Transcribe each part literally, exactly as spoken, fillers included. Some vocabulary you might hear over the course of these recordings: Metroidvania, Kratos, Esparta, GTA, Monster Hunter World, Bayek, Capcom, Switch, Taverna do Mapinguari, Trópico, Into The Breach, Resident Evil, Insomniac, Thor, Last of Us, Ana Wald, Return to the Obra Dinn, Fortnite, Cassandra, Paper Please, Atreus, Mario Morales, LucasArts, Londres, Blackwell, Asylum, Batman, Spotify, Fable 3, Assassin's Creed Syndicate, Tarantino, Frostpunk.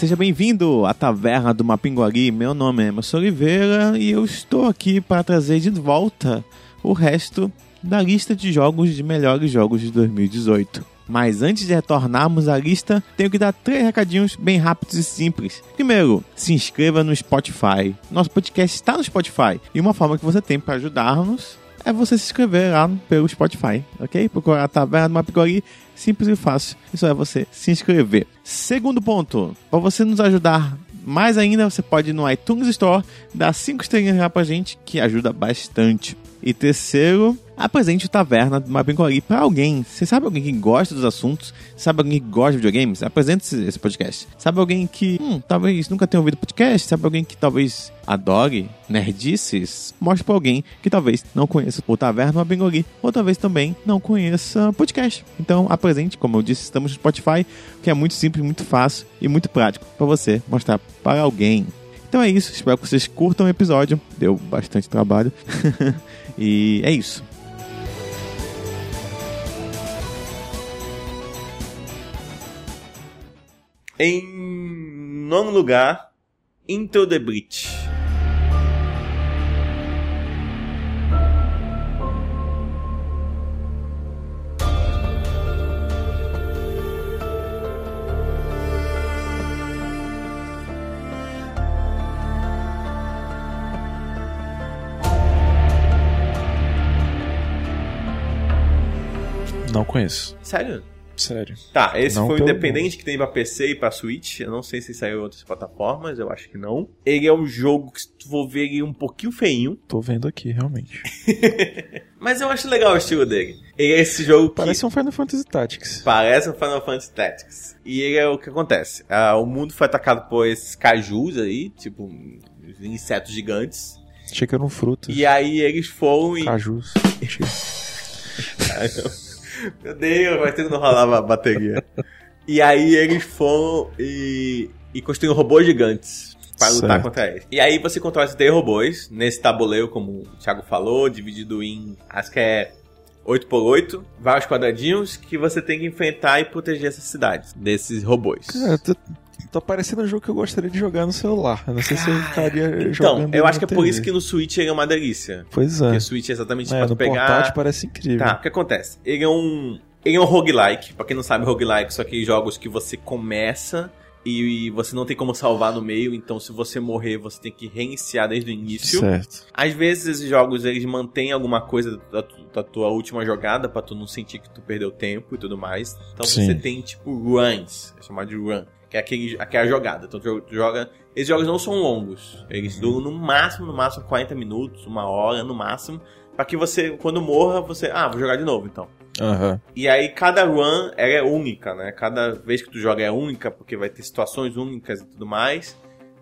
Seja bem-vindo à Taverna do Mapinguari. Meu nome é Emerson Oliveira e eu estou aqui para trazer de volta o resto da lista de jogos de melhores jogos de dois mil e dezoito. Mas antes de retornarmos à lista, tenho que dar três recadinhos bem rápidos e simples. Primeiro, se inscreva no Spotify. Nosso podcast está no Spotify e uma forma que você tem para ajudar-nos é você se inscrever lá pelo Spotify, ok? Procurar a Taverna do Mapinguari, simples e fácil. Isso é você se inscrever. Segundo ponto, para você nos ajudar mais ainda, você pode ir no iTunes Store, dar cinco estrelinhas lá pra gente, que ajuda bastante. E terceiro, apresente o Taverna do Mapinguari para alguém. Você sabe alguém que gosta dos assuntos? Sabe alguém que gosta de videogames? Apresente esse podcast. Sabe alguém que hum, talvez nunca tenha ouvido podcast? Sabe alguém que talvez adore nerdices? Mostre para alguém que talvez não conheça o Taverna do Mapinguari ou talvez também não conheça podcast. Então apresente, como eu disse, estamos no Spotify, que é muito simples, muito fácil e muito prático para você mostrar para alguém. Então é isso, espero que vocês curtam o episódio. Deu bastante trabalho. E é isso. Em nono lugar, Into the Breach. Não conheço. Sério? Sério. Tá, esse não foi o independente bom. Que tem pra P C e pra Switch. Eu não sei se saiu em outras plataformas, eu acho que não. Ele é um jogo que, se tu for ver, ele é um pouquinho feinho. Tô vendo aqui, realmente. Mas eu acho legal o estilo dele. Ele é esse jogo parece que... Parece um Final Fantasy Tactics. Parece um Final Fantasy Tactics. E ele é o que acontece. Ah, o mundo foi atacado por esses cajus aí, tipo, insetos gigantes. Achei que eram frutas. E aí eles foram e... Cajus. Caramba. Meu Deus, vai ter que não rolar a bateria. E aí eles foram e, e construíram robôs gigantes pra lutar certo. Contra eles. E aí você controla esses três robôs nesse tabuleiro, como o Thiago falou, dividido em, acho que é oito por oito, vários quadradinhos que você tem que enfrentar e proteger essas cidades desses robôs. Cara, tô, tô parecendo um jogo que eu gostaria de jogar no celular. Eu não sei se eu estaria então, jogando. Então, eu acho que é por isso que no Switch ele é uma delícia. Pois é. Porque o Switch é exatamente é, pra tu pegar. No portátil parece incrível. Tá, o que acontece? Ele é um, ele é um roguelike. Pra quem não sabe, roguelike são aqueles jogos que você começa e, e você não tem como salvar no meio. Então, se você morrer, você tem que reiniciar desde o início. Certo. Às vezes, esses jogos, eles mantêm alguma coisa da tua, da tua última jogada pra tu não sentir que tu perdeu tempo e tudo mais. Então, sim, você tem, tipo, runs. É chamado de run. Que é aquele, aquela jogada. Então tu joga. Esses jogos não são longos. Eles duram no máximo, no máximo quarenta minutos, uma hora, no máximo. Pra que você, quando morra, você. Ah, vou jogar de novo então. Uhum. E aí cada run ela é única, né? Cada vez que tu joga é única, porque vai ter situações únicas e tudo mais.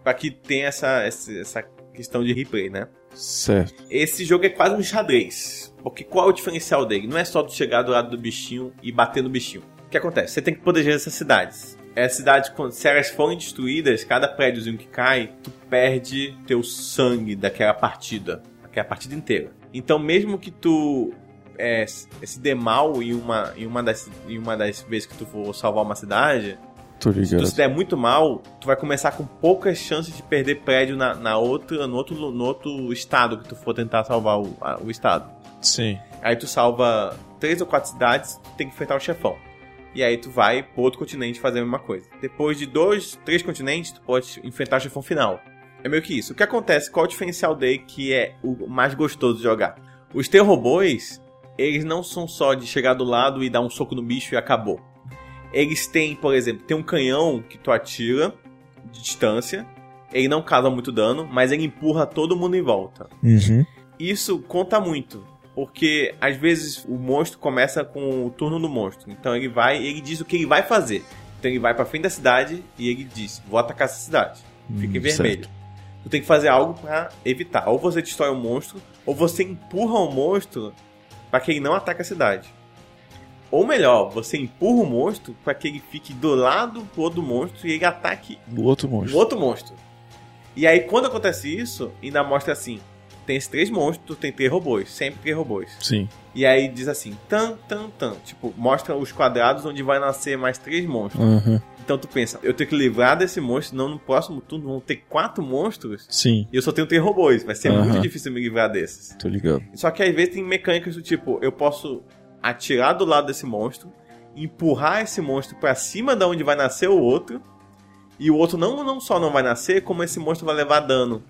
Pra que tenha essa, essa, essa questão de replay, né? Certo. Esse jogo é quase um xadrez. Porque qual é o diferencial dele? Não é só tu chegar do lado do bichinho e bater no bichinho. O que acontece? Você tem que proteger essas cidades. Essas cidades, se elas forem destruídas, cada prédiozinho que cai, tu perde teu sangue daquela partida. Daquela partida inteira. Então, mesmo que tu é, se dê mal em uma, em, uma das, em uma das vezes que tu for salvar uma cidade, se tu se der muito mal, tu vai começar com poucas chances de perder prédio na, na outra, no, outro, no outro estado que tu for tentar salvar o, a, o estado. Sim. Aí tu salva três ou quatro cidades, tu tem que enfrentar o chefão. E aí tu vai pro outro continente fazer a mesma coisa. Depois de dois, três continentes, tu pode enfrentar o chefão final. É meio que isso. O que acontece, qual é o diferencial dele que é o mais gostoso de jogar? Os teus robôs, eles não são só de chegar do lado e dar um soco no bicho e acabou. Eles têm, por exemplo, tem um canhão que tu atira de distância. Ele não causa muito dano, mas ele empurra todo mundo em volta. Uhum. Isso conta muito. Porque, às vezes, o monstro começa com o turno do monstro. Então, ele vai e ele diz o que ele vai fazer. Então, ele vai pra frente da cidade e ele diz, vou atacar essa cidade. Fica hum, em vermelho. Certo. Tu tem que fazer algo pra evitar. Ou você destrói o monstro, ou você empurra o monstro pra que ele não ataque a cidade. Ou melhor, você empurra o monstro pra que ele fique do lado do outro monstro e ele ataque o outro monstro. O outro monstro. E aí, quando acontece isso, ainda mostra assim... tem esses três monstros, tem três robôs, sempre três robôs. Sim. E aí diz assim, tan, tan, tan, tipo, mostra os quadrados onde vai nascer mais três monstros. Uhum. Então tu pensa, eu tenho que livrar desse monstro, senão no próximo turno vão ter quatro monstros. Sim. E eu só tenho três robôs, vai ser uhum. muito difícil me livrar desses. Tô ligado. Só que às vezes tem mecânicas do tipo, eu posso atirar do lado desse monstro, empurrar esse monstro pra cima da onde vai nascer o outro, e o outro não, não só não vai nascer, como esse monstro vai levar dano.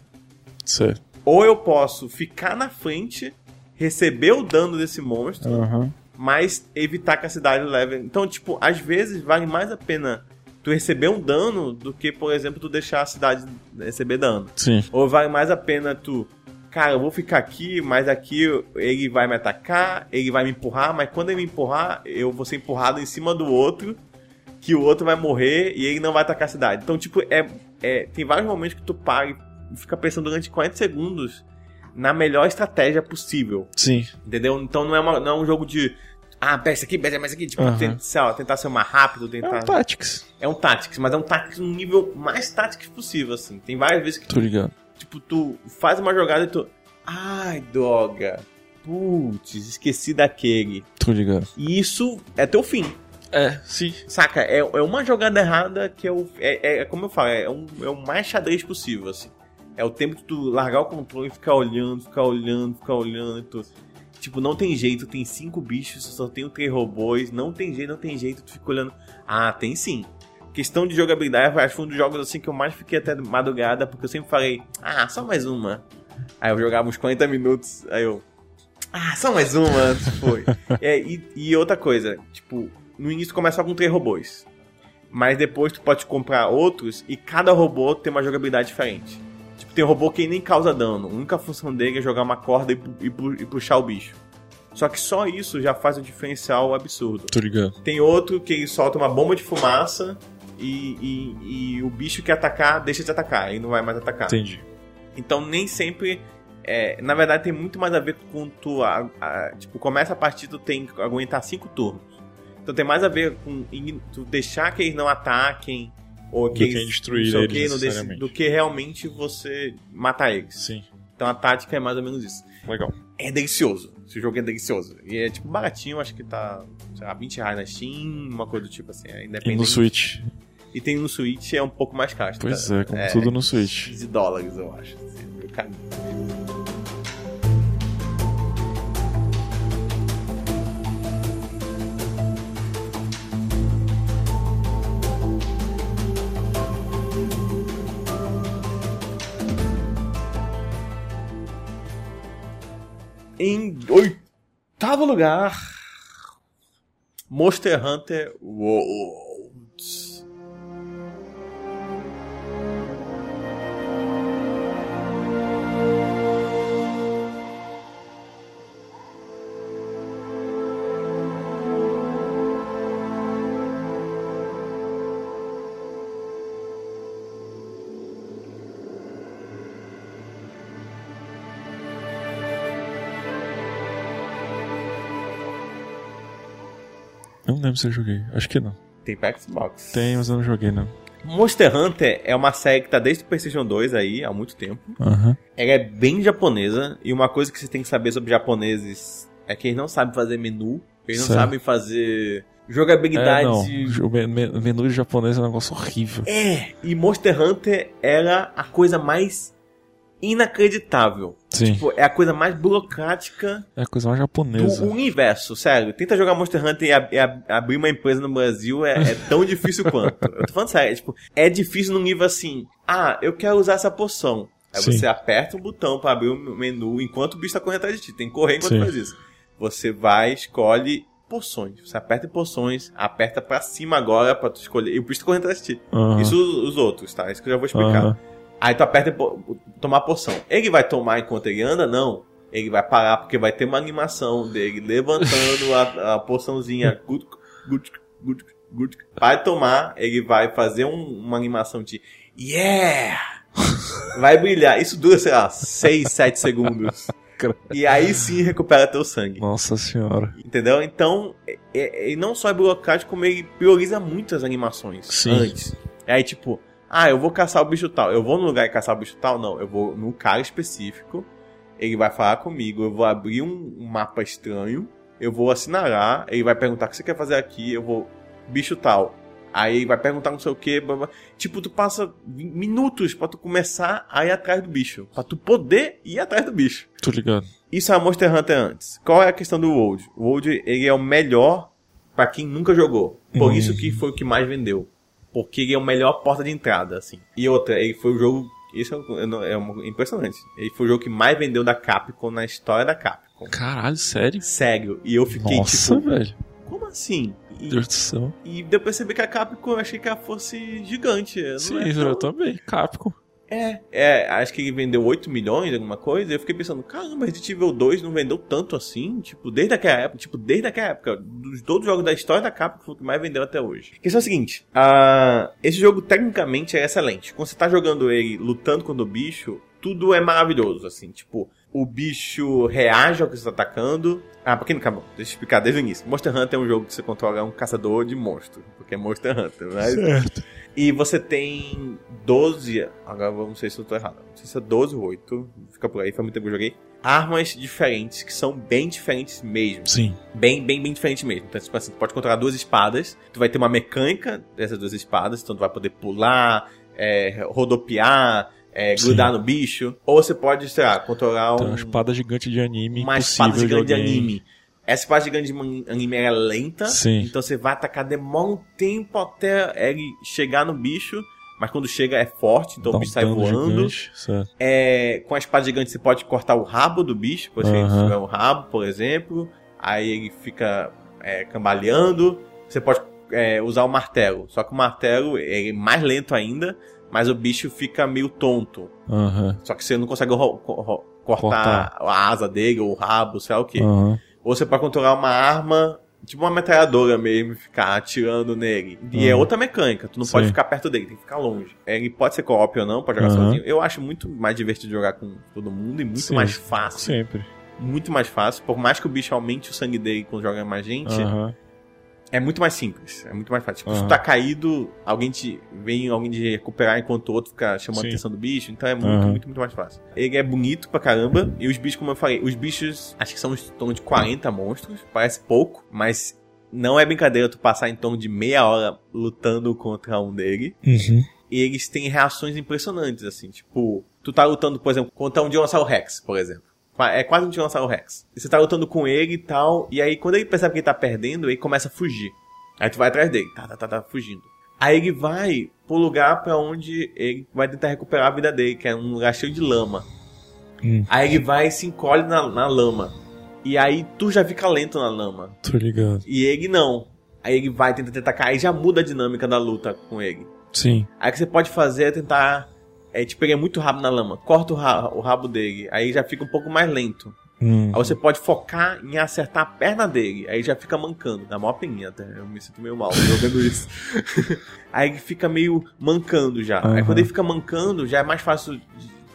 Certo. Ou eu posso ficar na frente, receber o dano desse monstro, uhum. mas evitar que a cidade leve... Então, tipo, às vezes vale mais a pena... tu receber um dano do que, por exemplo, tu deixar a cidade receber dano. Sim. Ou vale mais a pena tu... cara, eu vou ficar aqui, mas aqui ele vai me atacar, ele vai me empurrar, mas quando ele me empurrar, eu vou ser empurrado em cima do outro, que o outro vai morrer e ele não vai atacar a cidade. Então, tipo, é, é, tem vários momentos que tu para e fica pensando durante quarenta segundos na melhor estratégia possível. Sim. Entendeu? Então não é, uma, não é um jogo de... ah, peça aqui, peça mais aqui. Tipo, uhum. tentar, sei lá, tentar ser mais rápido, tentar... É um Tactics. É um Tactics, mas é um Tactics no nível mais Tactics possível, assim. Tem várias vezes que... Tô ligado. Tu, tipo, tu faz uma jogada e tu... ai, droga. Putz, esqueci daquele. Tô ligado. E isso é teu fim. É, sim. Saca? É, é uma jogada errada que é o... É, é como eu falo, é, um, é o mais xadrez possível, assim. É o tempo que tu largar o controle e ficar olhando, ficar olhando, ficar olhando e tu... tipo, não tem jeito, tem cinco bichos, só tem três robôs, não tem jeito, não tem jeito, tu fica olhando. Ah, tem sim. Questão de jogabilidade, acho que foi um dos jogos assim que eu mais fiquei até madrugada, porque eu sempre falei, ah, só mais uma. Aí eu jogava uns quarenta minutos, aí eu, ah, só mais uma, foi. é, e, e outra coisa, tipo, no início começa com três robôs, mas depois tu pode comprar outros e cada robô tem uma jogabilidade diferente. Tipo, tem um robô que nem causa dano. A única função dele é jogar uma corda e, e, e puxar o bicho. Só que só isso já faz um diferencial absurdo. Tô ligado. Tem outro que solta uma bomba de fumaça e, e, e o bicho que atacar deixa de atacar. Ele não vai mais atacar. Entendi. Então nem sempre... É, na verdade tem muito mais a ver com tu... A, a, tipo, começa a partida, tu tem que aguentar cinco turnos. Então tem mais a ver com tu deixar que eles não ataquem... ou que, que destruir eles, que necessariamente. Desse, do que realmente você matar eles. Sim. Então a tática é mais ou menos isso. Legal. É delicioso. Esse jogo é delicioso. E é tipo baratinho, acho que tá, sei lá, vinte reais na Steam, uma coisa do tipo assim. É independente. E no Switch. E tem no Switch, é um pouco mais caro. Pois tá? é, como é, tudo no Switch. quinze dólares, eu acho. Assim, meu caminho. Em oitavo lugar, Monster Hunter World. Não lembro se eu joguei, acho que não. Tem pra Xbox. Tem, mas eu não joguei, não. Monster Hunter é uma série que tá desde o PlayStation dois aí, há muito tempo. Uhum. Ela é bem japonesa, e uma coisa que você tem que saber sobre japoneses é que eles não sabem fazer menu, eles certo. não sabem fazer jogabilidade... É, não. O menu, menu japonês é um negócio horrível. É, e Monster Hunter era a coisa mais... inacreditável. Sim. Tipo, é a coisa mais burocrática... É a coisa mais japonesa. Do universo, sério. Tenta jogar Monster Hunter e, ab- e ab- abrir uma empresa no Brasil é, é tão difícil quanto. Eu tô falando sério. É, tipo, é difícil num nível assim... ah, eu quero usar essa poção. Aí Sim. você aperta o botão pra abrir o menu enquanto o bicho tá correndo atrás de ti. Tem que correr enquanto Sim. faz isso. Você vai, escolhe poções. Você aperta em poções, aperta pra cima agora pra tu escolher. E o bicho tá correndo atrás de ti. Uhum. Isso os outros, tá? Isso que eu já vou explicar. Uhum. Aí tu aperta tomar poção. Ele vai tomar enquanto ele anda? Não. Ele vai parar porque vai ter uma animação dele levantando a, a poçãozinha. Good, good, good, good. Vai tomar, ele vai fazer um, uma animação de yeah! Vai brilhar. Isso dura, sei lá, seis, sete segundos. E aí sim recupera teu sangue. Nossa senhora. Entendeu? Então, ele não só é burocrático, como ele prioriza muito as animações sim. antes. Aí tipo... ah, eu vou caçar o bicho tal. Eu vou no lugar e caçar o bicho tal? Não, eu vou num cara específico. ele vai falar comigo, eu vou abrir um mapa estranho, eu vou assinalar, ele vai perguntar o que você quer fazer aqui, eu vou, bicho tal. Aí ele vai perguntar não sei o que, blá, blá. Tipo, tu passa minutos pra tu começar a ir atrás do bicho, pra tu poder ir atrás do bicho. Tô ligado. Isso é Monster Hunter antes. Qual é a questão do World? O World, ele é o melhor pra quem nunca jogou. Por hum. isso que foi o que mais vendeu. Porque ele é o melhor porta de entrada, assim. E outra, ele foi o jogo... Isso é, é uma, impressionante. Ele foi o jogo que mais vendeu da Capcom na história da Capcom. Caralho, sério? Sério. E eu fiquei Nossa, tipo... Nossa, velho. Como assim? E, Deus do céu. E eu percebi que a Capcom, eu achei que ela fosse gigante. Não Sim, é tão... eu também. Capcom. É, é, acho que ele vendeu oito milhões, alguma coisa, e eu fiquei pensando, caramba, Resident Evil dois não vendeu tanto assim, tipo, desde aquela época, tipo, desde aquela época, dos todos os jogos da história da Capcom foi o que mais vendeu até hoje. A questão é a seguinte, uh, esse jogo tecnicamente é excelente, quando você tá jogando ele, lutando contra o bicho, tudo é maravilhoso, assim, tipo, o bicho reage ao que você tá atacando. Ah, pra quem não acabou, deixa eu explicar desde o início. Monster Hunter é um jogo que você controla um caçador de monstros, porque é Monster Hunter, né? Certo. E você tem doze, agora não sei se eu tô errado, não sei se é doze ou oito, fica por aí, foi muito tempo que eu joguei. Armas diferentes, que são bem diferentes mesmo. Sim. Bem, bem, bem diferentes mesmo. Então, tipo assim, tu pode controlar duas espadas, tu vai ter uma mecânica dessas duas espadas, então tu vai poder pular, é, rodopiar... É, grudar Sim. no bicho. Ou você pode, sei lá, controlar um... Tem uma espada gigante de anime. Uma espada gigante de anime. Essa espada gigante de anime é lenta. Sim. Então você vai atacar, demora um tempo até ele chegar no bicho. Mas quando chega é forte, então Dá o bicho um sai voando. Gigante, é, com a espada gigante você pode cortar o rabo do bicho. Por exemplo, uh-huh. o rabo, por exemplo. Aí ele fica é, cambaleando. Você pode é, usar o martelo. Só que o martelo ele é mais lento ainda. Mas o bicho fica meio tonto. Uhum. Só que você não consegue ro- ro- cortar, cortar a asa dele ou o rabo, sei lá o quê. Uhum. Ou você pode controlar uma arma, tipo uma metralhadora mesmo, e ficar atirando nele. E uhum. é outra mecânica, tu não Sim. pode ficar perto dele, tem que ficar longe. Ele pode ser co-op ou não, pode jogar uhum. sozinho. Eu acho muito mais divertido jogar com todo mundo e muito Sim. mais fácil. Sempre. Muito mais fácil. Por mais que o bicho aumente o sangue dele quando joga mais gente... Uhum. É muito mais simples, é muito mais fácil. Tipo, uhum. se tu tá caído, alguém te vem alguém te recuperar enquanto o outro fica chamando Sim. a atenção do bicho. Então é muito, uhum. muito, muito mais fácil. Ele é bonito pra caramba. E os bichos, como eu falei, os bichos, acho que são em torno de quarenta monstros. Parece pouco, mas não é brincadeira tu passar em torno de meia hora lutando contra um dele. Uhum. E eles têm reações impressionantes, assim. Tipo, tu tá lutando, por exemplo, contra um Dinossauro Rex, por exemplo. É quase um Dinossauro Rex. Você tá lutando com ele e tal. E aí quando ele percebe que ele tá perdendo, ele começa a fugir. Aí tu vai atrás dele. Tá, tá, tá, tá fugindo. Aí ele vai pro lugar pra onde ele vai tentar recuperar a vida dele, que é um lugar cheio de lama. Hum. Aí ele vai e se encolhe na, na lama. E aí tu já fica lento na lama. Tô ligado. E ele não. Aí ele vai tentar te atacar. Aí já muda a dinâmica da luta com ele. Sim. Aí o que você pode fazer é tentar... É, tipo, ele é muito rabo na lama. Corta o, ra- o rabo dele. Aí já fica um pouco mais lento. Hum. Aí você pode focar em acertar a perna dele. Aí já fica mancando. Dá mó peninha até. Eu me sinto meio mal jogando isso. Aí ele fica meio mancando já. Uhum. Aí quando ele fica mancando, já é mais fácil... De,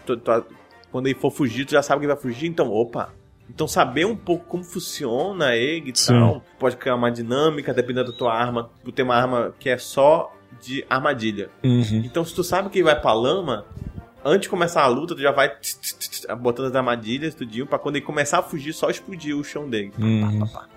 tu, tu, quando ele for fugir, tu já sabe que ele vai fugir. Então, opa... Então saber um pouco como funciona ele e Sim. tal. Pode criar uma dinâmica, dependendo da tua arma. Tu tem uma arma que é só... de armadilha. Uhum. Então se tu sabe que ele vai pra lama, antes de começar a luta, tu já vai tch, tch, tch, tch, botando as armadilhas, tudinho, pra quando ele começar a fugir, só explodir o chão dele. Uhum. Pá, pá, pá.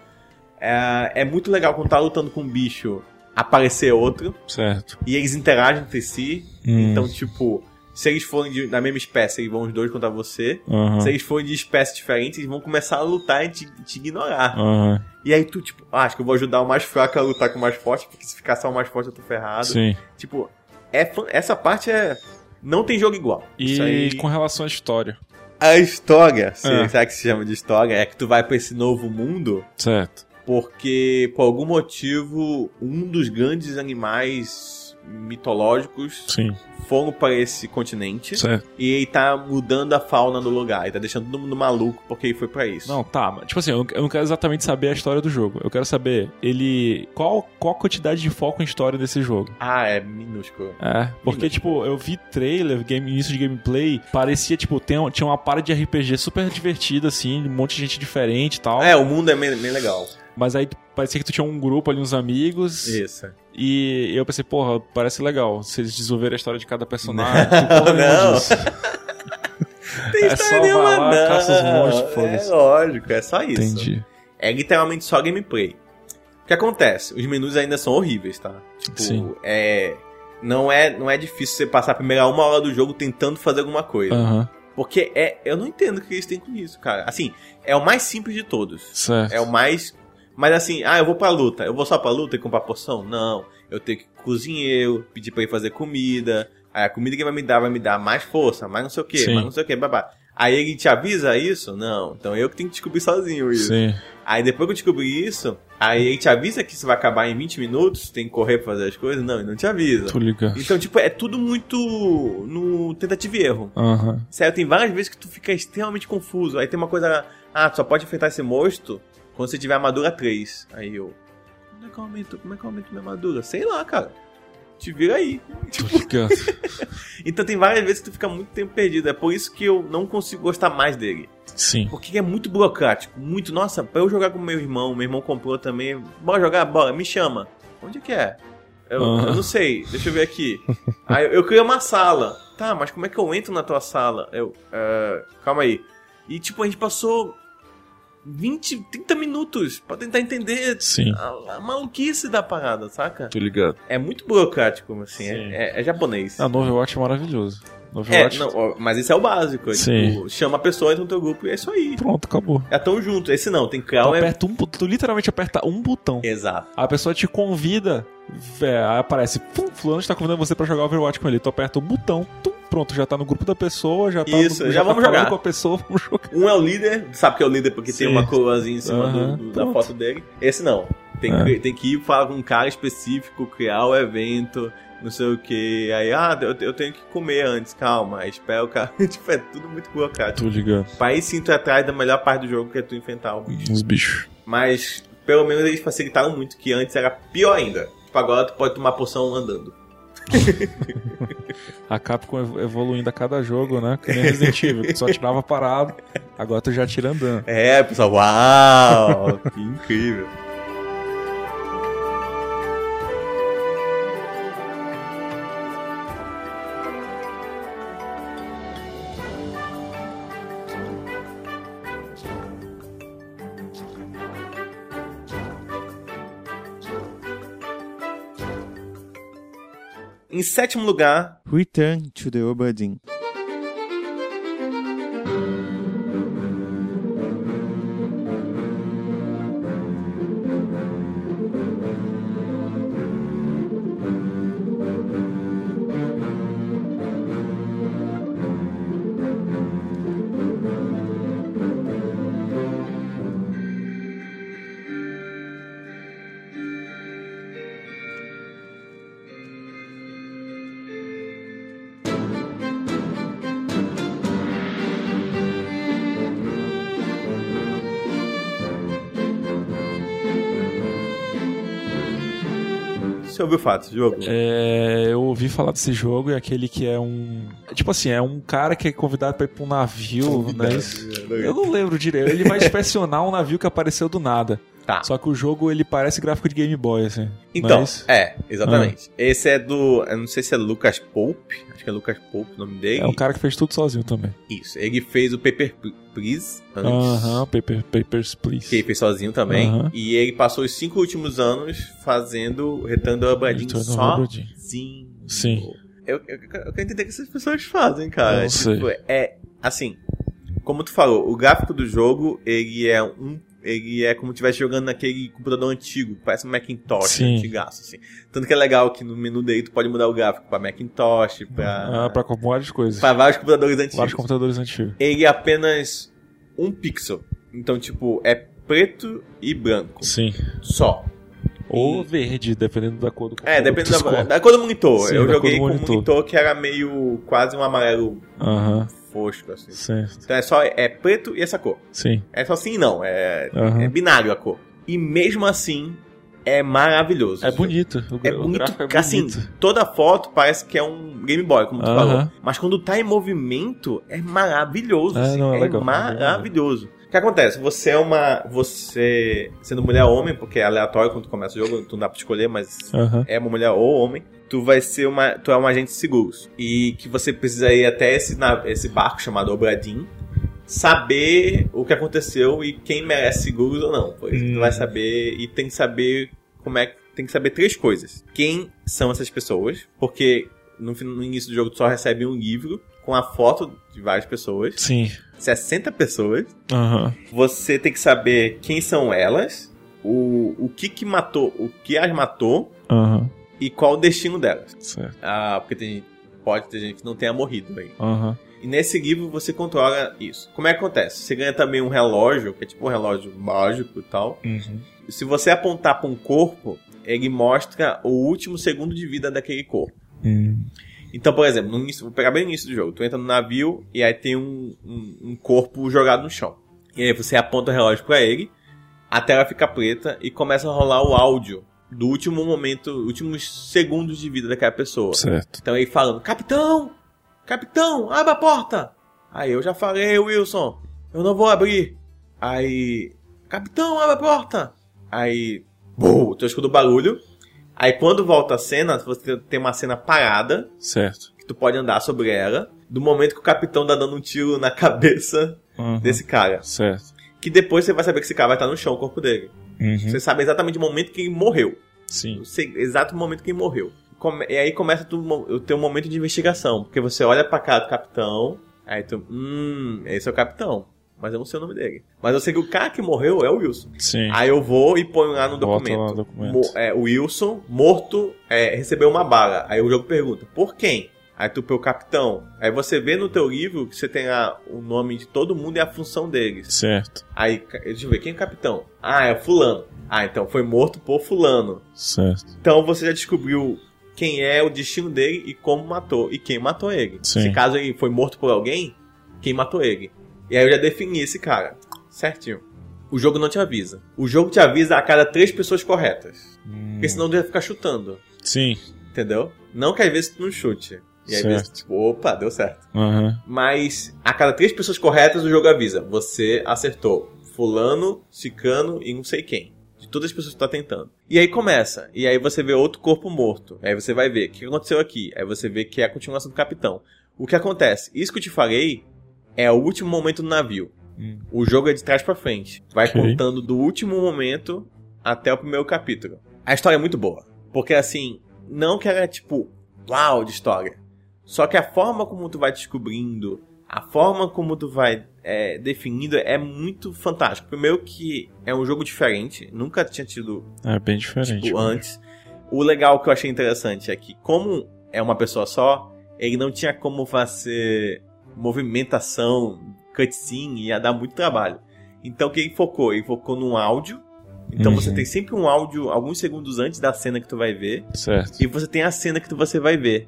É, é muito legal quando tá lutando com um bicho, aparecer outro. Certo. E eles interagem entre si. Uhum. Então, tipo, se eles forem de, da mesma espécie, eles vão os dois contra você. Uhum. Se eles forem de espécies diferentes, eles vão começar a lutar e te, te ignorar. Uhum. E aí tu, tipo, ah, acho que eu vou ajudar o mais fraco a lutar com o mais forte, porque se ficar só o mais forte eu tô ferrado. Sim. Tipo, é, essa parte é... Não tem jogo igual. E Isso aí... com relação à história? A história, se é. Sabe o que se chama de história? É que tu vai pra esse novo mundo... Certo. Porque, por algum motivo, um dos grandes animais... mitológicos Sim. foram para esse continente certo. E ele tá mudando a fauna do lugar, ele tá deixando todo mundo maluco porque ele foi para isso. Não, tá, mas tipo assim, eu não quero exatamente saber a história do jogo, eu quero saber ele, qual, qual a quantidade de foco em história desse jogo? Ah, é minúsculo. É, porque minúsculo. Tipo, eu vi trailer, game, início de gameplay, parecia tipo, tem, tinha uma parada de R P G super divertida assim, um monte de gente diferente e tal. É, o mundo é meio, meio legal. Mas aí parecia que tu tinha um grupo ali, uns amigos. Isso. E eu pensei, porra, parece legal. Se eles desenvolverem a história de cada personagem. Não, não. Tem é só vai lá, caça os monstros, foda-se. É lógico, é só isso. Entendi. É literalmente só gameplay. O que acontece? Os menus ainda são horríveis, tá? Tipo, sim. É, não, é, não é difícil você passar a primeira uma hora do jogo tentando fazer alguma coisa. Uhum. Porque é, eu não entendo o que eles têm com isso, cara. Assim, é o mais simples de todos. Certo. É o mais... Mas assim, ah, eu vou pra luta. Eu vou só pra luta e comprar poção? Não. Eu tenho que cozinheiro, pedir pra ele fazer comida. Aí a comida que vai me dar, vai me dar mais força, mais não sei o que, mais não sei o que, babá. Aí ele te avisa isso? Não. Então eu que tenho que descobrir sozinho isso. Sim. Aí depois que eu descobri isso, aí ele te avisa que isso vai acabar em vinte minutos, tem que correr pra fazer as coisas? Não, ele não te avisa. Tô ligado. Então, tipo, é tudo muito no tentativa e erro. Uhum. Sério, tem várias vezes que tu fica extremamente confuso. Aí tem uma coisa, ah, tu só pode enfrentar esse monstro quando você tiver armadura três. Aí eu, como é que eu aumento, como é que eu aumento minha armadura? Sei lá, cara. Te vira aí. Tô ligado. Então tem várias vezes que tu fica muito tempo perdido. É por isso que eu não consigo gostar mais dele. Sim. Porque é muito burocrático. Muito. Nossa, pra eu jogar com meu irmão, meu irmão comprou também. Bora jogar? Bora, me chama. Onde é que é? Eu, uhum. eu não sei. Deixa eu ver aqui. Aí eu, eu criei uma sala. Tá, mas como é que eu entro na tua sala? Eu, uh, calma aí. E tipo, a gente passou vinte, trinta minutos pra tentar entender a, a maluquice da parada, saca? Tô ligado. É muito burocrático, assim, é, é, é japonês. Ah, Overwatch é maravilhoso. Overwatch... É, não, mas esse é o básico. Sim. Tipo, chama a pessoa, entra no teu grupo e é isso aí. Pronto, acabou. É tão junto. Esse não, tem que criar... Tu, é... aperta um, tu literalmente aperta um botão. Exato. A pessoa te convida, é, aí aparece, pum, fulano está convidando você pra jogar Overwatch com ele. Tu aperta um botão, tum, pronto, já tá no grupo da pessoa, já tá Isso, no, já, já vamos tá jogar. Com a pessoa, vamos jogar. Um é o líder, sabe que é o líder porque Sim. tem uma coroazinha em cima uhum, do, do, da foto dele. Esse não. Tem, é. que, tem que ir falar com um cara específico, criar o evento, não sei o que. Aí, ah, eu, eu tenho que comer antes, calma. Espera o cara. Tipo, é tudo muito burocrático. Tô ligado. Pra ir sim, tu é atrás da melhor parte do jogo que é tu enfrentar o bicho. Os bichos. Mas, pelo menos eles facilitaram muito, que antes era pior ainda. Tipo, agora tu pode tomar poção andando. A Capcom evoluindo a cada jogo, né? Que nem Resident Evil, que só tirava parado, agora tu já atira andando. É, pessoal, uau! Que incrível! Em sétimo lugar, Return to the Obra Dinn. Você ouviu o fato do jogo? É, eu ouvi falar desse jogo, e é aquele que é um... Tipo assim, é um cara que é convidado pra ir pra um navio, né? Eu não lembro direito. Ele vai inspecionar um navio que apareceu do nada. Tá. Só que o jogo, ele parece gráfico de Game Boy, assim. Então, mas... é, exatamente. Ah. Esse é do... Eu não sei se é Lucas Pope. Acho que é Lucas Pope o nome dele. É um cara que fez tudo sozinho também. Isso. Ele fez o Paper Please antes. Aham, uh-huh, Paper, Papers, Please. Que ele fez sozinho também. Uh-huh. E ele passou os cinco últimos anos fazendo Return to the Obra Dinn sozinho. Sim. Eu, eu, eu quero entender o que essas pessoas fazem, cara. Eu tipo, sei. É, assim... Como tu falou, o gráfico do jogo, ele é um... Ele é como se estivesse jogando naquele computador antigo, parece um Macintosh, Sim. antigaço, assim. Tanto que é legal que no menu dele tu pode mudar o gráfico pra Macintosh, pra... Ah, pra várias coisas. Pra vários computadores antigos. Vários computadores antigos. Ele é apenas um pixel. Então, tipo, é preto e branco. Sim. Só. Ou verde, dependendo da cor do computador. É, dependendo da, da cor do monitor. Sim, eu joguei com um monitor que era meio quase um amarelo... Aham. Uh-huh. Fosco, assim. Certo. Então é só é preto e essa cor. Sim. É só assim não, é, uhum. é binário a cor. E mesmo assim é maravilhoso. É bonito. O, é, o bonito é assim, bonito. Toda foto parece que é um Game Boy, como tu uhum. falou. Mas quando tá em movimento é maravilhoso, é, assim. Não, é, é legal, maravilhoso. O que acontece? Você é uma... Você... Sendo mulher ou homem, porque é aleatório quando tu começa o jogo, tu não dá pra escolher, mas uhum. é uma mulher ou homem. tu vai ser uma, tu é um agente de seguros, e que você precisa ir até esse, esse barco chamado Obra Dinn, saber o que aconteceu e quem merece seguros ou não. Pois hum. Tu vai saber, e tem que saber como é, tem que saber três coisas: quem são essas pessoas, porque no, no início do jogo tu só recebe um livro com a foto de várias pessoas. Sim. sessenta pessoas. Uhum. Você tem que saber quem são elas, o, o que que matou, o que as matou, uhum. e qual o destino delas. Certo. Ah, porque tem, pode ter gente que não tenha morrido aí. Uhum. E nesse livro você controla isso. Como é que acontece? Você ganha também um relógio, que é tipo um relógio mágico e tal. Uhum. Se você apontar para um corpo, ele mostra o último segundo de vida daquele corpo. Uhum. Então, por exemplo, no início, vou pegar bem no início do jogo. Tu entra no navio e aí tem um, um, um corpo jogado no chão. E aí você aponta o relógio pra ele, a tela fica preta e começa a rolar o áudio do último momento, últimos segundos de vida daquela pessoa. Certo. Então ele falando, capitão, capitão, abre a porta. Aí eu já falei, Wilson, eu não vou abrir. Aí, capitão, abre a porta. Aí, bum, tu escuta o barulho. Aí quando volta a cena, você tem uma cena parada. Certo. Que tu pode andar sobre ela. Do momento que o capitão tá dando um tiro na cabeça uhum. desse cara. Certo. Que depois você vai saber que esse cara vai estar no chão, o corpo dele. Uhum. Você sabe exatamente o momento que ele morreu. Sim. O exato momento que ele morreu. E aí começa o teu momento de investigação. Porque você olha pra cara do capitão. Aí tu, hum, esse é o capitão. Mas eu não sei o nome dele. Mas eu sei que o cara que morreu é o Wilson. Sim. Aí eu vou e ponho lá no documento. Lá no documento. Mo- é, o Wilson, morto, é, recebeu uma bala. Aí o jogo pergunta, por quem? Aí tu pelo capitão. Aí você vê no teu livro que você tem lá o nome de todo mundo e a função deles. Certo. Aí, deixa eu ver, quem é o capitão? Ah, é o fulano. Ah, então foi morto por fulano. Certo. Então você já descobriu quem é o destino dele e como matou. E quem matou ele. Sim. Se caso ele foi morto por alguém, quem matou ele. E aí eu já defini esse cara, certinho. O jogo não te avisa. O jogo te avisa a cada três pessoas corretas. Hum. Porque senão tu ia ficar chutando. Sim. Entendeu? Não que às vezes tu não chute. E aí às vezes tipo, opa, deu certo. Uhum. Mas a cada três pessoas corretas o jogo avisa. Você acertou fulano, cicano e não sei quem. De todas as pessoas que tu tá tentando. E aí começa. E aí você vê outro corpo morto. Aí você vai ver o que aconteceu aqui. Aí você vê que é a continuação do capitão. O que acontece? Isso que eu te falei... é o último momento do navio. Hum. O jogo é de trás pra frente. Vai okay. contando do último momento até o primeiro capítulo. A história é muito boa. Porque, assim, não que ela é, tipo, uau de história. Só que a forma como tu vai descobrindo, a forma como tu vai é, definindo é muito fantástico. Primeiro que é um jogo diferente. Nunca tinha tido... é bem diferente. Tipo, antes. O legal que eu achei interessante é que, como é uma pessoa só, ele não tinha como fazer... movimentação, cutscene, ia dar muito trabalho. Então o que ele focou? Ele focou num áudio. Então uhum. você tem sempre um áudio alguns segundos antes da cena que tu vai ver. Certo. E você tem a cena que tu, você vai ver.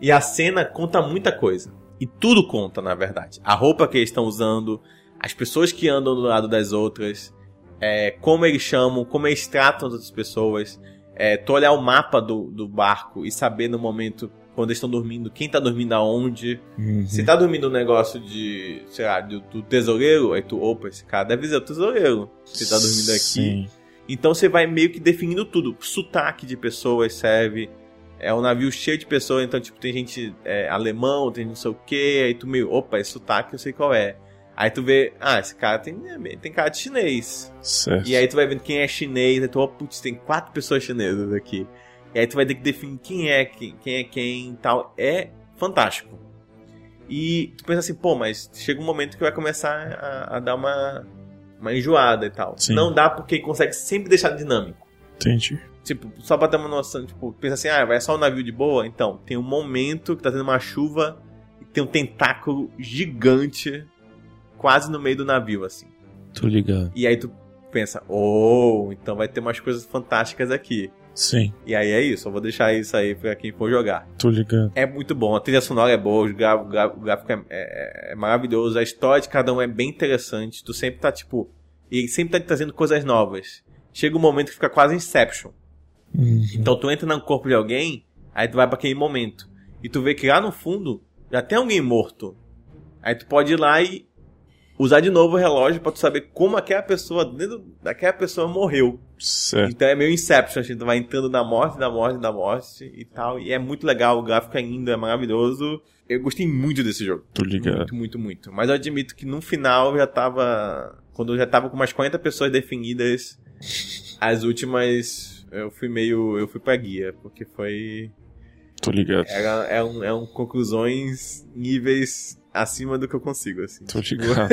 E a cena conta muita coisa. E tudo conta, na verdade. A roupa que eles estão usando, as pessoas que andam do lado das outras, é, como eles chamam, como eles tratam as outras pessoas. É, tu olhar o mapa do, do barco e saber no momento... quando eles estão dormindo, quem tá dormindo aonde. Uhum. Se tá dormindo um negócio de, sei lá, do, do tesoureiro, aí tu, opa, esse cara deve ser o tesoureiro. Você tá dormindo aqui. Sim. Então você vai meio que definindo tudo. Sotaque de pessoas serve. É um navio cheio de pessoas, então tipo, tem gente é, alemão, tem não sei o que, aí tu meio, opa, esse sotaque eu sei qual é. Aí tu vê, ah, esse cara tem, tem cara de chinês. Certo. E aí tu vai vendo quem é chinês, aí tu, ó, oh, putz, tem quatro pessoas chinesas aqui. E aí tu vai ter que definir quem é quem, quem é quem e tal. É fantástico. E tu pensa assim, pô, mas chega um momento que vai começar a, a dar uma, uma enjoada e tal. Sim. Não dá porque consegue sempre deixar dinâmico. Entendi. Tipo, só pra ter uma noção, tipo, pensa assim, ah, vai só o navio de boa? Então, tem um momento que tá tendo uma chuva e tem um tentáculo gigante quase no meio do navio, assim. Tô ligado. E aí tu pensa, oh, então vai ter umas coisas fantásticas aqui. Sim. E aí é isso, eu vou deixar isso aí pra quem for jogar. Tô ligando. É muito bom, a trilha sonora é boa, o gráfico é, é, é maravilhoso, a história de cada um é bem interessante. Tu sempre tá tipo, e sempre tá te trazendo coisas novas. Chega um momento que fica quase Inception. Uhum. Então tu entra no corpo de alguém, aí tu vai pra aquele momento e tu vê que lá no fundo já tem alguém morto. Aí tu pode ir lá e usar de novo o relógio pra tu saber como aquela pessoa, dentro daquela pessoa morreu. Certo. Então é meio Inception, a gente vai entrando na morte, na morte, na morte e tal. E é muito legal, o gráfico ainda é maravilhoso. Eu gostei muito desse jogo. Tô ligado. Muito, muito, muito. Mas eu admito que no final eu já tava... Quando eu já tava com umas quarenta pessoas definidas, as últimas eu fui meio... Eu fui pra guia, porque foi... Tô ligado. Era, é um, é um conclusões, níveis... acima do que eu consigo, assim. Tô ligado.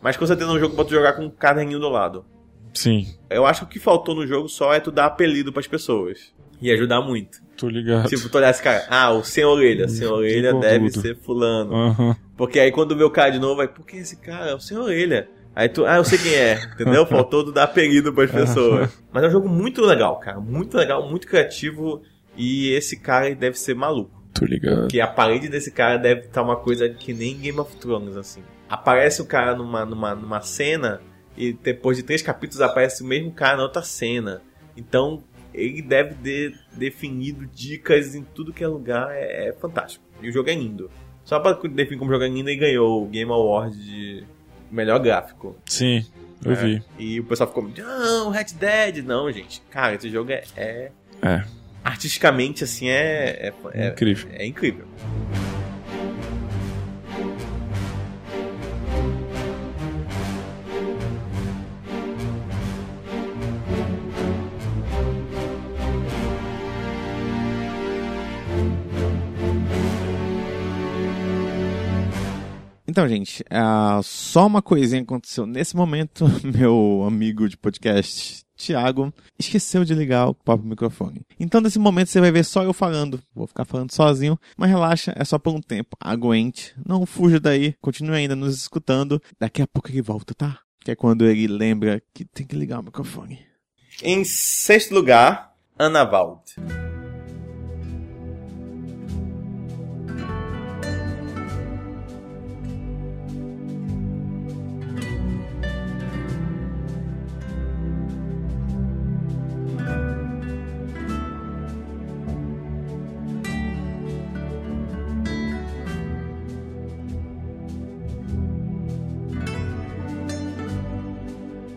Mas com certeza é um jogo pra tu jogar com um caderninho do lado. Sim. Eu acho que o que faltou no jogo só é tu dar apelido pras pessoas. E ajudar muito. Tô ligado. Tipo, tu olhar esse cara, ah, o sem orelha. Sem orelha deve tudo. Ser fulano. Uhum. Porque aí quando vê o cara de novo, vai, por que esse cara? É o sem orelha. Aí tu, ah, eu sei quem é, entendeu? Faltou tu dar apelido pras pessoas. Mas é um jogo muito legal, cara. Muito legal, muito criativo. E esse cara deve ser maluco. Tô ligado. Porque a parede desse cara deve estar uma coisa que nem Game of Thrones, assim. Aparece o cara numa, numa, numa cena e depois de três capítulos aparece o mesmo cara na outra cena. Então ele deve ter definido dicas em tudo que é lugar. É, é fantástico. E o jogo é lindo. Só pra definir como jogo é lindo, ele ganhou o Game Award de melhor gráfico. Sim, eu é. vi. E o pessoal ficou, não, Red Dead. Não, gente. Cara, esse jogo é... É... é. Artisticamente, assim, é, é, incrível. É, é incrível. Então, gente, uh, só uma coisinha aconteceu nesse momento. Meu amigo de podcast, Thiago, esqueceu de ligar o próprio microfone. Então, nesse momento, você vai ver só eu falando. Vou ficar falando sozinho, mas relaxa, é só por um tempo. Aguente, não fuja daí, continue ainda nos escutando. Daqui a pouco ele volta, tá? Que é quando ele lembra que tem que ligar o microfone. Em sexto lugar, Ana Wald.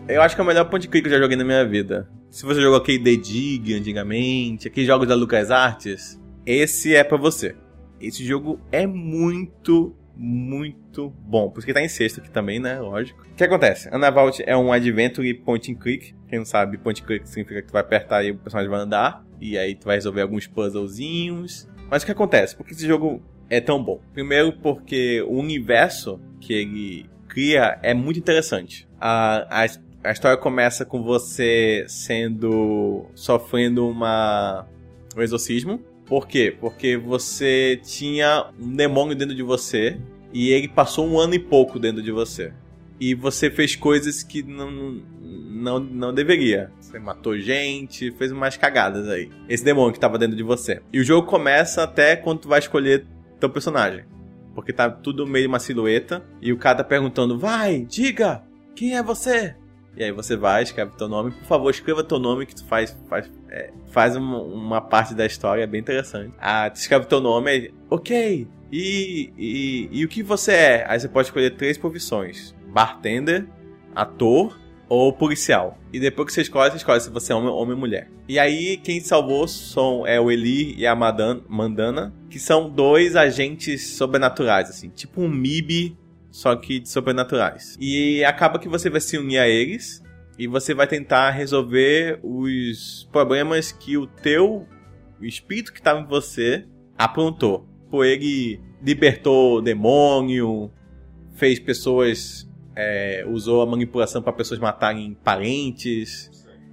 Eu acho que é o melhor point and click que eu já joguei na minha vida. Se você jogou aquele The Dig antigamente, aqueles jogos da LucasArts, esse é pra você. Esse jogo é muito, muito bom. Por isso que tá em sexto aqui também, né? Lógico. O que acontece? Ana Wald é um adventure point and click. Quem não sabe, point and click significa que tu vai apertar e o personagem vai andar. E aí tu vai resolver alguns puzzlezinhos. Mas o que acontece? Por que esse jogo é tão bom? Primeiro porque o universo que ele cria é muito interessante. A, a A história começa com você sendo... sofrendo uma... um exorcismo. Por quê? Porque você tinha um demônio dentro de você e ele passou um ano e pouco dentro de você. E você fez coisas que não, não, não deveria. Você matou gente, fez umas cagadas aí. Esse demônio que estava dentro de você. E o jogo começa até quando tu vai escolher teu personagem. Porque tá tudo meio uma silhueta e o cara tá perguntando, vai, diga, quem é você? E aí você vai, escreve teu nome. Por favor, escreva teu nome, que tu faz, faz, é, faz uma, uma parte da história bem interessante. Ah, tu escreve teu nome, aí, ok, e, e, e o que você é? Aí você pode escolher três profissões. Bartender, ator ou policial. E depois que você escolhe, você escolhe se você é homem, homem ou mulher. E aí quem salvou são, é o Eli e a Madan, Mandana, que são dois agentes sobrenaturais, assim, tipo um M I B... só que de sobrenaturais. E acaba que você vai se unir a eles e você vai tentar resolver os problemas que o teu o espírito que estava em você aprontou. Pô, ele libertou o demônio, fez pessoas... É, usou a manipulação para pessoas matarem parentes.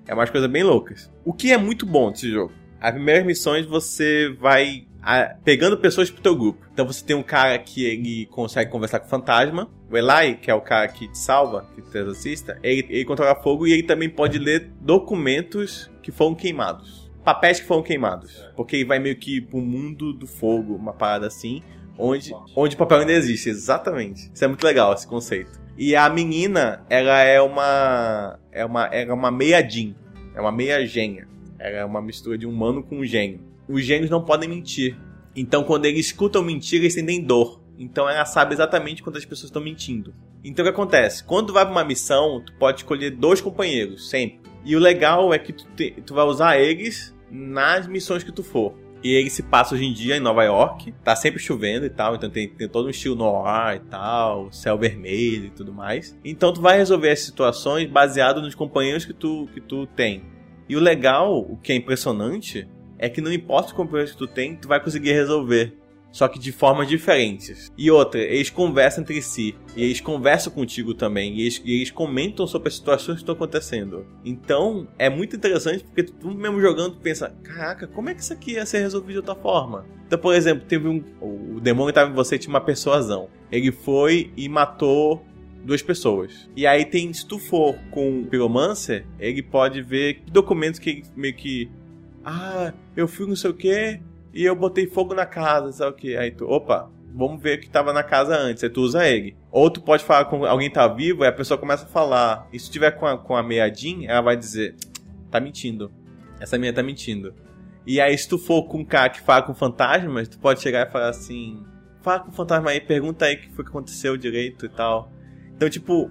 É umas coisas bem loucas. O que é muito bom desse jogo? As primeiras missões você vai... A, pegando pessoas pro teu grupo. Então você tem um cara que ele consegue conversar com o fantasma. O Eli, que é o cara que te salva, que te assista, ele, ele controla fogo e ele também pode ler documentos que foram queimados. Papéis que foram queimados. Porque ele vai meio que pro mundo do fogo, uma parada assim, onde, onde o papel ainda existe. Exatamente. Isso é muito legal, esse conceito. E a menina, ela é uma... É uma, é uma meia Jean. É uma meia gênia. Ela é uma mistura de humano com um gênio. Os gênios não podem mentir. Então, quando eles escutam mentira, eles sentem dor. Então, ela sabe exatamente quando as pessoas estão mentindo. Então o que acontece? Quando tu vai pra uma missão, tu pode escolher dois companheiros, sempre. E o legal é que tu, te, tu vai usar eles nas missões que tu for. E ele se passa hoje em dia em Nova York, tá sempre chovendo e tal, então tem, tem todo um estilo noir e tal, céu vermelho e tudo mais. Então tu vai resolver as situações baseado nos companheiros que tu, que tu tem. E o legal, o que é impressionante, é que não importa os companheiros que tu tem, tu vai conseguir resolver. Só que de formas diferentes. E outra, eles conversam entre si. E eles conversam contigo também. E eles, e eles comentam sobre as situações que estão acontecendo. Então, é muito interessante porque tu mesmo jogando, tu pensa... Caraca, como é que isso aqui ia ser resolvido de outra forma? Então, por exemplo, teve um... O demônio que tava em você tinha uma persuasão. Ele foi e matou duas pessoas. E aí tem... Se tu for com o piromancer, ele pode ver documentos que ele meio que... Ah, eu fui não sei o quê... E eu botei fogo na casa, sabe o que? Aí tu, opa, vamos ver o que tava na casa antes. Aí tu usa ele. Ou tu pode falar com alguém que tá vivo, aí a pessoa começa a falar. E se tiver com a, com a Mary Jane, ela vai dizer, tá mentindo. Essa menina tá mentindo. E aí se tu for com um cara que fala com fantasmas, tu pode chegar e falar assim, fala com o fantasma aí, pergunta aí o que foi que aconteceu direito e tal. Então, tipo,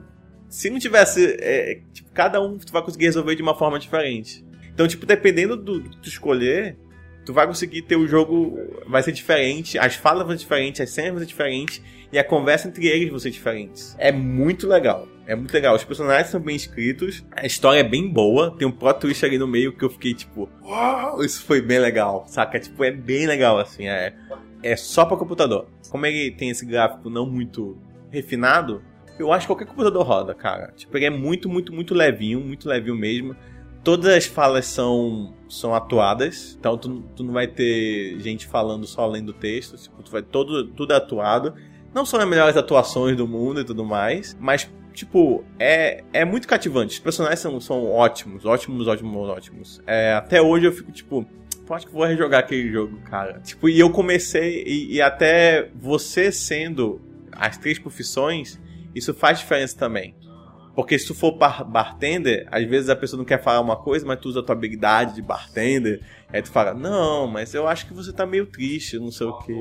se não tivesse... É, tipo, cada um tu vai conseguir resolver de uma forma diferente. Então, tipo, dependendo do que tu escolher... Tu vai conseguir ter o jogo, vai ser diferente, as falas vão ser diferentes, as cenas vão ser diferentes, e a conversa entre eles vão ser diferentes. É muito legal, é muito legal. Os personagens são bem escritos, a história é bem boa, tem um plot twist ali no meio que eu fiquei tipo, uau, isso foi bem legal, saca? Tipo, é bem legal, assim, é, é só pra computador. Como ele tem esse gráfico não muito refinado, eu acho que qualquer computador roda, cara. Tipo, ele é muito, muito, muito levinho, muito levinho mesmo. Todas as falas são, são atuadas, então tu, tu não vai ter gente falando só além do texto, tipo, tu vai todo, tudo atuado, não são as melhores atuações do mundo e tudo mais, mas, tipo, é, é muito cativante, os personagens são, são ótimos, ótimos, ótimos, ótimos. É, até hoje eu fico, tipo, acho que vou rejogar aquele jogo, cara. Tipo, e eu comecei, e, e até você sendo as três profissões, isso faz diferença também. Porque se tu for bar- bartender, às vezes a pessoa não quer falar uma coisa, mas tu usa a tua habilidade de bartender. Aí tu fala, não, mas eu acho que você tá meio triste, não sei o que.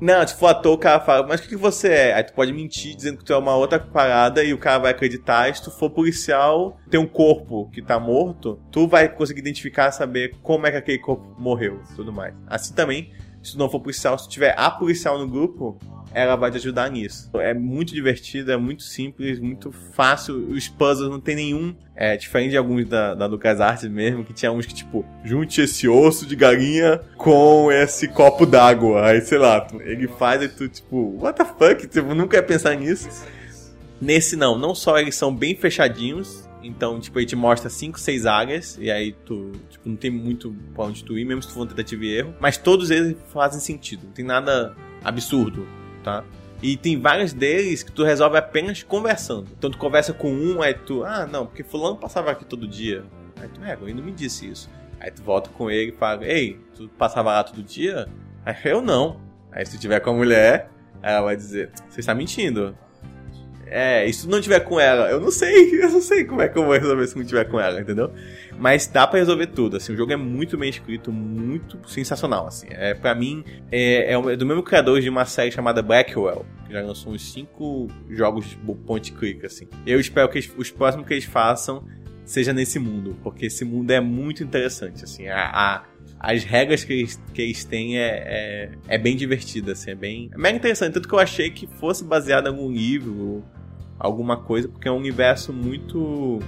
Não, se for ator, o cara fala, mas o que, que você é? Aí tu pode mentir dizendo que tu é uma outra parada e o cara vai acreditar. E se tu for policial, tem um corpo que tá morto, tu vai conseguir identificar, saber como é que aquele corpo morreu e tudo mais. Assim também, se tu não for policial, se tu tiver a policial no grupo... Ela vai te ajudar nisso. É muito divertido, é muito simples, muito fácil. Os puzzles não tem nenhum. É diferente de alguns da, da LucasArts mesmo, que tinha uns que tipo, junte esse osso de galinha com esse copo d'água. Aí, sei lá, ele faz e tu tipo, what the fuck? Tipo, nunca ia pensar nisso. Nesse não, não só eles são bem fechadinhos, então tipo, ele te mostra cinco, seis áreas, e aí tu tipo, não tem muito pra onde tu ir, mesmo se tu for um tentativa e erro. Mas todos eles fazem sentido, não tem nada absurdo. Tá? E tem vários deles que tu resolve apenas conversando. Então tu conversa com um, aí tu... Ah, não, porque fulano passava aqui todo dia. Aí tu, é, ele não me disse isso. Aí tu volta com ele e fala... Ei, tu passava lá todo dia? Aí eu não. Aí se tu tiver com a mulher, ela vai dizer... Você está mentindo. É, e se tu não tiver com ela? Eu não sei, eu não sei como é que eu vou resolver se não tiver com ela, entendeu? Mas dá pra resolver tudo, assim. O jogo é muito bem escrito, muito sensacional, assim. É, pra mim, é, é do mesmo criador de uma série chamada Blackwell, que já lançou uns cinco jogos point click, assim. Eu espero que eles, os próximos que eles façam seja nesse mundo, porque esse mundo é muito interessante, assim. A, a, as regras que eles, que eles têm é, é, é bem divertida, assim. É bem é mega interessante, tanto que eu achei que fosse baseado em algum livro, alguma coisa, porque é um universo muito,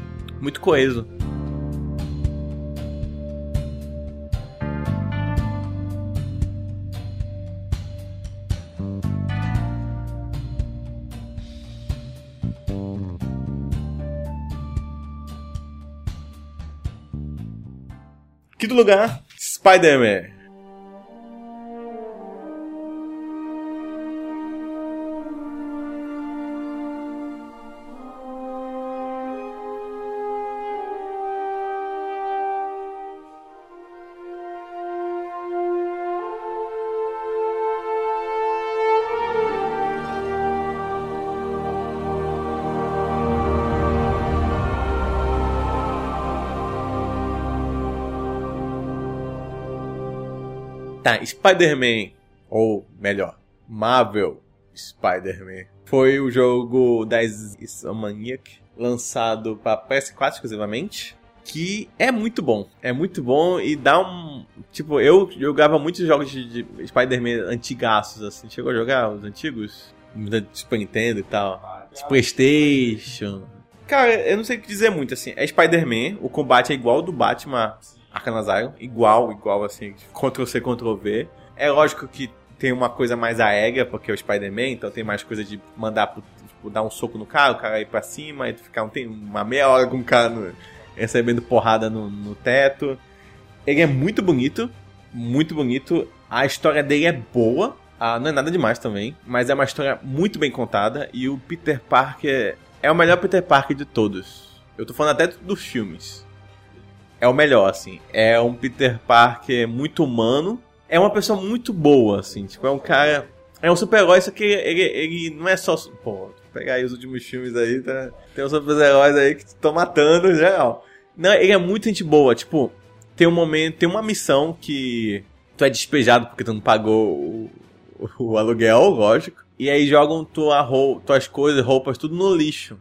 muito coeso. Quinto lugar, Spider-Man. Tá, Spider-Man, ou melhor, Marvel Spider-Man. Foi o jogo da Insomniac, lançado para P S quatro exclusivamente, que é muito bom. É muito bom e dá um... Tipo, eu jogava muitos jogos de, de Spider-Man antigaços, assim. Chegou a jogar os antigos? Da Super Nintendo e tal. Ah, de PlayStation. Cara, eu não sei o que dizer muito, assim. É Spider-Man, o combate é igual ao do Batman Arkham Asylum. Igual, igual, assim. Ctrl-C, Ctrl-V. É lógico que tem uma coisa mais aérea, porque é o Spider-Man, então tem mais coisa de mandar pro, tipo, dar um soco no cara, o cara ir pra cima, e tu ficar um, tem uma meia hora com o cara no, recebendo porrada no, no teto. Ele é muito bonito, muito bonito. A história dele é boa, ah, não é nada demais também, mas é uma história muito bem contada, e o Peter Parker é o melhor Peter Parker de todos. Eu tô falando até dos filmes. É o melhor, assim. É um Peter Parker muito humano. É uma pessoa muito boa, assim, tipo, é um cara... É um super-herói, só que ele, ele não é só... Pô, pegar aí os últimos filmes aí, tá? Tem uns super-heróis aí que estão matando, em geral. Não, ele é muito gente boa, tipo, tem um momento, tem uma missão que tu é despejado porque tu não pagou o, o, o aluguel, lógico, e aí jogam tua roupa, tuas coisas, roupas, tudo no lixo.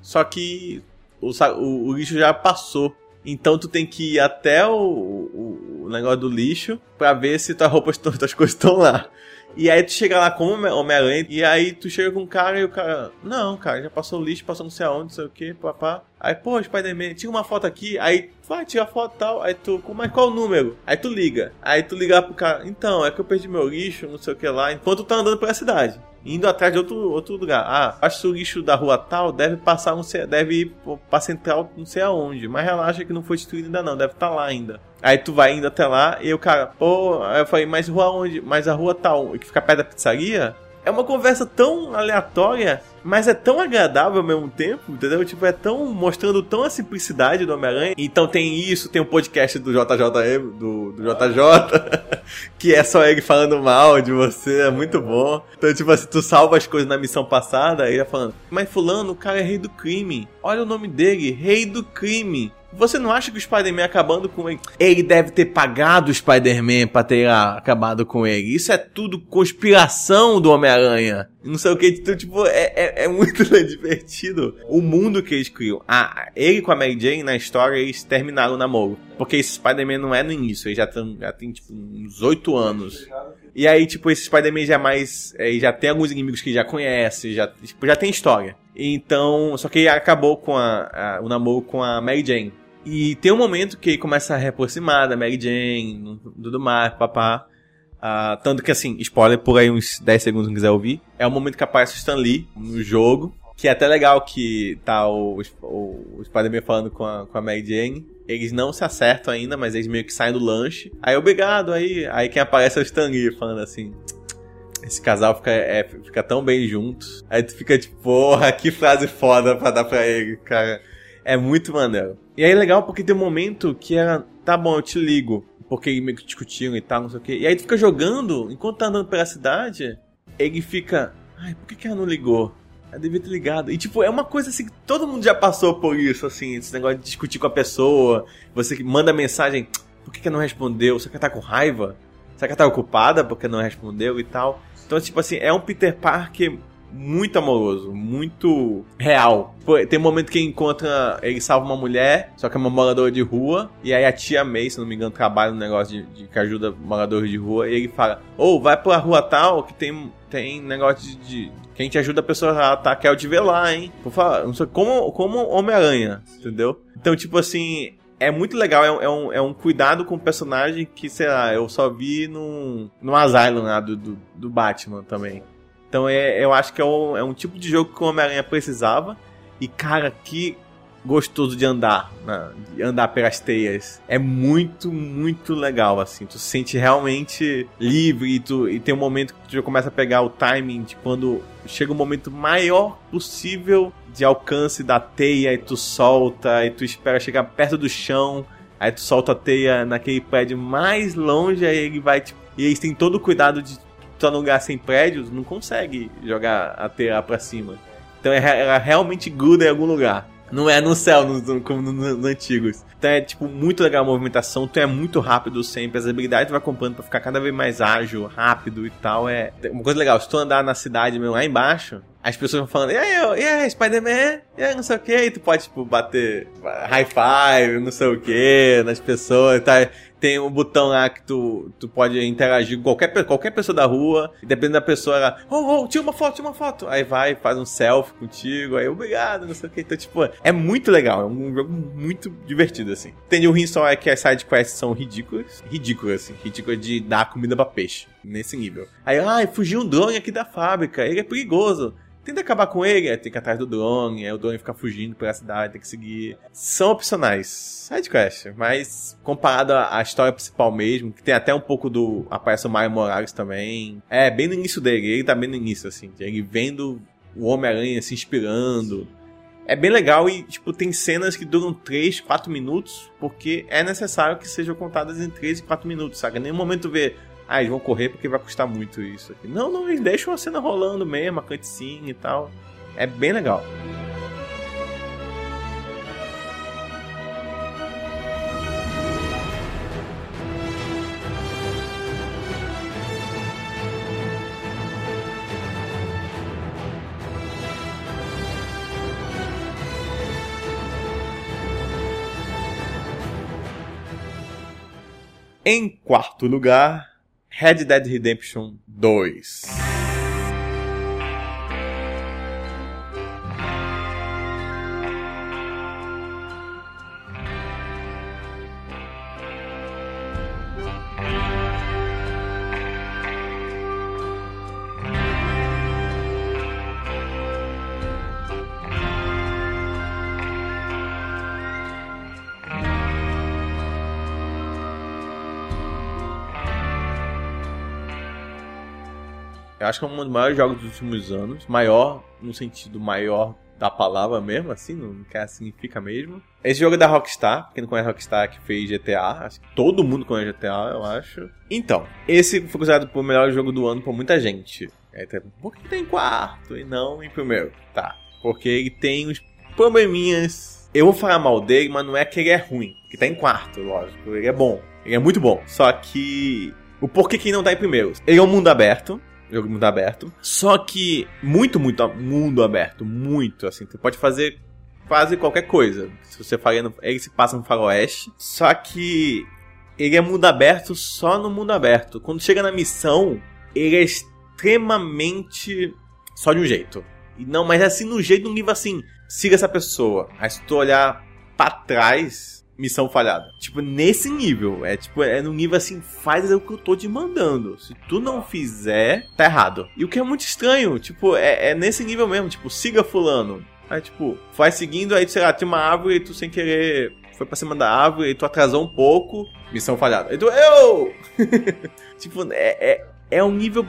Só que o, o, o lixo já passou. Então tu tem que ir até o, o, o negócio do lixo pra ver se tuas roupas, tuas coisas estão lá. E aí tu chega lá como Homem-Aranha, e aí tu chega com um cara e o cara... Não, cara, já passou o lixo, passou não sei aonde, não sei o que, papá. Aí, pô, Spider-Man, tira uma foto aqui. Aí, vai, tira a foto e tal. Aí tu, mas qual o número? Aí tu liga. Aí tu liga pro cara, então, é que eu perdi meu lixo, não sei o que lá. Enquanto tu tá andando pela cidade, indo atrás de outro, outro lugar. Ah, acho que o lixo da rua tal deve passar, não sei, deve ir pra central não sei aonde. Mas relaxa que não foi destruído ainda não, deve estar tá lá ainda. Aí tu vai indo até lá e o cara, pô, aí eu falei, mas rua onde? Mas a rua tal, que fica perto da pizzaria? É uma conversa tão aleatória, mas é tão agradável ao mesmo tempo, entendeu? Tipo, é tão, mostrando tão a simplicidade do Homem-Aranha. Então tem isso, tem um podcast do J J, do, do J J, que é só ele falando mal de você, é muito bom. Então, tipo assim, tu salva as coisas na missão passada, aí ele falando, mas fulano, o cara é rei do crime. Olha o nome dele, rei do crime. Você não acha que o Spider-Man acabando com ele... Ele deve ter pagado o Spider-Man pra ter acabado com ele. Isso é tudo conspiração do Homem-Aranha. Não sei o que. Então, tipo, é, é, é muito divertido. O mundo que eles criam. Ah, ele com a Mary Jane, na história, eles terminaram o namoro. Porque esse Spider-Man não é no início. Ele já tem, já tem tipo, uns oito anos. E aí, tipo, esse Spider-Man já é mais... Ele já tem alguns inimigos que ele já conhece. Já, tipo, já tem história. Então... Só que ele acabou com a, a, o namoro com a Mary Jane. E tem um momento que ele começa a reaproximar da Mary Jane, do mar, papá. Ah, tanto que, assim, spoiler, por aí uns dez segundos, não quiser ouvir. É o momento que aparece o Stan Lee no jogo. Que é até legal que tá o, o, o Spider-Man falando com a, com a Mary Jane. Eles não se acertam ainda, mas eles meio que saem do lanche. Aí, obrigado, aí, aí quem aparece é o Stan Lee falando assim... Esse casal fica, é, fica tão bem juntos. Aí tu fica tipo, porra, que frase foda pra dar pra ele, cara. É muito maneiro. E aí é legal porque tem um momento que era... Tá bom, eu te ligo. Porque meio que discutiram e tal, não sei o quê. E aí tu fica jogando, enquanto tá andando pela cidade, ele fica... Ai, por que que ela não ligou? Ela devia ter ligado. E tipo, é uma coisa assim que todo mundo já passou por isso, assim. Esse negócio de discutir com a pessoa. Você que manda mensagem, por que que ela não respondeu? Será que ela tá com raiva? Será que ela tá ocupada porque não respondeu e tal? Então, tipo assim, é um Peter Parker... muito amoroso, muito real. Tem um momento que ele encontra, ele salva uma mulher, só que é uma moradora de rua, e aí a tia May, se não me engano, trabalha no negócio de, de que ajuda moradores de rua, e ele fala, ô, oh, vai pra rua tal, que tem, tem negócio de, de... que a gente ajuda a pessoa a tá, quer o de velar, hein? Por favor, não sei, como, como Homem-Aranha, entendeu? Então, tipo assim... É muito legal, é um, é um cuidado com o personagem que, sei lá, eu só vi num, num Asylum lá do, do, do Batman também. Então é, eu acho que é um, é um tipo de jogo que o Homem-Aranha precisava. E, cara, que gostoso de andar, né? De andar pelas teias. É muito, muito legal, assim. Tu se sente realmente livre e, tu, e tem um momento que tu já começa a pegar o timing de quando chega o momento maior possível de alcance da teia e tu solta, e tu espera chegar perto do chão, aí tu solta a teia naquele prédio mais longe, aí ele vai... Tipo, e eles têm todo o cuidado de... Só num lugar sem prédios, não consegue jogar a teia pra cima. Então ela realmente gruda em algum lugar. Não é no céu, no, no, como nos no, no antigos. Então é, tipo, muito legal a movimentação. Tu é muito rápido sempre. As habilidades tu vai comprando pra ficar cada vez mais ágil, rápido e tal. É uma coisa legal. Se tu andar na cidade mesmo, lá embaixo, as pessoas vão falando, e aí, e aí, Spider-Man? E aí, não sei o que. E tu pode, tipo, bater high five, não sei o que, nas pessoas e tal. Tem um botão lá que tu, tu pode interagir com qualquer, qualquer pessoa da rua. E dependendo da pessoa, ela... Oh, oh, tira uma foto, tira uma foto. Aí vai, faz um selfie contigo. Aí, obrigado, não sei o que. Então, tipo, é muito legal. É um jogo muito divertido, assim. Tem o ruim só é que as sidequests são ridículas. Ridículas, assim. Ridículas de dar comida pra peixe. Nesse nível. Aí, ah, fugiu um drone aqui da fábrica. Ele é perigoso. Tenta acabar com ele, aí tem que ir atrás do drone, aí o drone fica fugindo pela cidade, tem que seguir. São opcionais, sidequest, mas comparado à história principal mesmo, que tem até um pouco do... Aparece o Mario Morales também. É, bem no início dele, ele tá bem no início, assim, ele vendo o Homem-Aranha se inspirando. É bem legal e, tipo, tem cenas que duram três, quatro minutos, porque é necessário que sejam contadas em três e quatro minutos, sabe? Em nenhum momento vê... Ah, eles vão correr porque vai custar muito isso aqui. Não, não, eles deixam a cena rolando mesmo, a cutscene e tal. É bem legal. Em quarto lugar... Red Dead Redemption dois. Eu acho que é um dos maiores jogos dos últimos anos. Maior, no sentido maior da palavra mesmo, assim, não quer significa mesmo. Esse jogo é da Rockstar. Quem não conhece a Rockstar é que fez G T A. Acho que todo mundo conhece G T A, eu acho. Então, esse foi considerado o melhor jogo do ano por muita gente. Aí tem, por que tem quarto e não em primeiro? Tá, porque ele tem uns probleminhas. Eu vou falar mal dele, mas não é que ele é ruim. Que tá em quarto, lógico. Ele é bom. Ele é muito bom. Só que... O porquê que ele não tá em primeiro? Ele é um mundo aberto. Jogo mundo aberto. Só que muito, muito mundo aberto. Muito, assim. Você pode fazer quase qualquer coisa. Se você faria no, ele se passa no faroeste. Só que ele é mundo aberto só no mundo aberto. Quando chega na missão, ele é extremamente só de um jeito. E não, mas é assim, no jeito, no livro assim. Siga essa pessoa. Aí se tu olhar pra trás... Missão falhada. Tipo, nesse nível. É tipo, é no nível assim, faz o que eu tô te mandando. Se tu não fizer, tá errado. E o que é muito estranho, tipo, é, é nesse nível mesmo. Tipo, siga fulano. Aí, tipo, vai seguindo, aí, sei lá, tem uma árvore e tu sem querer foi pra cima da árvore e tu atrasou um pouco. Missão falhada. Aí tu, eu! Tipo, é, é, é um nível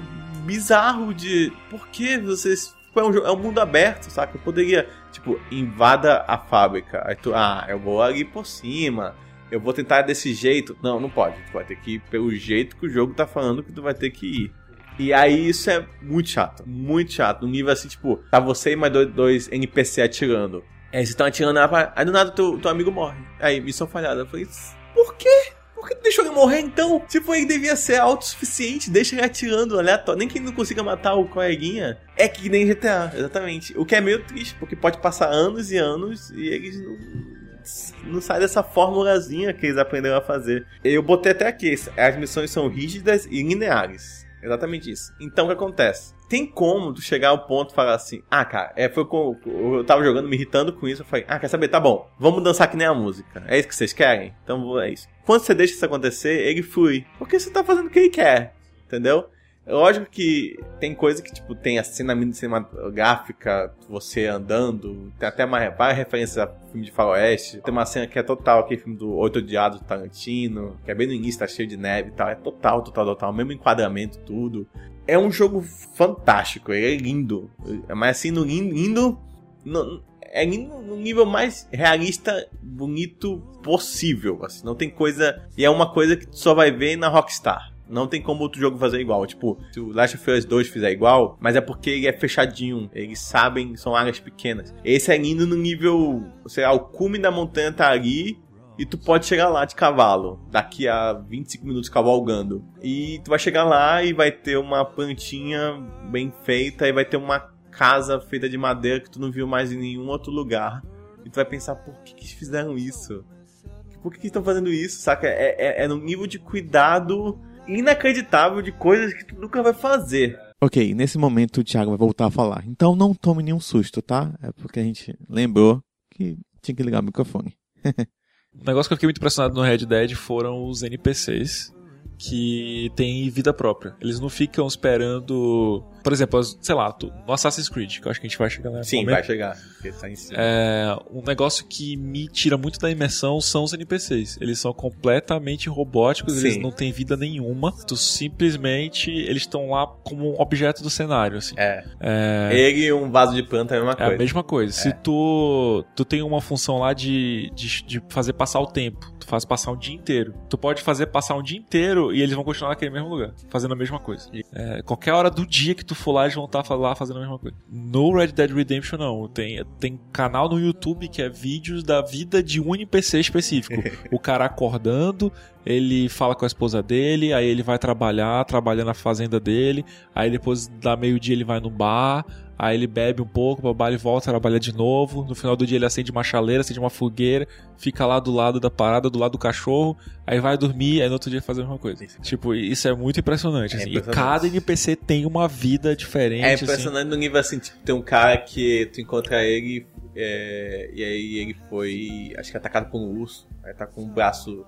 bizarro de... Por que vocês... É um, é um mundo aberto, saca? Eu poderia, tipo, invada a fábrica. Aí tu, ah, eu vou ali por cima. Eu vou tentar desse jeito. Não, não pode. Tu vai ter que ir pelo jeito que o jogo tá falando que tu vai ter que ir. E aí isso é muito chato. Muito chato. Um nível assim, tipo, tá você e mais dois, dois N P C atirando. Aí vocês estão atirando, aí do nada teu, teu amigo morre. Aí, missão falhada. Eu falei, por quê? Por que tu deixou ele morrer então? Tipo, ele devia ser autossuficiente, deixa ele atirando aleatório. Nem que ele não consiga matar o coleguinha. É que nem G T A, exatamente. O que é meio triste, porque pode passar anos e anos e eles não, não saem dessa formulazinha que eles aprenderam a fazer. Eu botei até aqui, as missões são rígidas e lineares. Exatamente isso. Então o que acontece? Tem como tu chegar ao ponto e falar assim, ah, cara, é, foi com, eu tava jogando, me irritando com isso, eu falei, ah, quer saber, tá bom, vamos dançar que nem a música. É isso que vocês querem? Então é isso. Quando você deixa isso acontecer, ele flui. Porque você tá fazendo o que ele quer, entendeu? Lógico que tem coisa que, tipo, tem a cena cinematográfica, você andando, tem até uma, várias referências a filme de faroeste. Tem uma cena que é total, aquele filme do Oito Odiados do Tarantino, que é bem no início, tá cheio de neve e tal. É total, total, total, mesmo enquadramento, tudo. É um jogo fantástico, ele é lindo. Mas assim, no lindo, lindo no, é lindo no nível mais realista, bonito possível. Assim, não tem coisa... E é uma coisa que tu só vai ver na Rockstar. Não tem como outro jogo fazer igual. Tipo, se o Last of Us dois fizer igual, mas é porque ele é fechadinho. Eles sabem, são áreas pequenas. Esse é indo no nível, sei lá, o cume da montanha tá ali e tu pode chegar lá de cavalo. Daqui a vinte e cinco minutos cavalgando. E tu vai chegar lá e vai ter uma plantinha bem feita e vai ter uma casa feita de madeira que tu não viu mais em nenhum outro lugar. E tu vai pensar, por que que fizeram isso? Por que que estão fazendo isso, saca? É, é, é num nível de cuidado inacreditável de coisas que tu nunca vai fazer. Ok, nesse momento o Thiago vai voltar a falar. Então não tome nenhum susto, tá? É porque a gente lembrou que tinha que ligar o microfone. O negócio que eu fiquei muito impressionado no Red Dead foram os N P Cs que têm vida própria. Eles não ficam esperando... Por exemplo, sei lá, no Assassin's Creed, que eu acho que a gente vai chegar lá. Sim, momento, vai chegar. Tá em cima. É, um negócio que me tira muito da imersão são os N P Cs. Eles são completamente robóticos, sim, eles não têm vida nenhuma. Tu simplesmente, eles estão lá como um objeto do cenário, assim. É. é... Ele e um vaso de planta é a mesma coisa. É a mesma coisa. É. Se tu, tu tem uma função lá de, de, de fazer passar o tempo, tu faz passar um dia inteiro. Tu pode fazer passar um dia inteiro e eles vão continuar naquele mesmo lugar, fazendo a mesma coisa. É, qualquer hora do dia que tu for lá, eles vão estar lá fazendo a mesma coisa. No Red Dead Redemption, não. Tem, tem canal no YouTube que é vídeos da vida de um N P C específico. O cara acordando, ele fala com a esposa dele, aí ele vai trabalhar, trabalha na fazenda dele, aí depois da meio-dia ele vai no bar, aí ele bebe um pouco, trabalha e volta, trabalha de novo, no final do dia ele acende uma chaleira, acende uma fogueira, fica lá do lado da parada, do lado do cachorro, aí vai dormir, aí no outro dia faz a mesma coisa. Isso. Tipo, isso é muito impressionante, é assim. Impressionante. E cada N P C tem uma vida diferente. É impressionante assim. No nível assim, tipo, tem um cara que tu encontra ele, é, e aí ele foi, acho que atacado por um urso, aí tá com um braço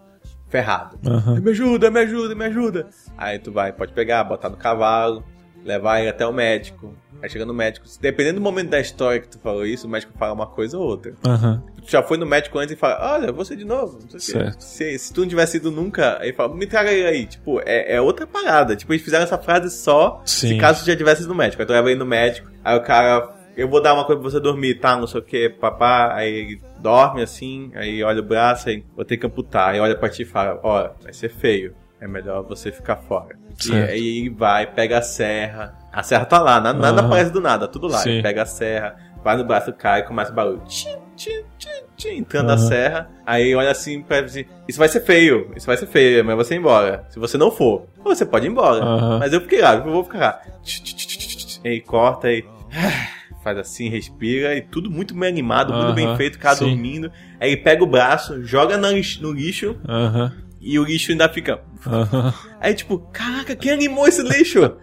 ferrado. Uhum. Me ajuda, me ajuda, me ajuda. Aí tu vai, pode pegar, botar no cavalo, levar ele até o médico. Aí chega no médico. Dependendo do momento da história que tu falou isso, o médico fala uma coisa ou outra. Uhum. Tu já foi no médico antes e fala, olha, você de novo. Não sei certo. Se, se tu não tivesse ido nunca, aí fala, me traga ele aí. Tipo, é, é outra parada. Tipo, eles fizeram essa frase só, sim, se caso tu já tivesse ido no médico. Aí tu leva ele no médico, aí o cara, eu vou dar uma coisa pra você dormir, tá, não sei o que, papá. Aí ele dorme assim, aí olha o braço, aí vou ter que amputar. Aí olha pra ti e fala, ó, vai ser feio. É melhor você ficar fora. Certo. E aí ele vai, pega a serra. A serra tá lá, nada, nada uhum. aparece do nada, tudo lá. Sim. Ele pega a serra, vai no braço do cara e começa o barulho. Tchim, tchim, tchim, tchim, entrando uhum. a serra. Aí olha assim pra dizer, isso vai ser feio, isso vai ser feio, é melhor você ir embora. Se você não for, você pode ir embora. Uhum. Mas eu fiquei lá, eu vou ficar lá. Tch, tch, tch, tch, tch. Aí corta e... faz assim, respira, e tudo muito bem animado, muito uh-huh, bem feito, o cara sim. dormindo. Aí ele pega o braço, joga no lixo, no lixo uh-huh. e o lixo ainda fica... Uh-huh. Aí tipo, caraca, quem animou esse lixo?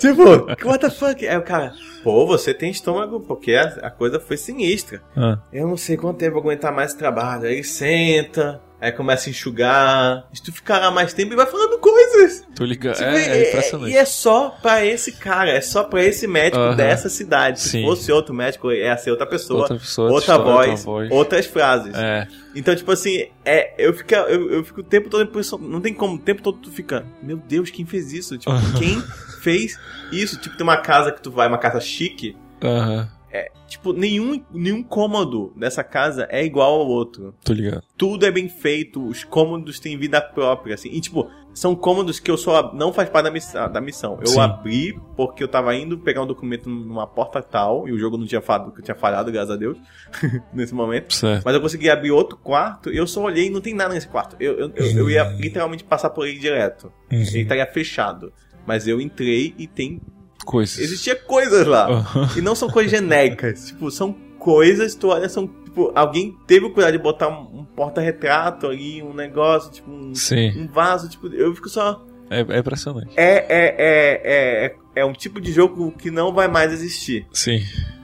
Tipo, what the fuck? Aí o cara, pô, você tem estômago, porque a, a coisa foi sinistra. Uh-huh. Eu não sei quanto tempo eu vou aguentar mais esse trabalho. Aí ele senta... Aí começa a enxugar, e tu ficará mais tempo e vai falando coisas. Tô ligado, tipo, é, é, é impressionante. E é só pra esse cara, é só pra esse médico uhum. dessa cidade. Se fosse outro médico, ia ser outra pessoa, outra, pessoa, outra, história, voz, outra voz, outras frases. É. Então, tipo assim, é, eu, fico, eu, eu fico o tempo todo, não tem como, o tempo todo tu fica, meu Deus, quem fez isso? Tipo, uhum. quem fez isso? Tipo, tem uma casa que tu vai, uma casa chique, aham. Uhum. É, tipo, nenhum, nenhum cômodo dessa casa é igual ao outro. Tô ligado. Tudo é bem feito, os cômodos têm vida própria, assim. E, tipo, são cômodos que eu só... Não faz parte da, miss- da missão. Eu sim. abri porque eu tava indo pegar um documento numa porta tal, e o jogo não tinha falado, que eu tinha falhado, graças a Deus, nesse momento. Certo. Mas eu consegui abrir outro quarto, e eu só olhei e não tem nada nesse quarto. Eu, eu, eu, eu ia literalmente passar por ele direto. Uhum. Ele estaria fechado. Mas eu entrei e tem... coisas. Existia coisas lá. Uhum. E não são coisas genéricas. Tipo, são coisas, tu olha, são, tipo, alguém teve o cuidado de botar um, um porta-retrato ali, um negócio, tipo, um, um vaso, tipo, eu fico só... É, é impressionante. É, é, é, é, é um tipo de jogo que não vai mais existir. Sim.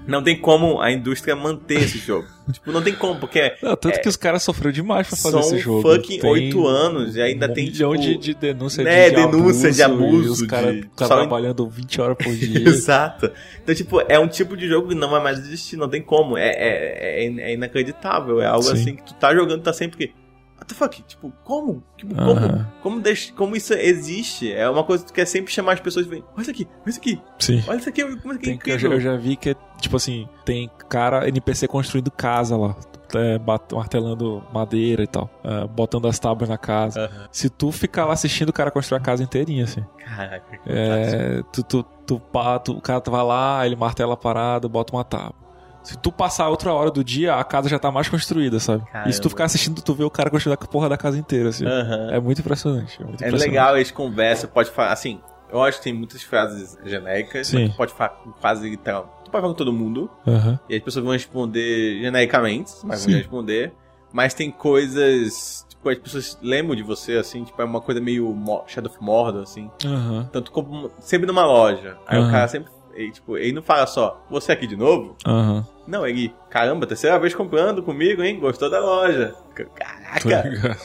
Não tem como a indústria manter esse jogo. Tipo, não tem como, porque... Não, tanto é, que os caras sofreram demais pra fazer esse jogo. São fucking oito anos e ainda um tem, tipo... Um milhão de, de denúncia né, de, de denúncia abuso, de abuso. E os caras de... cara trabalhando vinte horas por dia. Exato. Então, tipo, é um tipo de jogo que não vai mais existir, não tem como. É, é, é, é inacreditável. É algo sim. assim que tu tá jogando, tá sempre... What the fuck? Tipo, como? Tipo, como? Uh-huh. Como, deixa, como isso existe? É uma coisa que tu quer sempre chamar as pessoas e vem, olha isso aqui, olha isso aqui. Sim. Olha isso aqui, como isso aqui é incrível. Eu já, eu já vi que é, tipo assim, tem cara N P C construindo casa lá. é, bat, martelando madeira e tal, é, botando as tábuas na casa. Uhum. Se tu ficar lá assistindo o cara construir a casa inteirinha, assim. Caraca, que é, tu, tu, tu, tu, tu, o cara vai lá, ele martela a parada, bota uma tábua. Se tu passar outra hora do dia, a casa já tá mais construída, sabe? Caramba. E se tu ficar assistindo, tu vê o cara construir a porra da casa inteira, assim. Uhum. É muito impressionante. É, muito é impressionante. Legal, eles conversam, pode falar, assim, eu acho que tem muitas frases genéricas, mas tu pode falar quase literal. Tu pode falar com todo mundo, uhum. e as pessoas vão responder genericamente, mas vão responder, mas tem coisas... as pessoas lembram de você, assim, tipo, é uma coisa meio Shadow of Mordor, assim. Uhum. Então, tu compra sempre numa loja. Aí uhum. o cara sempre, ele, tipo, ele não fala só, você aqui de novo? Uhum. Não, ele, caramba, terceira vez comprando comigo, hein? Gostou da loja. Caraca!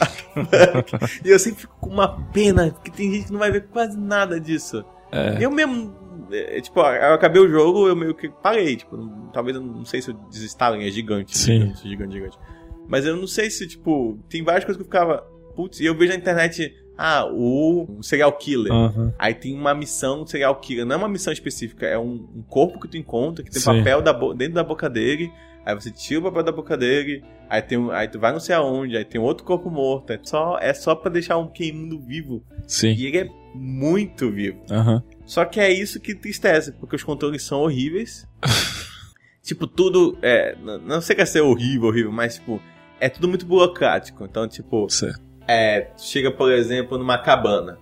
E eu sempre fico com uma pena, porque tem gente que não vai ver quase nada disso. É. Eu mesmo, é, tipo, eu acabei o jogo, eu meio que parei, tipo, não, talvez, eu não sei se eu desinstalo, é gigante. Sim. Gigante, gigante, gigante. Mas eu não sei se, tipo, tem várias coisas que eu ficava... Putz, e eu vejo na internet... Ah, o serial killer. Uhum. Aí tem uma missão serial killer. Não é uma missão específica, é um, um corpo que tu encontra, que tem Sim. papel da bo- dentro da boca dele. Aí você tira o papel da boca dele. Aí, tem, aí tu vai não sei aonde. Aí tem outro corpo morto. É só, é só pra deixar um mundo vivo. Sim. E ele é muito vivo. Uhum. Só que é isso que tristeza, porque os controles são horríveis. Tipo, tudo... É, não sei que é ser horrível, horrível, mas, tipo... É tudo muito burocrático. Então, tipo... É, chega, por exemplo, numa cabana.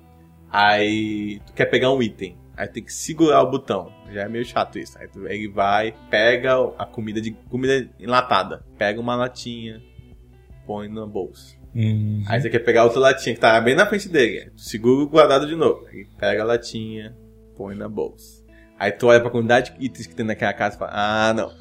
Aí... Tu quer pegar um item. Aí tem que segurar o botão. Já é meio chato isso. Aí tu, ele vai... Pega a comida de comida enlatada. Pega uma latinha. Põe na bolsa. Uhum. Aí você quer pegar outra latinha que tá bem na frente dele. Aí tu segura o guardado de novo. Aí pega a latinha. Põe na bolsa. Aí tu olha pra quantidade de itens que tem naquela casa e fala... Ah, não.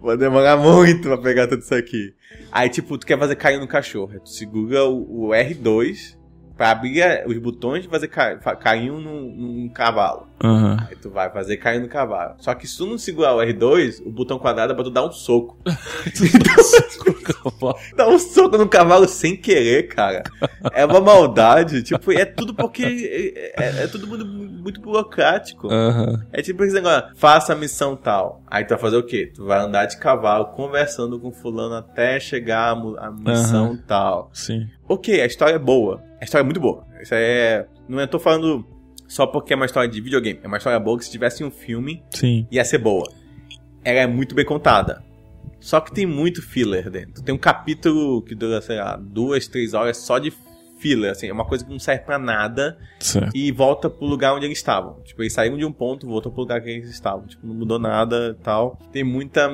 Vou demorar muito pra pegar tudo isso aqui. Aí, tipo, tu quer fazer cair no cachorro. Aí tu segura o, o R dois pra abrir os botões de fazer cair cair num, num cavalo. Uhum. Aí tu vai fazer cair no cavalo. Só que se tu não segurar o R dois, o botão quadrado é pra tu dar um soco. Dá um soco no cavalo sem querer, cara. É uma maldade. Tipo, é tudo porque... É, é tudo muito... muito burocrático. Uhum. É tipo esse negócio, faça a missão tal. Aí tu vai fazer o quê? Tu vai andar de cavalo conversando com fulano até chegar a missão uhum. tal. Sim. Ok, a história é boa. A história é muito boa. Isso aí é... Não eu tô falando só porque é uma história de videogame. É uma história boa que se tivesse um filme Sim. ia ser boa. Ela é muito bem contada. Só que tem muito filler dentro. Tem um capítulo que dura, sei lá, duas, três horas só de filler, assim, é uma coisa que não serve pra nada certo. E volta pro lugar onde eles estavam. Tipo, eles saíram de um ponto, voltam pro lugar que eles estavam. Tipo, não mudou nada e tal. Tem muita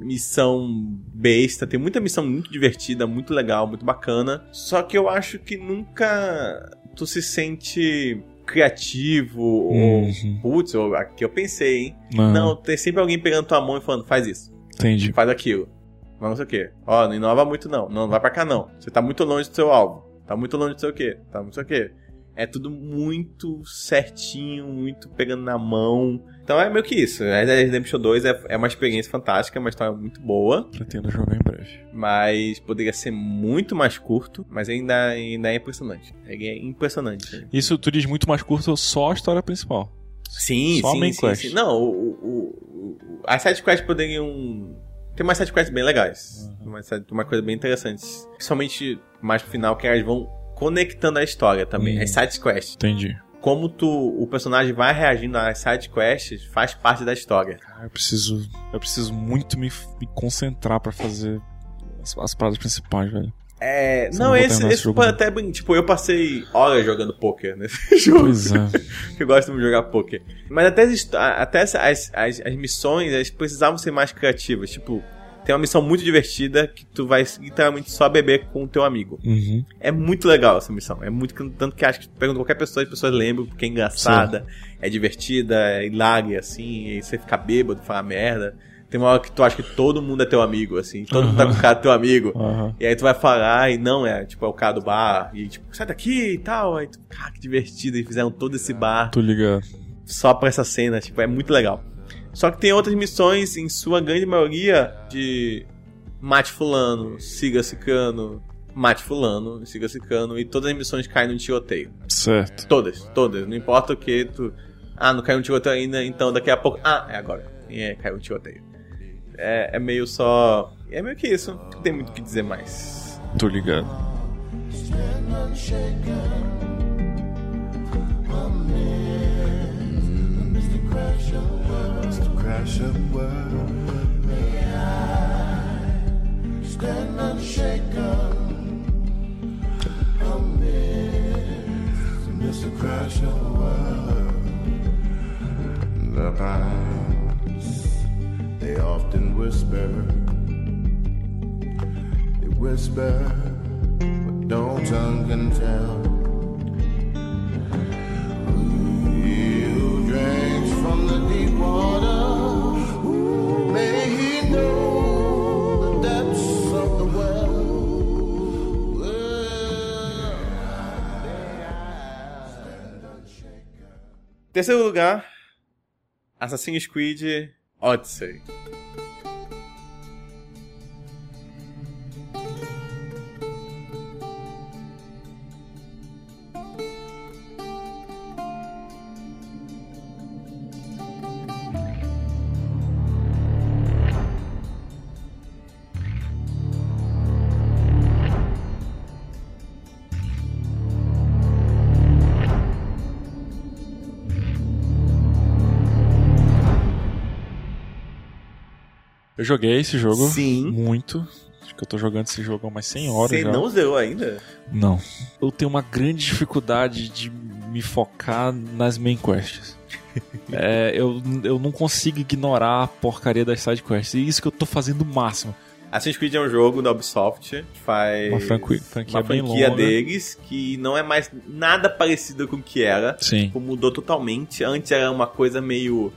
missão besta, tem muita missão muito divertida, muito legal, muito bacana. Só que eu acho que nunca tu se sente criativo uhum. ou putz, ou aqui eu pensei, hein? Uhum. Não, tem sempre alguém pegando tua mão e falando, faz isso. Entendi. Faz aquilo. Mas não sei o quê. Ó, não inova muito não. Não, não vai pra cá não. Você tá muito longe do seu alvo. Tá muito longe de sei o quê, tá muito sei o quê. É tudo muito certinho, muito pegando na mão. Então é meio que isso. Red Dead Redemption dois é, é uma experiência fantástica, uma história muito boa. Pretendo jogar em breve. Mas poderia ser muito mais curto, mas ainda, ainda é impressionante. É, é impressionante. Isso tu diz muito mais curto só a história principal? Sim, só sim, a main sim, quest. Sim. Não, o, o, o, as side quests poderiam... Tem umas sidequests bem legais. Uhum. Uma, uma coisa bem interessante. Principalmente mais pro final, que elas vão conectando a história também. Uhum. As sidequests. Entendi. Como tu, o personagem vai reagindo às sidequests faz parte da história. Cara, eu preciso, eu preciso muito me, me concentrar pra fazer as, as paradas principais, velho. É, não, não esse, esse jogo, foi até bem. Tipo, eu passei horas jogando poker nesse jogo. Pois é. Eu gosto de jogar poker. Mas até, as, até as, as, as missões, elas precisavam ser mais criativas. Tipo, tem uma missão muito divertida que tu vai literalmente só beber com o teu amigo. Uhum. É muito legal essa missão. É muito, tanto que acho que tu pergunta qualquer pessoa, as pessoas lembram, porque é engraçada, Sim. é divertida, é hilária, assim, e você fica bêbado, fala merda. Tem uma hora que tu acha que todo mundo é teu amigo, assim. Todo uhum. mundo tá com o cara do teu amigo. Uhum. E aí tu vai falar, e não é, tipo, é o cara do bar. E tipo, sai daqui e tal. Aí tu, cara, que divertido. E fizeram todo esse bar. Tô ligado. Só pra essa cena, tipo, é muito legal. Só que tem outras missões, em sua grande maioria, de mate fulano, siga sicano, mate fulano, siga sicano. E todas as missões caem no tiroteio. Certo. Todas, todas. Não importa o que tu... Ah, não caiu no tiroteio ainda, então daqui a pouco... Ah, é agora. É, caiu no tiroteio. é, é meio só... É meio que isso. Não tem muito o que dizer mais. Tô ligado. They often whisper, they whisper, but no tongue can tell. Who drinks from the deep water, may he know the depths of the well. Terceiro lugar, Assassin's Creed Odyssey. Eu joguei esse jogo. Sim. Muito. Acho que eu tô jogando esse jogo há umas cem horas. Você já. Não zerou ainda? Não. Eu tenho uma grande dificuldade de me focar nas main quests. é, eu, eu não consigo ignorar a porcaria das side quests. E isso que eu tô fazendo o máximo. Assassin's Creed é um jogo da Ubisoft, faz uma franquia, franquia, uma franquia bem deles, que não é mais nada parecido com o que era. Sim. Tipo, mudou totalmente. Antes era uma coisa meio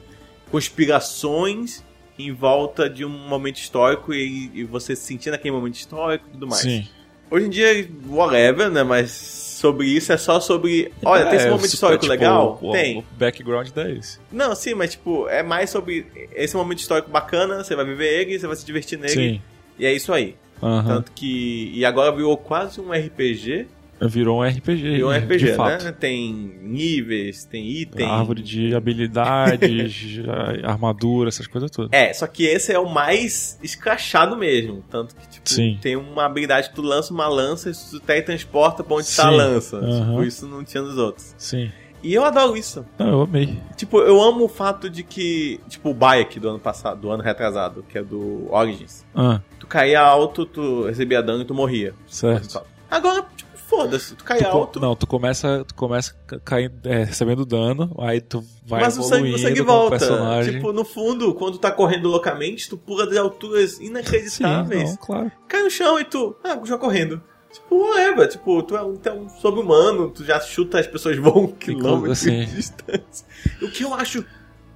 conspirações em volta de um momento histórico e, e você se sentir naquele momento histórico e tudo mais. Sim. Hoje em dia, whatever, né? Mas sobre isso é só sobre... Olha, é, tem esse momento histórico tipo, legal? O, tem. O background dá esse. Não, sim, mas tipo, é mais sobre esse momento histórico bacana, você vai viver ele, você vai se divertir nele. Sim. E é isso aí. Uh-huh. Tanto que... E agora virou quase um R P G. Virou um R P G. Virou um R P G, né? Tem níveis, tem itens. Árvore de habilidades, armadura, essas coisas todas. É, só que esse é o mais escrachado mesmo. Tanto que, tipo, sim, tem uma habilidade que tu lança uma lança e tu teletransporta pra onde sim, tá a lança. Uhum. Tipo, isso não tinha nos outros. Sim. E eu adoro isso. Não, eu amei. Tipo, eu amo o fato de que... Tipo, o Bayek do ano passado, do ano retrasado, que é do Origins. Ah. Tu caía alto, tu recebia dano e tu morria. Certo. Agora... Foda-se, tu cai tu, alto. Não, tu começa, tu começa caindo, é, recebendo dano, aí tu vai mas evoluindo o sangue, o sangue volta. Personagem. Tipo, no fundo, quando tu tá correndo loucamente, tu pula de alturas inacreditáveis. Sim, não, claro. Cai no chão e tu, ah, já correndo. Tipo, é, tipo, tu é um, é um sobre-humano, tu já chuta, as pessoas voam um quilômetro assim, de distância. O que eu acho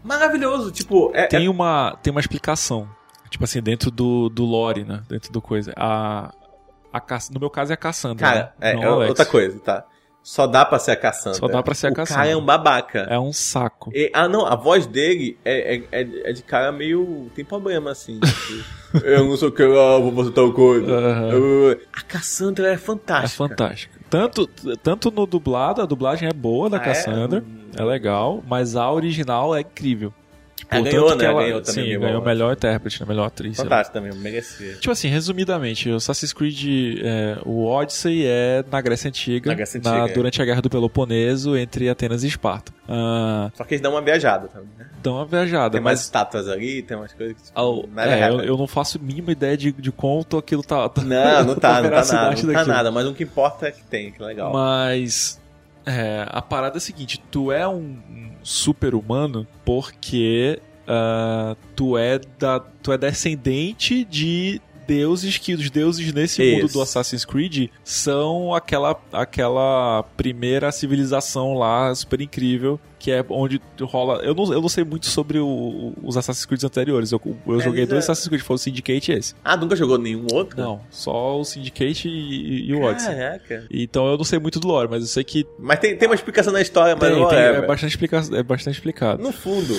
maravilhoso, tipo... É, tem, é... Uma, tem uma explicação, tipo assim, dentro do, do lore, né, dentro do coisa, a... A Ca... No meu caso é a Cassandra. Cara, né? é, é outra coisa, tá? Só dá pra ser a Cassandra. Só dá pra ser a Cassandra. O cara é um babaca. É um saco. E, ah, não, a voz dele é, é, é de cara meio... Tem problema, assim. Tipo, eu não sou que eu vou fazer tal coisa. Uhum. Eu... A Cassandra é fantástica. É fantástica. Tanto, tanto no dublado, a dublagem é boa da ah, Cassandra. É? é legal, mas a original é incrível. Ela ganhou, né? Ela ganhou também. Sim, ganhou o melhor intérprete, a melhor atriz. Fantástico também, merecia. Tipo assim, resumidamente, o Assassin's Creed, é, o Odyssey é na Grécia Antiga, na Grécia Antiga na, é. durante a Guerra do Peloponeso, entre Atenas e Esparta. Ah, só que eles dão uma viajada também, né? Dão uma viajada. Tem mas... umas estátuas ali, tem umas coisas que... Tipo, ao, é, eu, eu não faço a mínima ideia de, de quanto aquilo tá... tá não, não tá, não tá nada, não tá nada, mas o que importa é que tem, que legal. Mas... É, a parada é a seguinte, tu é um super-humano porque uh, tu, é da, tu é descendente de deuses que os deuses nesse Isso. mundo do Assassin's Creed são aquela, aquela primeira civilização lá super incrível que é onde rola... Eu não, eu não sei muito sobre o, os Assassin's Creed anteriores, eu, eu é, joguei é... dois Assassin's Creed, foi o Syndicate e esse. Ah, nunca jogou nenhum outro? Não, só o Syndicate e, e o Odyssey. Caraca. Então eu não sei muito do lore, mas eu sei que... Mas tem, tem uma explicação na história, mas tem, tem, é, bastante explica... é bastante explicado. No fundo,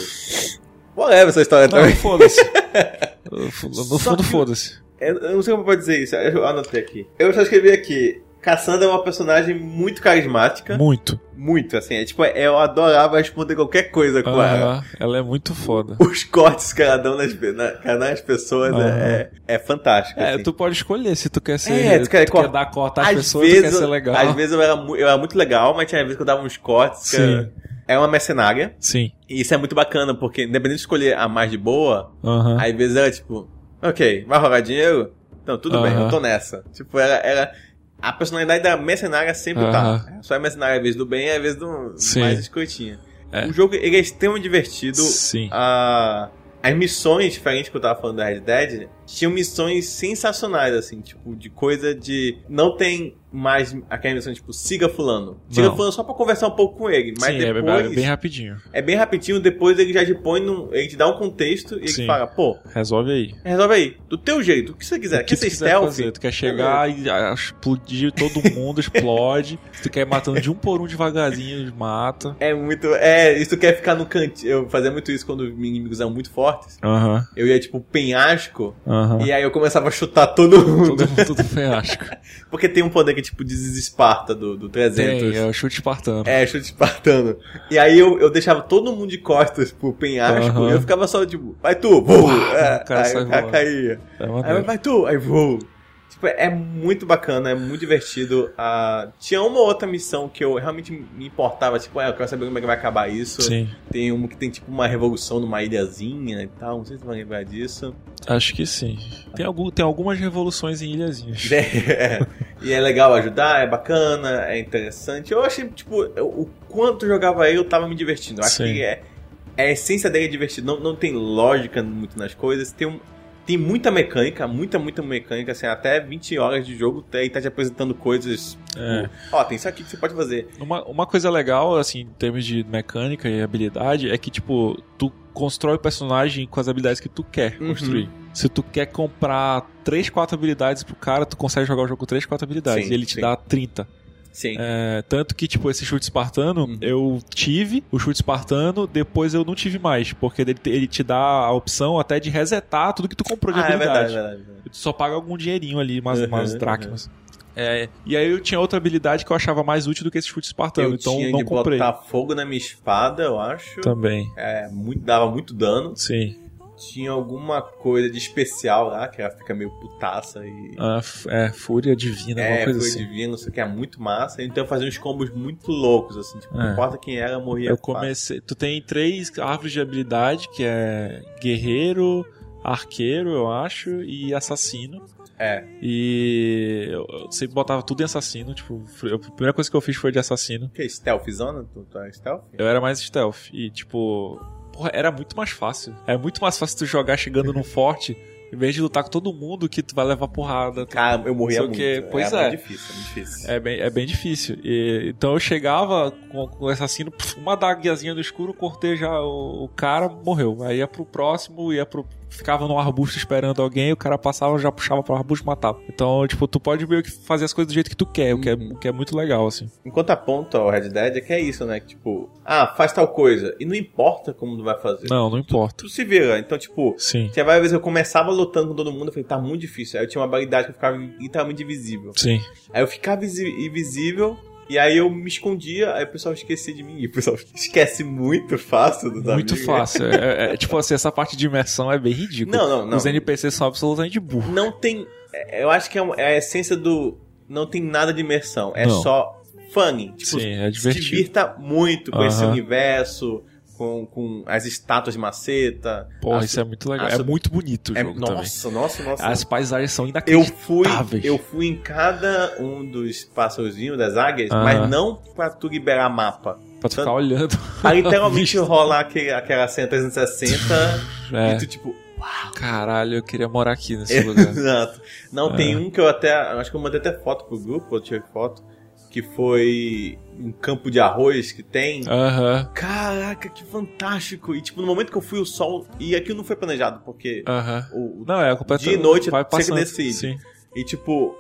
whatever essa história também. Não, foda-se. No fundo, que... foda-se. Eu não sei como pode dizer isso, eu anotei aqui. Eu só escrevi aqui... Cassandra é uma personagem muito carismática. Muito. Muito, assim. É, tipo, eu adorava responder qualquer coisa com ah, ela. Ela é muito foda. Os cortes que ela dá nas, na, nas pessoas ah. é, é fantástico. É, assim. Tu pode escolher se tu quer ser... É, tu quer, tu cor... quer dar corte às, às pessoas, vezes, tu quer ser legal. Às vezes eu era, eu era muito legal, mas tinha vezes que eu dava uns cortes. Sim. Era, era uma mercenária. Sim. E isso é muito bacana, porque independente de escolher a mais de boa, uh-huh. às vezes era tipo... Ok, vai rolar dinheiro? Não, tudo uh-huh. bem, eu tô nessa. Tipo, ela... ela a personalidade da mercenária sempre uhum. tá. Só é mercenária às vezes do bem e às vezes do Sim. mais escrotinha. É. O jogo ele é extremamente divertido. Sim. Ah, as missões, diferente que eu tava falando da Red Dead, tinham missões sensacionais, assim, tipo, de coisa de... Não tem mais aquela missão, tipo, siga fulano. Siga Não. fulano só pra conversar um pouco com ele. Mas Sim, depois, é bem rapidinho. É bem rapidinho, depois ele já te põe, num, ele te dá um contexto e Sim. ele fala, pô... Resolve aí. Resolve aí. Do teu jeito, o que você quiser. O que quer tu ser stealth? Fazer? Tu quer chegar e explodir todo mundo, explode. Se tu quer ir matando de um por um devagarzinho, mata. É muito... É, se tu quer ficar no cantinho... Eu fazia muito isso quando meus inimigos eram muito fortes. Uh-huh. Eu ia, tipo, penhasco... Uhum. E aí eu começava a chutar todo mundo. Todo mundo, todo penhasco. Porque tem um poder que tipo diz Esparta do, do trezentos. Tem, é o chute espartano. É, chute espartano. E aí eu, eu deixava todo mundo de costas pro penhasco uhum. e eu ficava só tipo, vai tu, vou! É, aí o cara caía. Aí vai tu, aí vou. Tipo, é muito bacana, é muito divertido. Ah, tinha uma outra missão que eu realmente me importava, tipo, ah, eu quero saber como é que vai acabar isso. Sim. Tem uma que tem tipo uma revolução numa ilhazinha e tal, não sei se você vai lembrar disso. Acho que sim. Tem, algum, tem algumas revoluções em ilhazinhas. É, é. E é legal ajudar, é bacana, é interessante. Eu achei, tipo, eu, o quanto eu jogava eu tava me divertindo. Eu acho sim. que é, a essência dele é divertido. Não, não tem lógica muito nas coisas, tem um... Tem muita mecânica, muita, muita mecânica, assim, até vinte horas de jogo e tá te apresentando coisas. É. Ó, tem isso aqui que você pode fazer. Uma, uma coisa legal, assim, em termos de mecânica e habilidade, é que, tipo, tu constrói o personagem com as habilidades que tu quer uhum. construir. Se tu quer comprar três, quatro habilidades pro cara, tu consegue jogar o jogo com três, quatro habilidades sim, e ele te sim. dá trinta. Sim. É, tanto que, tipo, esse chute espartano, uhum. eu tive o chute espartano, depois eu não tive mais, porque ele te, ele te dá a opção até de resetar tudo que tu comprou de ah, habilidade. É verdade, é verdade, é verdade. Tu só paga algum dinheirinho ali, umas, uhum, umas dracmas. Uhum. É, e aí eu tinha outra habilidade que eu achava mais útil do que esse chute espartano, eu então tinha não de comprei. Botar fogo na minha espada, eu acho. Também. É, muito, dava muito dano. Sim. Tinha alguma coisa de especial lá, que ela fica meio putaça e... Ah, é, fúria divina, alguma é, coisa assim. É, fúria divina, isso aqui é muito massa. Então eu fazia uns combos muito loucos, assim, tipo, é. Não importa quem era, eu morria. Eu comecei... Fácil. Tu tem três árvores de habilidade, que é guerreiro, arqueiro, eu acho, e assassino. É. E eu sempre botava tudo em assassino, tipo, a primeira coisa que eu fiz foi de assassino. Que, stealthzona? Tu, tu era stealth? Eu era mais stealth, e tipo... Porra, era muito mais fácil. É muito mais fácil tu jogar chegando num forte, em vez de lutar com todo mundo que tu vai levar porrada. Cara, eu morria muito. Que... Pois é. É bem difícil, é difícil. É bem, é bem difícil. E, então eu chegava com, com o assassino, uma adaguinha no escuro, cortei já o, o cara, morreu. Aí ia pro próximo, ia pro... Ficava num arbusto esperando alguém, o cara passava, já puxava pro arbusto e matava. Então, tipo, tu pode meio que fazer as coisas do jeito que tu quer, uhum. o, que é, o que é muito legal, assim. Enquanto aponta o Red Dead, é que é isso, né? Que, tipo, ah, faz tal coisa. E não importa como tu vai fazer. Não, não importa. Tu, tu se vira. Então, tipo, sim. tinha várias vezes eu começava lutando com todo mundo, eu falei, tá muito difícil. Aí eu tinha uma habilidade que eu ficava literalmente invisível. Sim. Aí eu ficava invisível... E aí eu me escondia, aí o pessoal esquecia de mim. E o pessoal esquece muito fácil dos amigos. Muito fácil. É, é, tipo assim, essa parte de imersão é bem ridícula. Não, não, não. Os N P Cs são absolutamente burros. Não tem... Eu acho que é a essência do... Não tem nada de imersão. É não. só funny. Tipo, sim, é divertido. Se divirta muito com uh-huh. esse universo... Com, com as estátuas de maceta. Porra, isso é muito legal. É muito bonito o é, jogo nossa, também. Nossa, nossa. As paisagens são inacreditáveis. Eu fui, eu fui em cada um dos passarinhos, das águias, ah. mas não pra tu liberar mapa. Pra tu ficar então, olhando. Aí literalmente rolar aquele, aquela cena trezentos e sessenta é. E tu tipo, uau. Caralho, eu queria morar aqui nesse lugar. Exato. Não, é. Tem um que eu até, acho que eu mandei até foto pro grupo, eu tirei foto. Que foi um campo de arroz que tem. Uhum. Caraca, que fantástico. E tipo, no momento que eu fui o sol... E aquilo não foi planejado, porque... Uhum. O, não, é completamente... Dia e noite, você que decide. Sim. E tipo...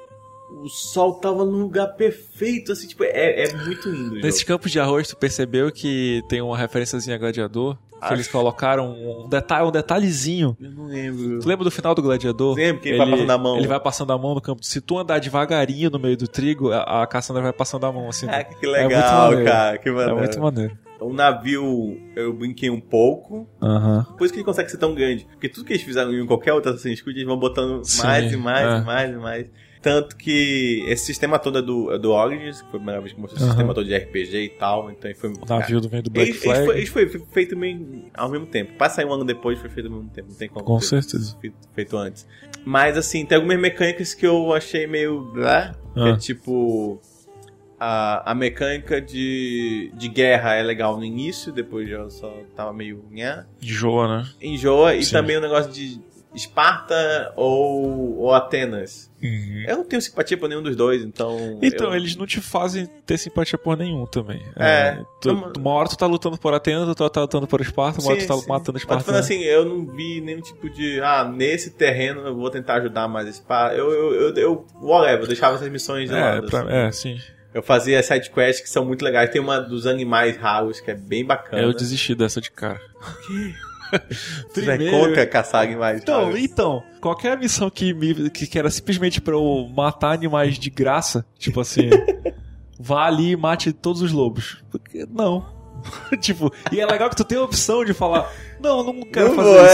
O sol tava num lugar perfeito, assim, tipo, é, é muito lindo. Nesse jogo. Campo de arroz, tu percebeu que tem uma referênciazinha a Gladiador? que eles colocaram um, detalhe, um detalhezinho. Eu não lembro. Tu lembra do final do Gladiador? Lembro que ele, ele vai passando a mão. Ele vai passando a mão no campo. Se tu andar devagarinho no meio do trigo, a, a Cassandra vai passando a mão assim. Ah, que legal, é cara. Que maneiro. É muito maneiro. O navio, eu brinquei um pouco. Uhum. Por isso que ele consegue ser tão grande. Porque tudo que eles fizeram em qualquer outra Assassin's Creed, eles vão botando Sim, mais e mais é. e mais e mais. Tanto que esse sistema todo é do, do Origins, que foi a primeira vez que mostrou uhum. o sistema todo de R P G e tal. Então foi... O navio do meio do Black Flag. Ele, ele foi, ele foi feito meio, ao mesmo tempo. Passa aí um ano depois, foi feito ao mesmo tempo. Não tem como. Com foi, certeza. Feito, feito antes. Mas assim, tem algumas mecânicas que eu achei meio... Blá, uhum. Que é tipo... A, a mecânica de, de guerra é legal no início, depois eu só tava meio... Nha. Enjoa, né? Enjoa, Sim. e também o negócio de Esparta ou, ou Atenas. Uhum. Eu não tenho simpatia por nenhum dos dois, então... Então, eu... eles não te fazem ter simpatia por nenhum também. É. é tu, uma... uma hora tu tá lutando por Atenas, outra hora tu tá lutando por Esparta, uma sim, hora tu tá sim. matando Esparta. Mas falando assim, eu não vi nenhum tipo de... Ah, nesse terreno eu vou tentar ajudar mais Esparta. Eu, eu, eu, eu, whatever, eu deixava essas missões de é, lado. Pra... Assim. É, sim. Eu fazia sidequests que são muito legais. Tem uma dos animais raros que é bem bacana. Eu desisti dessa de cara. Primeiro... Você é contra caçar animais então, raros? Então, qualquer missão que, me, que, que era simplesmente pra eu matar animais de graça, tipo assim, vá ali e mate todos os lobos. Porque não. Tipo, e é legal que tu tem a opção de falar, não, não quero não fazer vou, isso,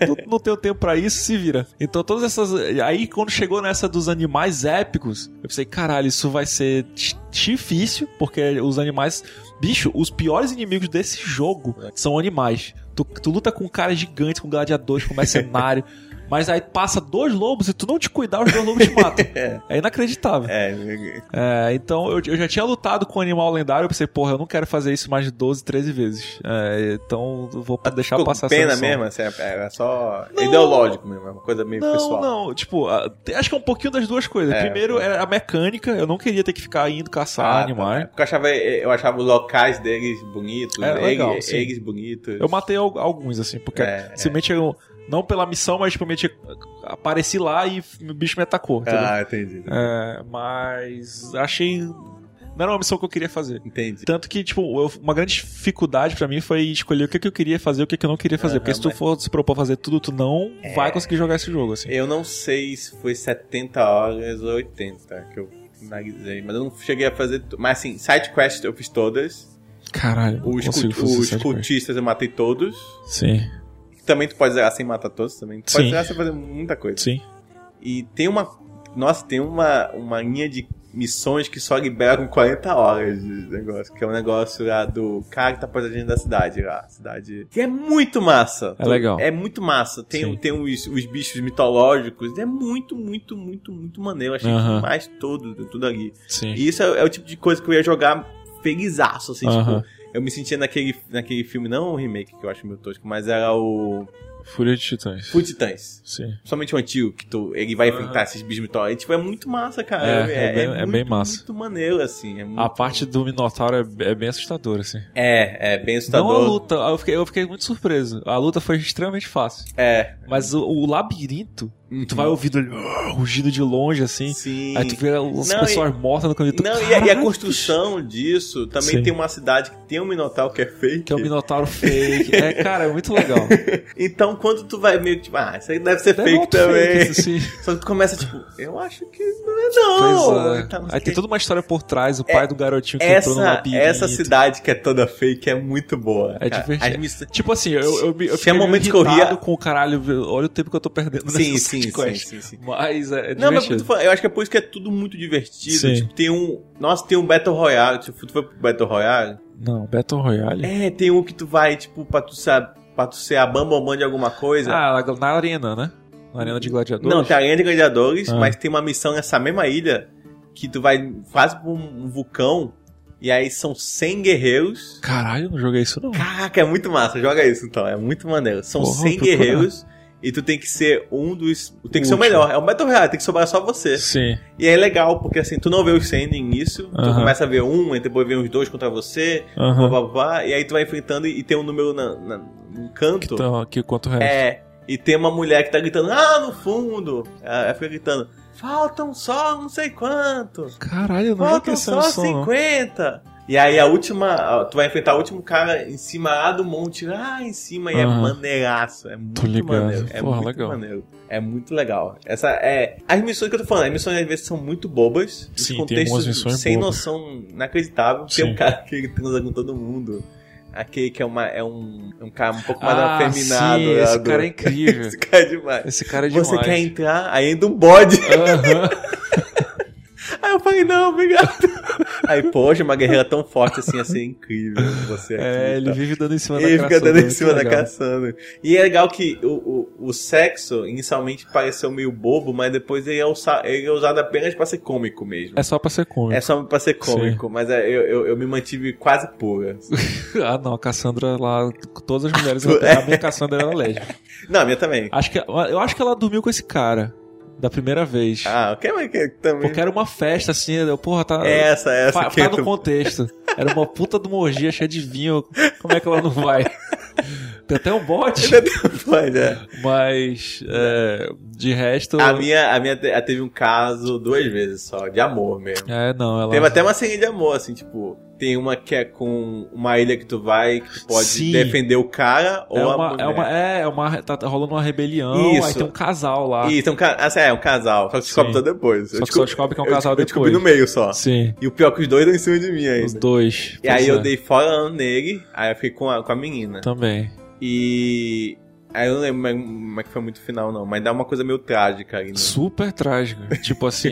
é. não, não tenho tempo pra isso, se vira. Então todas essas, aí quando chegou nessa dos animais épicos, eu pensei, caralho, isso vai ser difícil, porque os animais, bicho, os piores inimigos desse jogo são animais. Tu, tu luta com caras gigantes, com gladiadores, com mercenário. Mas aí passa dois lobos e tu não te cuidar, os dois lobos te matam. É inacreditável. É, é então eu, eu já tinha lutado com um animal lendário, eu pensei, porra, eu não quero fazer isso mais de doze, treze vezes. É, então eu vou deixar ficou passar essa pena mesmo, assim, é só não, ideológico mesmo, é uma coisa meio não, pessoal. Não, não, tipo, acho que é um pouquinho das duas coisas. É, Primeiro é a mecânica, eu não queria ter que ficar indo caçar ah, animais. Tá. Porque eu achava, eu achava os locais deles bonitos, é, legal, eles, eles bonitos. Eu matei alguns, assim, porque é, simplesmente é. eu... Não pela missão, mas tipo, apareci lá e o bicho me atacou. Ah, entendi. entendi. É, mas achei... Não era uma missão que eu queria fazer. Entendi. Tanto que, tipo, eu, uma grande dificuldade pra mim foi escolher o que, que eu queria fazer e o que, que eu não queria fazer. Uhum, porque se tu for se propor fazer tudo, tu não é... vai conseguir jogar esse jogo, assim. Eu não sei se foi setenta horas ou oitenta que eu finalizei. Mas eu não cheguei a fazer... Mas assim, side quest eu fiz todas. Caralho, os cult... Os cultistas eu matei todos. Sim. Também tu pode zerar sem matar todos também. Tu Sim. pode zerar sem fazer muita coisa. Sim. E tem uma... Nossa, tem uma, uma linha de missões que só liberam quarenta horas de negócio. Que é um negócio lá do cara que tá paradinho da cidade lá. Cidade... Que é muito massa. É legal. É muito massa. Tem, um, tem os, os bichos mitológicos. É muito, muito, muito, muito maneiro. Achei uh-huh. demais tudo, tudo ali. Sim. E isso é, é o tipo de coisa que eu ia jogar felizaço, assim, uh-huh. tipo... Eu me sentia naquele, naquele filme, não o remake, que eu acho meio tosco, mas era o... Fúria de Titãs. Fúria de Titãs. Sim. Somente o antigo, que tu, ele vai enfrentar ah. esses bichos mitológicos. Tipo, é muito massa, cara. É, é, é, bem, é, muito, é bem massa. Muito maneiro, assim. É muito... A parte do Minotauro é, é bem assustadora, assim. É, é bem assustadora. Não a luta, eu fiquei, eu fiquei muito surpreso. A luta foi extremamente fácil. É. Mas o, o labirinto... Uhum. Tu vai ouvindo ele uh, rugindo de longe, assim. Sim. Aí tu vê as não, pessoas e, mortas no caminho. Tu, não, e a, e a construção disso também Sim. tem uma cidade que tem um minotauro que é fake. Que é um minotauro fake. É, cara, é muito legal. Então, quando tu vai meio que tipo, ah, isso aí deve ser deve fake também. Fake, isso, só que tu começa tipo, eu acho que não é não. É. Então, aí que... tem toda uma história por trás, o pai é, do garotinho que essa, entrou no labirinto. Essa cidade que é toda fake é muito boa. É cara. divertido. Miss... Tipo assim, eu, eu, eu fiquei momento irritado com o caralho, olha o tempo que eu tô perdendo. Sim, sim. Sim, sim, sim, sim. Mas é não, mas eu acho que é por isso que é tudo muito divertido. Tipo, tem um... Nossa, tem um Battle Royale. Tipo, tu foi pro Battle Royale? Não, Battle Royale? É, tem um que tu vai, tipo, pra tu ser a, a bambambam de alguma coisa. Ah, na arena, né? Na arena de gladiadores. Não, tem a arena de gladiadores, ah. mas tem uma missão nessa mesma ilha que tu vai quase pra um vulcão. E aí são cem guerreiros. Caralho, não joguei isso não. Caraca, é muito massa. Joga isso então, é muito maneiro. São Porra, cem guerreiros... E tu tem que ser um dos... Tem que o ser o melhor. É um Battle Royale, tem que sobrar só você. Sim. E é legal, porque assim, tu não vê os cem no início. Uh-huh. Tu começa a ver um, e depois vê uns dois contra você. Uh-huh. Blá, blá, blá, e aí tu vai enfrentando e, e tem um número na, na, no canto. Que quanto resta. É. E tem uma mulher que tá gritando, ah, no fundo. Ela, ela fica gritando, faltam só não sei quanto. Caralho, eu não Faltam só cinquenta. Não. E aí a última, tu vai enfrentar o último cara em cima lá do monte, lá em cima, e ah, é maneiraço, é muito maneiro, é Porra, muito legal. maneiro, é muito legal. Essa é, as missões que eu tô falando, as missões às vezes são muito bobas, os contextos sem bobas. noção inacreditável, porque Sim. é um cara que transa com todo mundo. Aquele que é, uma, é um, um cara um pouco mais ah, afeminado. Sim, esse cara é incrível. Esse cara é demais. Esse cara é demais. Você quer entrar? Aí entra um bode. Uh-huh. Aí eu falei, não, obrigado. Aí, poxa, uma guerreira tão forte assim ia ser incrível. Você aqui, é, ele tá. vive dando em cima ele da Cassandra. Ele fica dando em cima da Cassandra. E é legal que o, o, o sexo inicialmente pareceu meio bobo, mas depois ele é, usado, ele é usado apenas pra ser cômico mesmo. É só pra ser cômico. É só pra ser cômico, Sim. mas é, eu, eu, eu me mantive quase pura. Ah, não, a Cassandra lá, todas as mulheres na Terra, a minha Cassandra era lésbica. Não, a minha também. Acho que, eu acho que ela dormiu com esse cara. Da primeira vez. Ah, ok, mas que também... Porque era uma festa, assim, eu, porra, tá... Essa, essa... Fa, que tá no tu... contexto. Era uma puta de uma orgia cheia de vinho. Como é que ela não vai? Tem até um bote. Tem até um bote, é. Mas, é, de resto... A minha, a minha teve um caso duas vezes só, de amor mesmo. É, não, ela... Teve até uma cena de amor, assim, tipo... Tem uma que é com uma ilha que tu vai, que tu pode Sim. defender o cara ou é uma, a mulher. É, uma, é, é uma, tá rolando uma rebelião, Isso. aí tem um casal lá. Isso, é um, assim, é um casal, só que descobre só depois. Só que eu só descobre que é um casal eu, depois. Eu descobri no meio só. Sim. E o pior que os dois estão em cima de mim ainda. Os dois. E aí é. eu dei fora nele, aí eu fiquei com a, com a menina. Também. E... Aí eu não lembro como é que foi muito final não, mas dá uma coisa meio trágica ainda. Super trágica, tipo assim...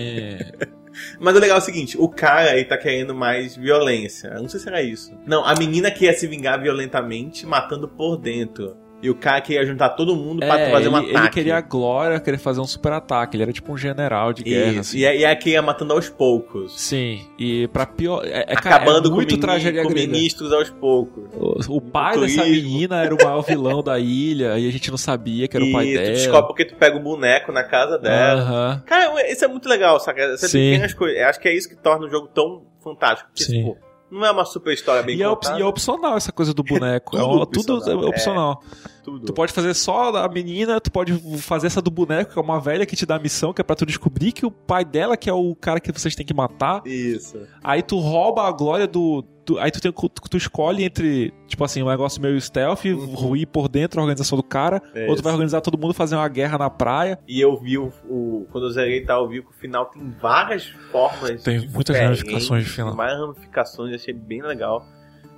Mas o legal é o seguinte, o cara aí tá querendo mais violência. Eu não sei se era isso. Não, a menina que ia se vingar violentamente, matando por dentro. E o cara que ia juntar todo mundo pra é, fazer um ele, ataque. Ele queria a glória, queria fazer um super ataque. Ele era tipo um general de guerra. Isso, assim. E aí que ia matando aos poucos. Sim, e pra pior... É, é, acabando é muito com, tragédia com ministros aos poucos. O, o pai o dessa menina era o maior vilão da ilha, e a gente não sabia que era e o pai tu dela. E descobre porque tu pega o boneco na casa dela. Uh-huh. Cara, isso é muito legal, saca? Essas pequenas coisas. Acho que é isso que torna o jogo tão fantástico. Porque, Sim. Tipo, não é uma super história bem e contada. É, e é opcional essa coisa do boneco. É tudo, é, opcional. tudo é opcional. É, tudo. Tu pode fazer só a menina, tu pode fazer essa do boneco, que é uma velha que te dá a missão, que é pra tu descobrir que o pai dela, que é o cara que vocês têm que matar. Isso. Aí tu rouba a glória do... do aí tu, tem, tu, tu escolhe entre, tipo assim, um negócio meio stealth, uhum. ruir por dentro a organização do cara, é ou tu vai organizar todo mundo fazer uma guerra na praia. E eu vi o... o quando eu zerei, tá, eu vi que o final tem várias formas. Tem muitas ramificações de final. Várias ramificações, achei bem legal.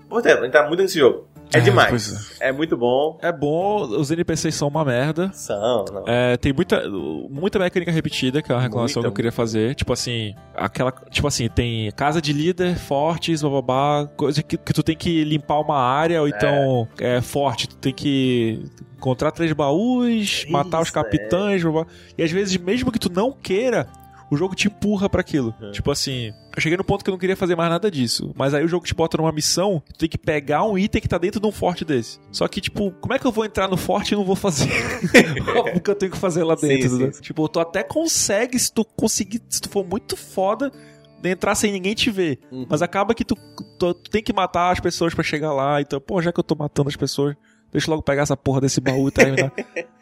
Pô, tá, tá muito nesse jogo. É ah, demais. É. é muito bom. É bom, os N P Cs são uma merda. São, não. É, tem muita, muita mecânica repetida, que é uma reclamação muita. que eu queria fazer. Tipo assim, aquela. Tipo assim, tem casa de líder, fortes, bababá, coisa que, que tu tem que limpar uma área, ou é. então é forte, tu tem que encontrar três baús, Isso, matar os capitães, é. babá. E às vezes, mesmo que tu não queira, o jogo te empurra pra aquilo. Uhum. Tipo assim, eu cheguei no ponto que eu não queria fazer mais nada disso. Mas aí o jogo te bota numa missão, tu tem que pegar um item que tá dentro de um forte desse. Só que, tipo, como é que eu vou entrar no forte e não vou fazer? O que eu tenho que fazer lá dentro, sim, né? Sim. Tipo, tu até consegue, se tu conseguir, se tu for muito foda, entrar sem ninguém te ver. Uhum. Mas acaba que tu, tu, tu tem que matar as pessoas pra chegar lá. Então, pô, já que eu tô matando as pessoas, deixa eu logo pegar essa porra desse baú e terminar.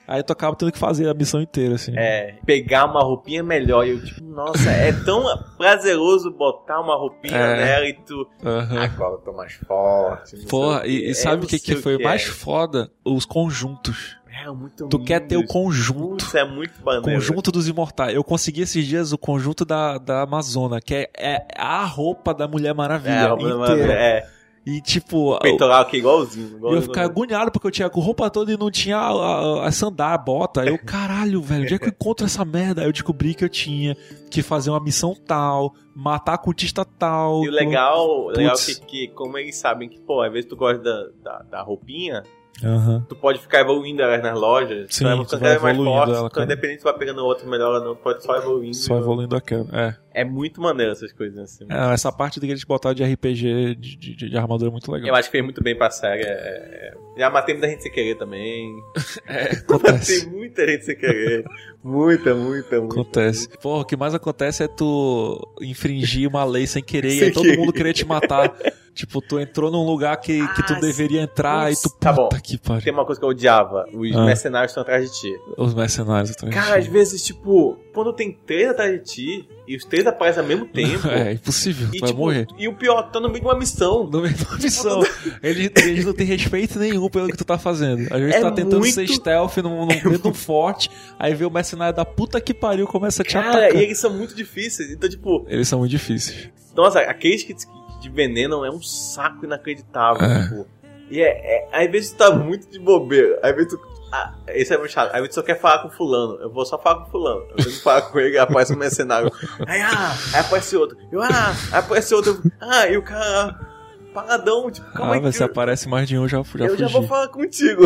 Aí tu acaba tendo que fazer a missão inteira, assim. É, pegar uma roupinha melhor. E eu, tipo, nossa, é tão prazeroso botar uma roupinha é. nela e tu... Uhum. Agora eu tô mais forte. Porra, e, e sabe o que, que foi que mais é. foda? Os conjuntos. É, muito Tu lindo. quer ter o conjunto. Isso é muito maneiro. Conjunto dos Imortais. Eu consegui esses dias o conjunto da, da Amazona, que é, é a roupa da Mulher Maravilha. É, a roupa inteira. da Maravilha, é. E tipo... O peitoral aqui igualzinho. igualzinho eu fiquei agoniado porque eu tinha com roupa toda e não tinha a, a, a sandália, a bota. Aí eu, caralho, velho, onde é que eu encontro essa merda? Aí eu descobri que eu tinha que fazer uma missão tal, matar a cultista tal. E o legal, putz. legal que, que como eles sabem que, pô, às vezes tu gosta da, da, da roupinha... Uhum. Tu pode ficar evoluindo elas nas lojas. Sim, então tu vai mais forte, ela, então independente se tu vai pegando outra melhor ou não, tu pode só evoluindo. Só evoluindo aquela, é. É muito maneiro essas coisas assim. É, essa parte que eles botaram de R P G de, de, de armadura é muito legal. Eu acho que fez muito bem pra série. É, é... Já matei muita gente sem querer também. É, acontece. Matei muita gente sem querer. Muita, muita, muita. Acontece. Muita. Porra, o que mais acontece é tu infringir uma lei sem querer sem e todo querer. mundo querer te matar. Tipo, tu entrou num lugar que, ah, que tu deveria entrar isso. E tu... Tá bom, que pariu. Tem uma coisa que eu odiava. Os ah. mercenários estão atrás de ti. Os mercenários estão atrás de ti. Cara, às vezes, tipo... Quando tem três atrás de ti... E os três aparecem ao mesmo tempo. É, é impossível, e, tu tipo, vai morrer. E o pior, tá no meio de uma missão. No meio de uma missão. eles, eles não têm respeito nenhum pelo que tu tá fazendo. A gente é tá tentando muito... ser stealth no, no é meio do forte, aí vê o mercenário da puta que pariu, começa a te Cara, atacar. E eles são muito difíceis, então tipo... Eles são muito difíceis. Nossa, aqueles que te venenam é um saco inacreditável, é. tipo... E é, é... Às vezes tu tá muito de bobeira, às vezes tu... Ah, esse é meu chato. Aí você só quer falar com fulano. Eu vou só falar com fulano. Eu vou falar com ele, aparece um mercenário. Aí, ah, aí aparece outro. Eu, ah, aí aparece outro. Ah, e o cara paradão, tipo, calma aí. Ah, você eu... aparece mais de um, já, já eu fugi. Já vou falar contigo.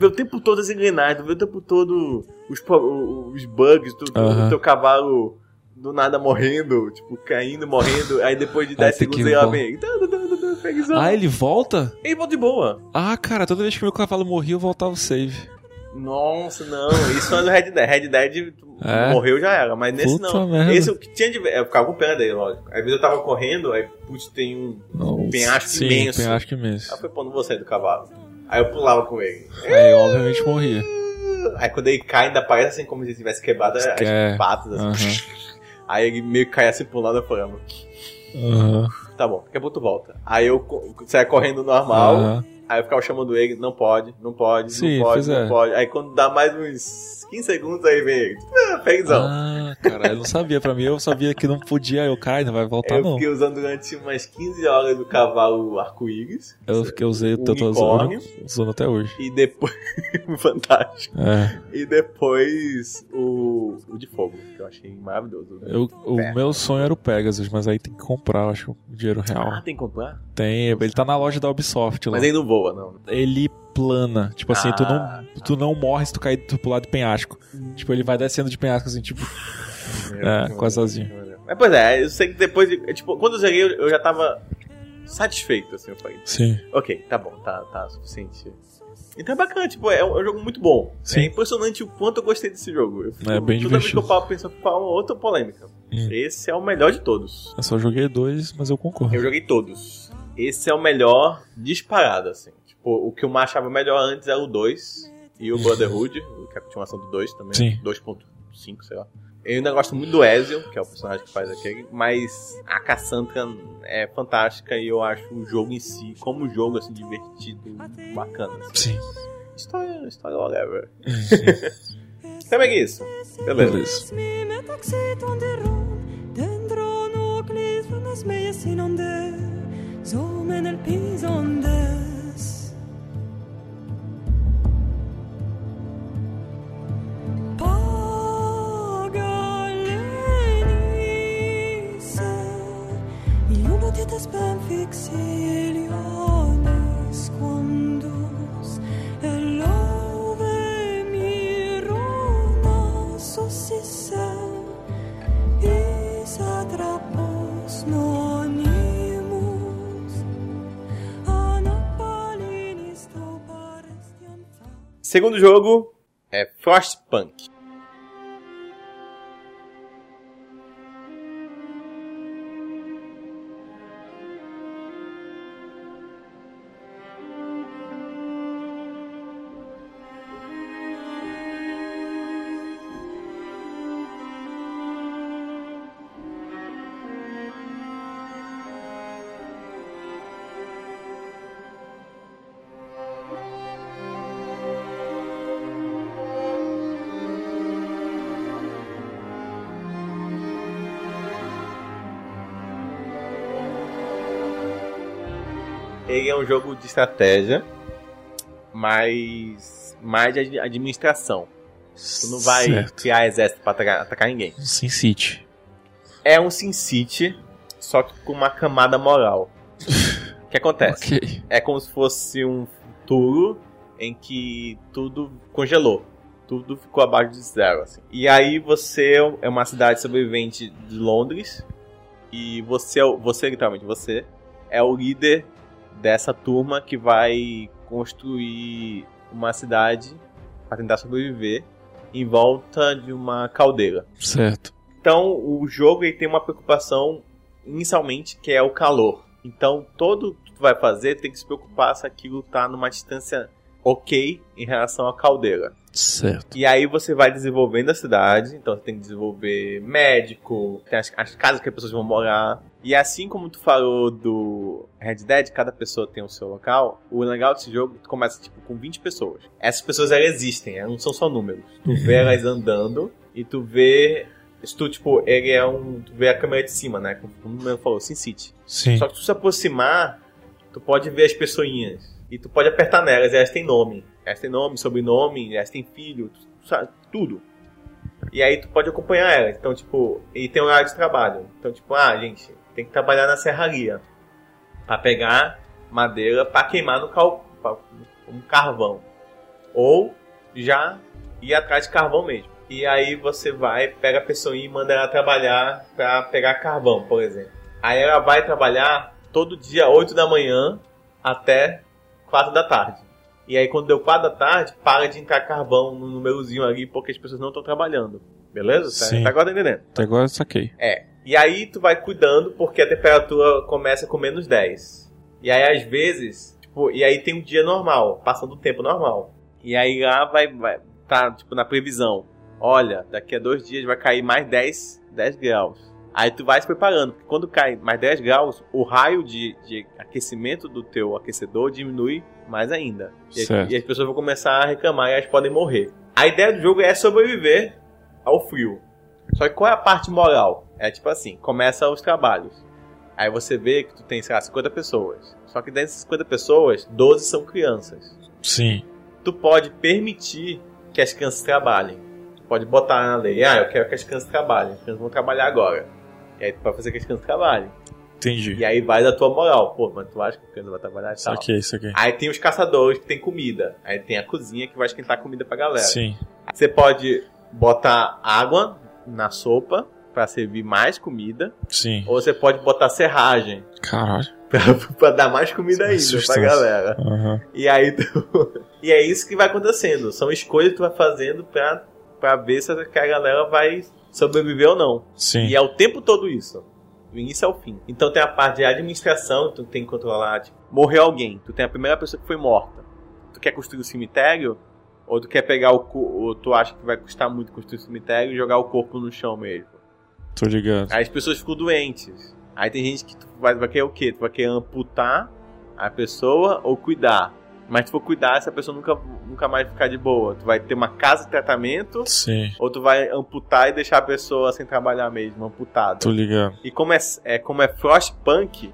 Vê o tempo todo as engrenagens, vê o tempo todo os, os bugs, tudo, uh-huh. o teu cavalo do nada morrendo, tipo, caindo, morrendo. Aí depois de dez segundos ele vem. Ah, ele volta? Ele volta de boa. Ah, cara, toda vez que meu cavalo morria, eu voltava o save. Nossa, não. Isso é do Red Dead. Red Dead é. morreu, já era. Mas nesse Puta não. Merda. Esse eu tinha de... Eu ficava com pena dele, lógico. Às vezes eu tava correndo, aí, putz, tem um Nossa, penhasco sim, imenso. Sim, penhasco imenso. Aí foi quando você do cavalo. Aí eu pulava com ele. Aí, obviamente, morria. Aí quando ele cai, ainda parece assim, como se ele tivesse quebrado as é. patas, assim. Uhum. Aí ele meio que cai assim pro lado da forma. Aham. Uhum. Tá bom, daqui a pouco tu volta. Aí eu saia correndo normal, uhum. aí eu ficava chamando ele, não pode, não pode, Sim, não pode, não é. pode. Aí quando dá mais uns quinze segundos, aí vem ele. Ah, pegzão. Ah, caralho, eu não sabia. Pra mim, eu sabia que não podia, eu caio, não vai voltar eu não. Eu fiquei usando durante umas quinze horas do cavalo arco-íris. Eu fiquei usando, eu tô usando, usando até hoje. E depois, fantástico. É. E depois o, o de fogo, que eu achei maravilhoso. Eu, o Pé. meu sonho era o Pegasus, mas aí tem que comprar, eu acho, o dinheiro real. Ah, tem que comprar? Tem, ele tá na loja da Ubisoft lá. Mas ele não voa, não. Ele... plana, tipo assim, ah, tu, não, tu não morre se tu cair do pular de penhasco. Hum. Tipo, ele vai descendo de penhasco assim, tipo, é, quase sozinho. Mas pois é, eu sei que depois, de, tipo, quando eu cheguei, eu já tava satisfeito, assim, eu falei. Sim. Ok, tá bom, tá, tá suficiente. Então é bacana, tipo, é um, é um jogo muito bom. Sim. É impressionante o quanto eu gostei desse jogo. Eu fico, é bem toda divertido. Toda vez que eu falo, penso em uma outra polêmica. Hum. Esse é o melhor de todos. Eu só joguei dois, mas eu concordo. Eu joguei todos. Esse é o melhor disparado, assim. O que eu achava melhor antes era o dois e o Brotherhood, que é a continuação do dois também, Sim. dois ponto cinco, sei lá. Eu ainda gosto muito do Ezio, que é o personagem que faz aquele, mas a Cassandra é fantástica e eu acho o jogo em si, como jogo, assim, divertido, bacana. Assim. Sim. História, história, whatever. Também é isso. Beleza. Beleza. Segundo jogo é Frostpunk. Ele é um jogo de estratégia, mas mais de administração. Tu não vai certo. criar exército pra atacar, atacar ninguém. Um Sin City. É um Sin City, só que com uma camada moral. O que acontece? Okay. É como se fosse um futuro em que tudo congelou. Tudo ficou abaixo de zero. Assim. E aí você é uma cidade sobrevivente de Londres. E você, você literalmente, você é o líder... dessa turma que vai construir uma cidade para tentar sobreviver em volta de uma caldeira. Certo. Então o jogo ele tem uma preocupação inicialmente que é o calor. Então, todo que tu vai fazer tem que se preocupar se aquilo tá numa distância ok em relação à caldeira. Certo. E aí você vai desenvolvendo a cidade, então você tem que desenvolver médico, tem as, as casas que as pessoas vão morar. E assim como tu falou do Red Dead, cada pessoa tem o seu local. O legal desse jogo, tu começa tipo com vinte pessoas. Essas pessoas, elas existem, elas não são só números. Tu vê elas andando e tu vê... Se tu, tipo, ele é um... Tu vê a câmera de cima, né? Como o meu falou, SimCity. Sim. Só que tu se aproximar, tu pode ver as pessoinhas. E tu pode apertar nelas, e elas têm nome. Elas têm nome, sobrenome, elas têm filho, tu sabe, tudo. E aí tu pode acompanhar elas. Então, tipo... E tem horário de trabalho. Então, tipo, ah, gente, tem que trabalhar na serraria. Pra pegar madeira, pra queimar no cal... pra... um carvão. Ou já ir atrás de carvão mesmo. E aí você vai, pega a pessoinha e manda ela trabalhar pra pegar carvão, por exemplo. Aí ela vai trabalhar todo dia, oito da manhã até quatro da tarde. E aí quando deu quatro da tarde, para de entrar carvão no númerozinho ali, porque as pessoas não estão trabalhando. Beleza? Sim. Até agora tá entendendo? Até agora eu saquei. É. E aí tu vai cuidando, porque a temperatura começa com menos dez. E aí às vezes, tipo, e aí tem um dia normal, passando o tempo normal. E aí lá vai, vai tá, tipo, na previsão. Olha, daqui a dois dias vai cair mais dez, dez graus. Aí tu vai se preparando, porque quando cai mais dez graus, o raio de, de aquecimento do teu aquecedor diminui mais ainda. E, e as pessoas vão começar a reclamar e elas podem morrer. A ideia do jogo é sobreviver ao frio. Só que qual é a parte moral? É tipo assim, começa os trabalhos. Aí você vê que tu tem, sei lá, cinquenta pessoas. Só que dessas cinquenta pessoas, doze são crianças. Sim. Tu pode permitir que as crianças trabalhem. Pode botar na lei, ah, eu quero que as crianças trabalhem, as crianças vão trabalhar agora. E aí tu vai fazer que as crianças trabalhem. Entendi. E aí vai da tua moral, pô, mas tu acha que a criança vai trabalhar e tal. Isso aqui, isso aqui. Aí tem os caçadores que tem comida, aí tem a cozinha que vai esquentar comida pra galera. Sim. Você pode botar água na sopa pra servir mais comida. Sim. Ou você pode botar serragem. Caralho. Pra, pra dar mais comida ainda pra galera. Uhum. E aí tu... E é isso que vai acontecendo, são escolhas que tu vai fazendo pra... pra ver se a galera vai sobreviver ou não. Sim. E é o tempo todo isso. Do início ao fim. Então tem a parte de administração, tu tem que controlar, tipo, morreu alguém, tu tem a primeira pessoa que foi morta. Tu quer construir um cemitério? Ou tu quer pegar o corpo, ou tu acha que vai custar muito construir um cemitério e jogar o corpo no chão mesmo? Tô ligado. Aí as pessoas ficam doentes. Aí tem gente que tu vai, vai querer o quê? Tu vai querer amputar a pessoa ou cuidar? Mas tu for cuidar, essa pessoa nunca, nunca mais ficar de boa. Tu vai ter uma casa de tratamento. Sim. Ou tu vai amputar e deixar a pessoa sem trabalhar mesmo, amputada. Tô ligado. E como é, é, como é Frostpunk,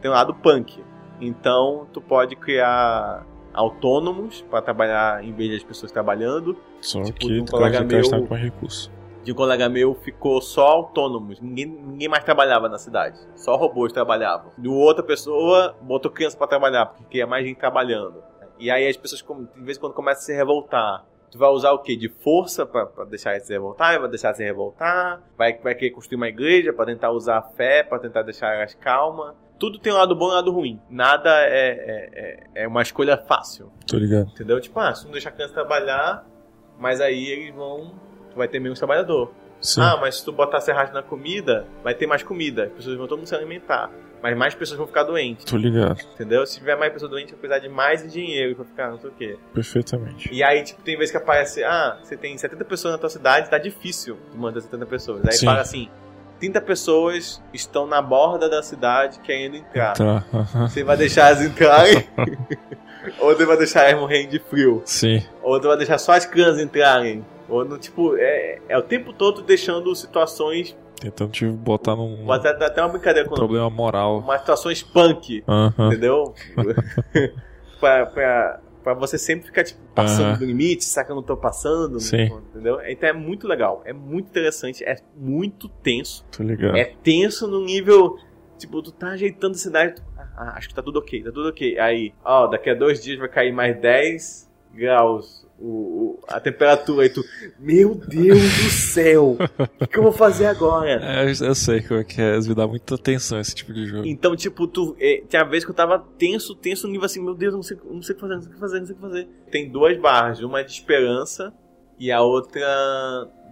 tem um lado punk. Então tu pode criar autônomos pra trabalhar em vez das pessoas trabalhando. Só tipo, que um tu colega meu, com recurso. De um colega meu ficou só autônomos. Ninguém, ninguém mais trabalhava na cidade. Só robôs trabalhavam. E outra pessoa botou criança pra trabalhar, porque queria mais gente trabalhando. E aí as pessoas, de vez em quando, começam a se revoltar. Tu vai usar o quê? De força pra, pra deixar eles se revoltar? Vai deixar eles se revoltar? Vai, vai querer construir uma igreja pra tentar usar a fé, pra tentar deixar elas calmas? Tudo tem um lado bom e um lado ruim. Nada é, é, é uma escolha fácil. Tô ligado. Entendeu? Tipo, ah, se não deixar a criança trabalhar, mas aí eles vão... Tu vai ter menos trabalhador. Sim. Ah, mas se tu botar serragem na comida, vai ter mais comida. As pessoas vão todo mundo se alimentar. Mas mais pessoas vão ficar doentes. Tô ligado. Entendeu? Se tiver mais pessoas doentes, vai precisar de mais dinheiro pra ficar não sei o quê. Perfeitamente. E aí, tipo, tem vezes que aparece... Ah, você tem setenta pessoas na tua cidade, tá difícil de manter setenta pessoas. Aí fala assim... trinta pessoas estão na borda da cidade querendo entrar. Tá. Uhum. Você vai deixar elas entrarem... ou você vai deixar elas morrerem de frio. Sim. Ou você vai deixar só as crianças entrarem. Ou no, tipo, é, é o tempo todo deixando situações... Tentando te botar num... Até, até uma brincadeira com... Problema moral. Uma situações punk, uh-huh. Entendeu? pra, pra, pra você sempre ficar, tipo, passando uh-huh. do limite, saca, eu não tô passando, sim. Entendeu? Então é muito legal, é muito interessante, é muito tenso. Tô ligado. É tenso no nível... Tipo, tu tá ajeitando a cidade, tu, ah, acho que tá tudo ok, tá tudo ok. Aí, ó, daqui a dois dias vai cair mais dez graus. O, o, a temperatura, aí tu, meu Deus do céu, o que eu vou fazer agora? É, eu, eu sei como é que é, me dá muita tensão esse tipo de jogo. Então, tipo, tu, é, tinha uma vez que eu tava tenso, tenso, nível assim, meu Deus, não sei, não sei o que fazer, não sei o que fazer, não sei o que fazer. Tem duas barras, uma é de esperança e a outra,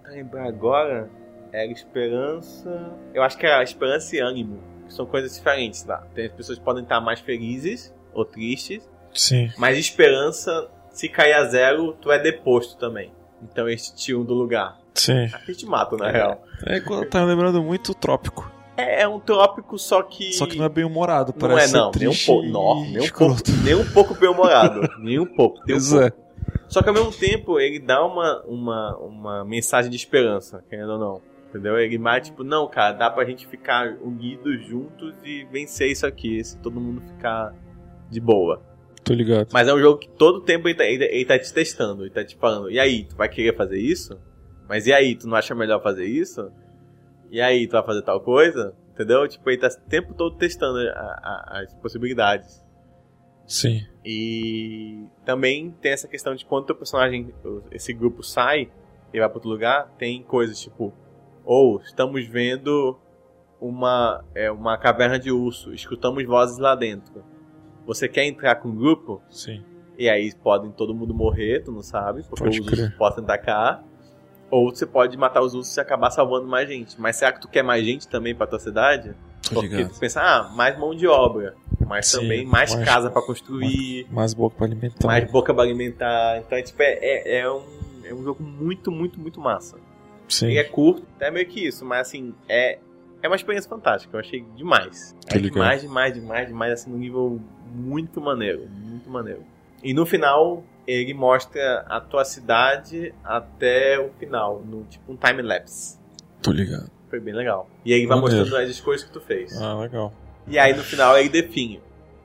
não lembrar agora, era esperança, eu acho que era esperança e ânimo. são coisas diferentes lá. Tem as pessoas que podem estar mais felizes ou tristes. Sim. Mas esperança, se cair a zero, tu é deposto também. Então eles tiram do lugar. Sim. Aqui te matam, na é. real. É igual, tá lembrando muito o Trópico. É, é um trópico, só que... Só que não é bem-humorado, parece. Não é, não. Nem um, po- não nem, um pouco, nem um pouco bem-humorado. nem um pouco. Nem um pouco. É. Só que ao mesmo tempo, ele dá uma, uma, uma mensagem de esperança, querendo ou não. Entendeu? Ele mais, tipo, não, cara, dá pra gente ficar unidos juntos e vencer isso aqui, se todo mundo ficar de boa. Tô ligado. Mas é um jogo que todo tempo ele tá, ele, ele tá te testando, ele tá te falando, e aí, tu vai querer fazer isso? Mas e aí, tu não acha melhor fazer isso? E aí, tu vai fazer tal coisa? Entendeu? Tipo, ele tá o tempo todo testando a, a, as possibilidades. Sim. E também tem essa questão de quando o teu personagem, esse grupo sai e vai pra outro lugar, tem coisas tipo... Ou, estamos vendo uma, é, uma caverna de urso, escutamos vozes lá dentro. Você quer entrar com o grupo? Sim. E aí podem todo mundo morrer, tu não sabe, porque os ursos podem atacar. Ou você pode matar os ursos e acabar salvando mais gente. Mas será que tu quer mais gente também pra tua cidade? Tô porque ligado. Tu pensa, ah, mais mão de obra. Mas Sim, também mais, mais casa pra construir. Mais, mais boca pra alimentar. Mais boca pra alimentar. Então é, tipo, é, é, é, um, é um jogo muito, muito, muito massa. Sim. Ele é curto, é meio que isso, mas assim, é, é uma experiência fantástica, eu achei demais. É demais, demais, demais, demais, assim, num nível muito maneiro, muito maneiro. E no final, ele mostra a tua cidade até o final, no, tipo um time-lapse. Tô ligado. Foi bem legal. E aí ele vai maneiro. Mostrando as escolhas que tu fez. Ah, legal. E aí no final, ele define.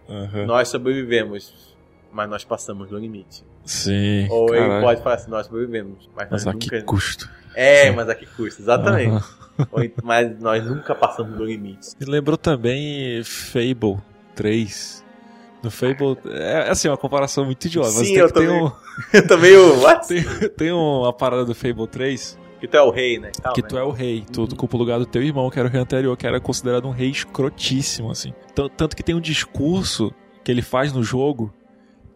Uhum. Nós sobrevivemos, mas nós passamos do limite. Sim, ou caralho. Ele pode falar assim, nós sobrevivemos, mas, mas nós a nunca... que custo. É, mas a que custo, exatamente. Uhum. Mas nós nunca passamos do limite. E lembrou também Fable três. No Fable, é assim, uma comparação muito idiota. Sim, mas tem eu, que tô ter meio... um... eu tô meio... What? Tem, tem uma parada do Fable três... Que tu é o rei, né? Calma, que tu é o rei. Tu uhum. ocupa o lugar do teu irmão, que era o rei anterior, que era considerado um rei escrotíssimo, assim. Tanto que tem um discurso que ele faz no jogo...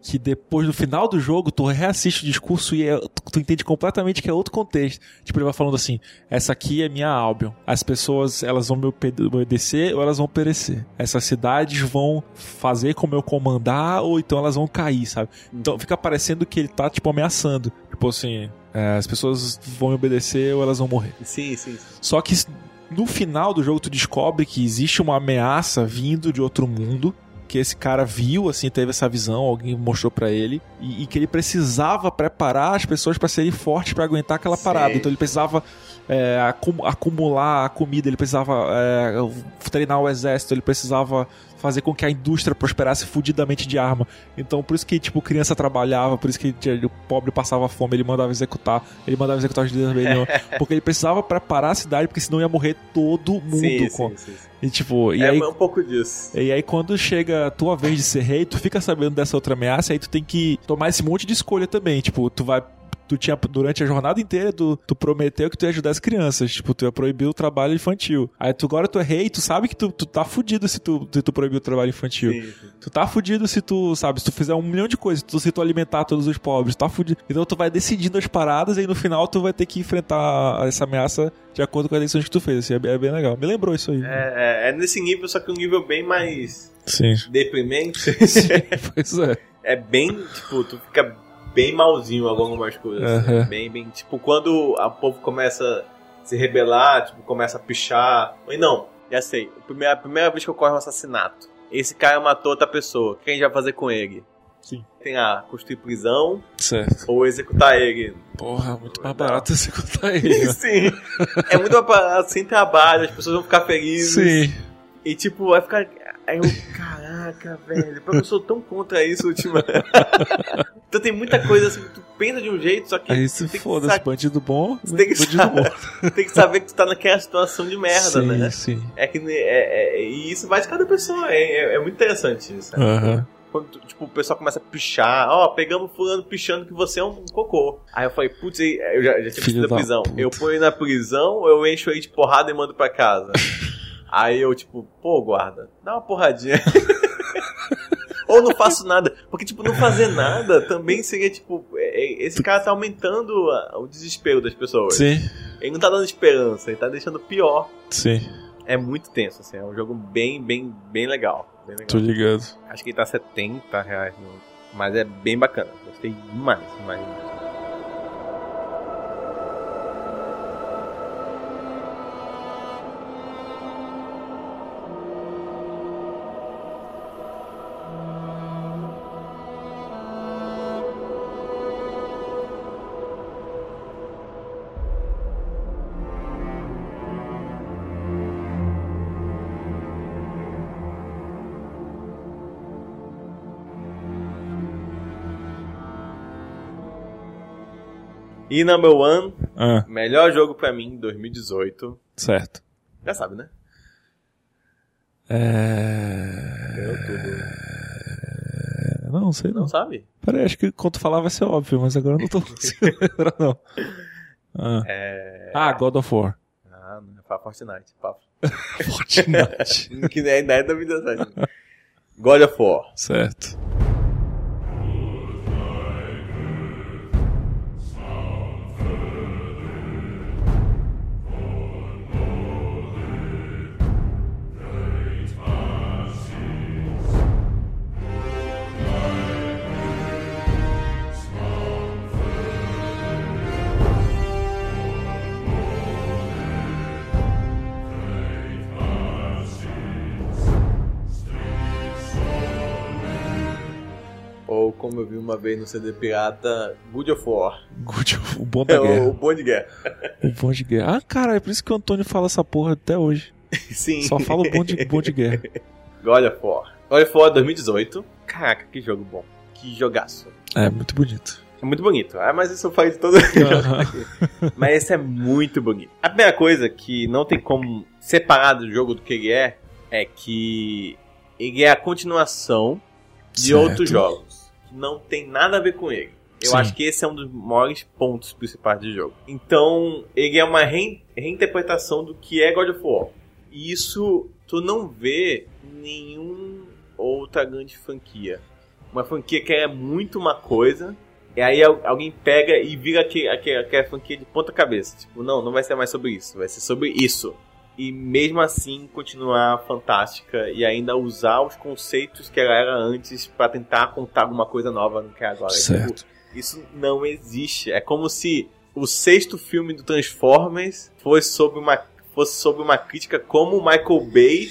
Que depois, no final do jogo, tu reassiste o discurso e é, tu, tu entende completamente que é outro contexto. Tipo, ele vai falando assim, essa aqui é minha Albion. As pessoas, elas vão me obedecer ou elas vão perecer. Essas cidades vão fazer como eu comandar ou então elas vão cair, sabe? Então fica parecendo que ele tá, tipo, ameaçando. Tipo assim, é, as pessoas vão me obedecer ou elas vão morrer. Sim, sim. Só que no final do jogo tu descobre que existe uma ameaça vindo de outro mundo. Que esse cara viu, assim, teve essa visão, alguém mostrou pra ele, e, e que ele precisava preparar as pessoas pra serem fortes, pra aguentar aquela Sim. parada. Então ele precisava é, acumular a comida, ele precisava é, treinar o exército, ele precisava fazer com que a indústria prosperasse fudidamente de arma. Então por isso que, tipo, criança trabalhava, por isso que ele, o pobre passava fome, ele mandava executar, ele mandava executar os líderes da reunião, porque ele precisava preparar a cidade, porque senão ia morrer todo mundo. Sim, com... sim, sim, sim. E tipo, e é aí, um pouco disso. E aí quando chega a tua vez de ser rei, tu fica sabendo dessa outra ameaça, aí tu tem que tomar esse monte de escolha também. Tipo, tu vai... Tu tinha, durante a jornada inteira, tu, tu prometeu que tu ia ajudar as crianças. Tipo, tu ia proibir o trabalho infantil. Aí tu agora tu é rei, tu sabe que tu, tu tá fudido se tu, tu, tu proibir o trabalho infantil. Sim, sim. Tu tá fudido se tu, sabe, se tu fizer um milhão de coisas, tu, se tu alimentar todos os pobres, tu tá fudido. Então tu vai decidindo as paradas e aí no final tu vai ter que enfrentar essa ameaça de acordo com as decisões que tu fez. Assim, é, é bem legal. Me lembrou isso aí. É, é, é nesse nível, só que um nível bem mais Sim. deprimente. Sim, pois é. É bem, tipo, tu fica... bem malzinho algumas coisas. Uhum. Né? Bem, bem, tipo, quando o povo começa a se rebelar, tipo, começa a pichar. Ou não, já sei. A primeira, a primeira vez que ocorre um assassinato. Esse cara matou outra pessoa. O que a gente vai fazer com ele? Sim. Tem a construir prisão. Certo. Ou executar ele. Porra, muito mais barato executar ele. Sim. É muito mais barato, sem trabalho, as pessoas vão ficar felizes. Sim. E tipo, vai ficar. Aí eu, caraca, velho, eu sou tão contra isso última. Então tem muita coisa assim, tu pensa de um jeito, só que. Aí se foda-se, sa- bandido bom, você tem que saber, bom. Tem que saber que tu tá naquela situação de merda, sim, né? Sim. É que, é, é, e isso vai de cada pessoa, é, é, é muito interessante isso. Uhum. Quando tipo, o pessoal começa a pichar, ó, oh, pegamos fulano pichando que você é um cocô. Aí eu falei, putz, eu já, já tinha visto da prisão. Puta. Eu ponho na prisão ou eu encho aí de porrada e mando pra casa? Aí eu, tipo, pô, guarda, dá uma porradinha. Ou não faço nada. Porque, tipo, não fazer nada também seria, tipo... Esse cara tá aumentando o desespero das pessoas. Sim. Ele não tá dando esperança, ele tá deixando pior. Sim. é muito tenso, assim. É um jogo bem, bem, bem legal. Bem legal. Tô ligado. Acho que ele tá setenta reais, mas é bem bacana. Gostei demais, demais, demais. E number one, ah. melhor jogo pra mim, dois mil e dezoito. Certo. Já sabe, né? É... Ganhou tudo. Não, sei não. Não sabe? Peraí, acho que quando falar vai ser óbvio, mas agora eu não tô conseguindo lembrar, não. Ah. É... ah, God of War. Ah, não, é pra Fortnite, papo. Fortnite. Que ainda é da vida, sabe? God of War. Certo. Como eu vi uma vez no C D pirata, God of War. God of War, o bom da é, guerra. O bom de guerra. O bom de guerra. Ah, cara, é por isso que o Antônio fala essa porra até hoje. Sim. Só fala o bom de, bom de guerra. God of War. God of War dois mil e dezoito. Caraca, que jogo bom. Que jogaço. É, muito bonito. É muito bonito. Ah, mas isso eu falei de todo uhum. Mas esse é muito bonito. A primeira coisa que não tem como separar do jogo do que ele é, é que ele é a continuação de certo. Outros jogos. Não tem nada a ver com ele. Eu Sim. acho que esse é um dos maiores pontos principais do jogo. Então, ele é uma rein- reinterpretação do que é God of War. E isso tu não vê em nenhuma outra grande franquia. Uma franquia que é muito uma coisa, e aí alguém pega e vira aquele, aquele, aquela franquia de ponta cabeça. Tipo, não, não vai ser mais sobre isso, vai ser sobre isso. E mesmo assim continuar fantástica e ainda usar os conceitos que ela era antes pra tentar contar alguma coisa nova no que é agora. Certo. Isso não existe. É como se o sexto filme do Transformers fosse sobre uma, fosse sobre uma crítica como o Michael Bay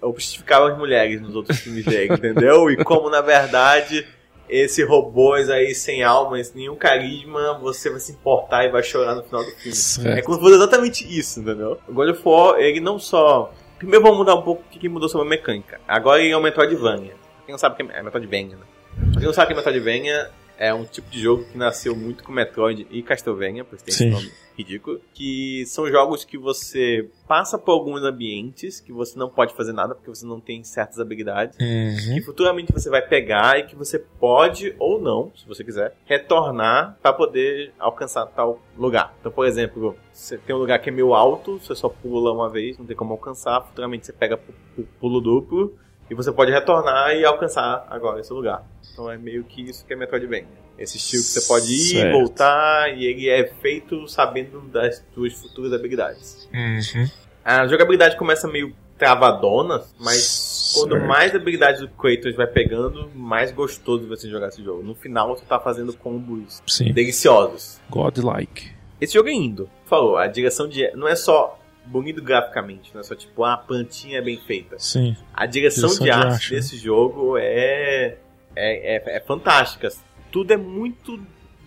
objetificava as mulheres nos outros filmes dele, entendeu? E como, na verdade, esses robôs aí sem alma, sem nenhum carisma, você vai se importar e vai chorar no final do filme. Certo. É como se fosse exatamente isso, entendeu? O God of War, ele não só... Primeiro vamos mudar um pouco o que mudou sobre a mecânica. Agora ele é um Metroidvania. Pra quem não sabe o que é... é Metroidvania, né? Pra quem não sabe o que é Metroidvania, é um tipo de jogo que nasceu muito com Metroid e Castlevania, por isso tem Sim. esse nome ridículo, que são jogos que você passa por alguns ambientes que você não pode fazer nada porque você não tem certas habilidades, uhum. que futuramente você vai pegar e que você pode ou não, se você quiser, retornar para poder alcançar tal lugar. Então, por exemplo, você tem um lugar que é meio alto, você só pula uma vez, não tem como alcançar, futuramente você pega pulo duplo, e você pode retornar e alcançar agora esse lugar. Então é meio que isso que é Metroidvania. Esse estilo que você pode ir e voltar, e ele é feito sabendo das suas futuras habilidades. Uhum. A jogabilidade começa meio travadona, mas certo. Quando mais habilidades do Kratos vai pegando, mais gostoso você jogar esse jogo. No final você tá fazendo combos Sim. deliciosos. Godlike. Esse jogo é indo. Falou, a direção de... Não é só... bonito graficamente, não é só tipo, ah, a plantinha é bem feita. Sim. A direção, direção de, arte de arte desse jogo é, é, é, é fantástica. Tudo é muito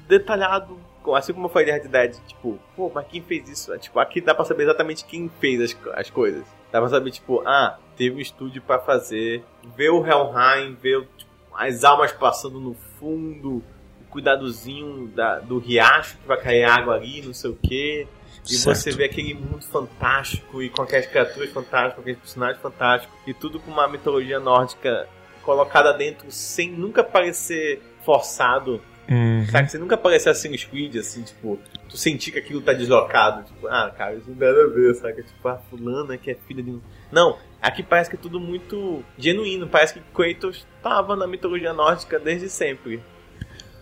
detalhado. Assim como eu falei de Red Dead, tipo, pô, mas quem fez isso? Tipo, aqui dá pra saber exatamente quem fez as, as coisas. Dá pra saber, tipo, ah, teve um estúdio pra fazer, ver o Helheim, ver tipo, as almas passando no fundo, o cuidadozinho da, do riacho que vai cair água ali, não sei o quê. E certo. Você vê aquele mundo fantástico e com aquelas criaturas fantásticas, com aqueles personagens fantásticos, e tudo com uma mitologia nórdica colocada dentro sem nunca parecer forçado. Uhum. Sabe? Sem nunca parecer assim, squid, assim, tipo, tu sentir que aquilo tá deslocado. Tipo, ah, cara, isso não dá a ver, sabe? Tipo, a fulana que é filha de... Não, aqui parece que é tudo muito genuíno. Parece que Kratos tava na mitologia nórdica desde sempre.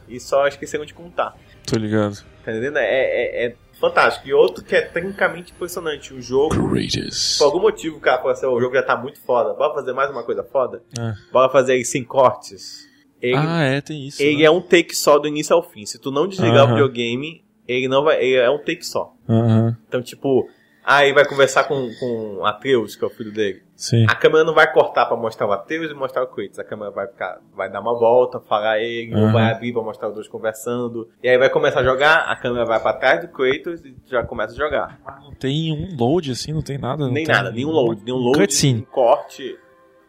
E só esqueceram de contar. Tô ligado. Tá entendendo? É... é, é... fantástico. E outro que é tecnicamente impressionante. O jogo, Kratos. Por algum motivo, cara, fala assim, o jogo já tá muito foda. Bora fazer mais uma coisa foda? É. Bora fazer aí sem cortes. Ele, ah, é, tem isso. Ele né? é um take só do início ao fim. Se tu não desligar uh-huh. o videogame, ele não vai. Ele é um take só. Uh-huh. Então, tipo, aí vai conversar com, com Atreus, que é o filho dele. Sim. A câmera não vai cortar pra mostrar o Atreus e mostrar o Kratos. A câmera vai ficar, vai dar uma volta, falar ele, uhum. vai abrir pra mostrar os dois conversando. E aí vai começar a jogar, a câmera vai pra trás do Kratos e já começa a jogar. Não tem um load assim, não tem nada? Não nem tem nada, nenhum um load. Nenhum load, cutscene. Nenhum corte.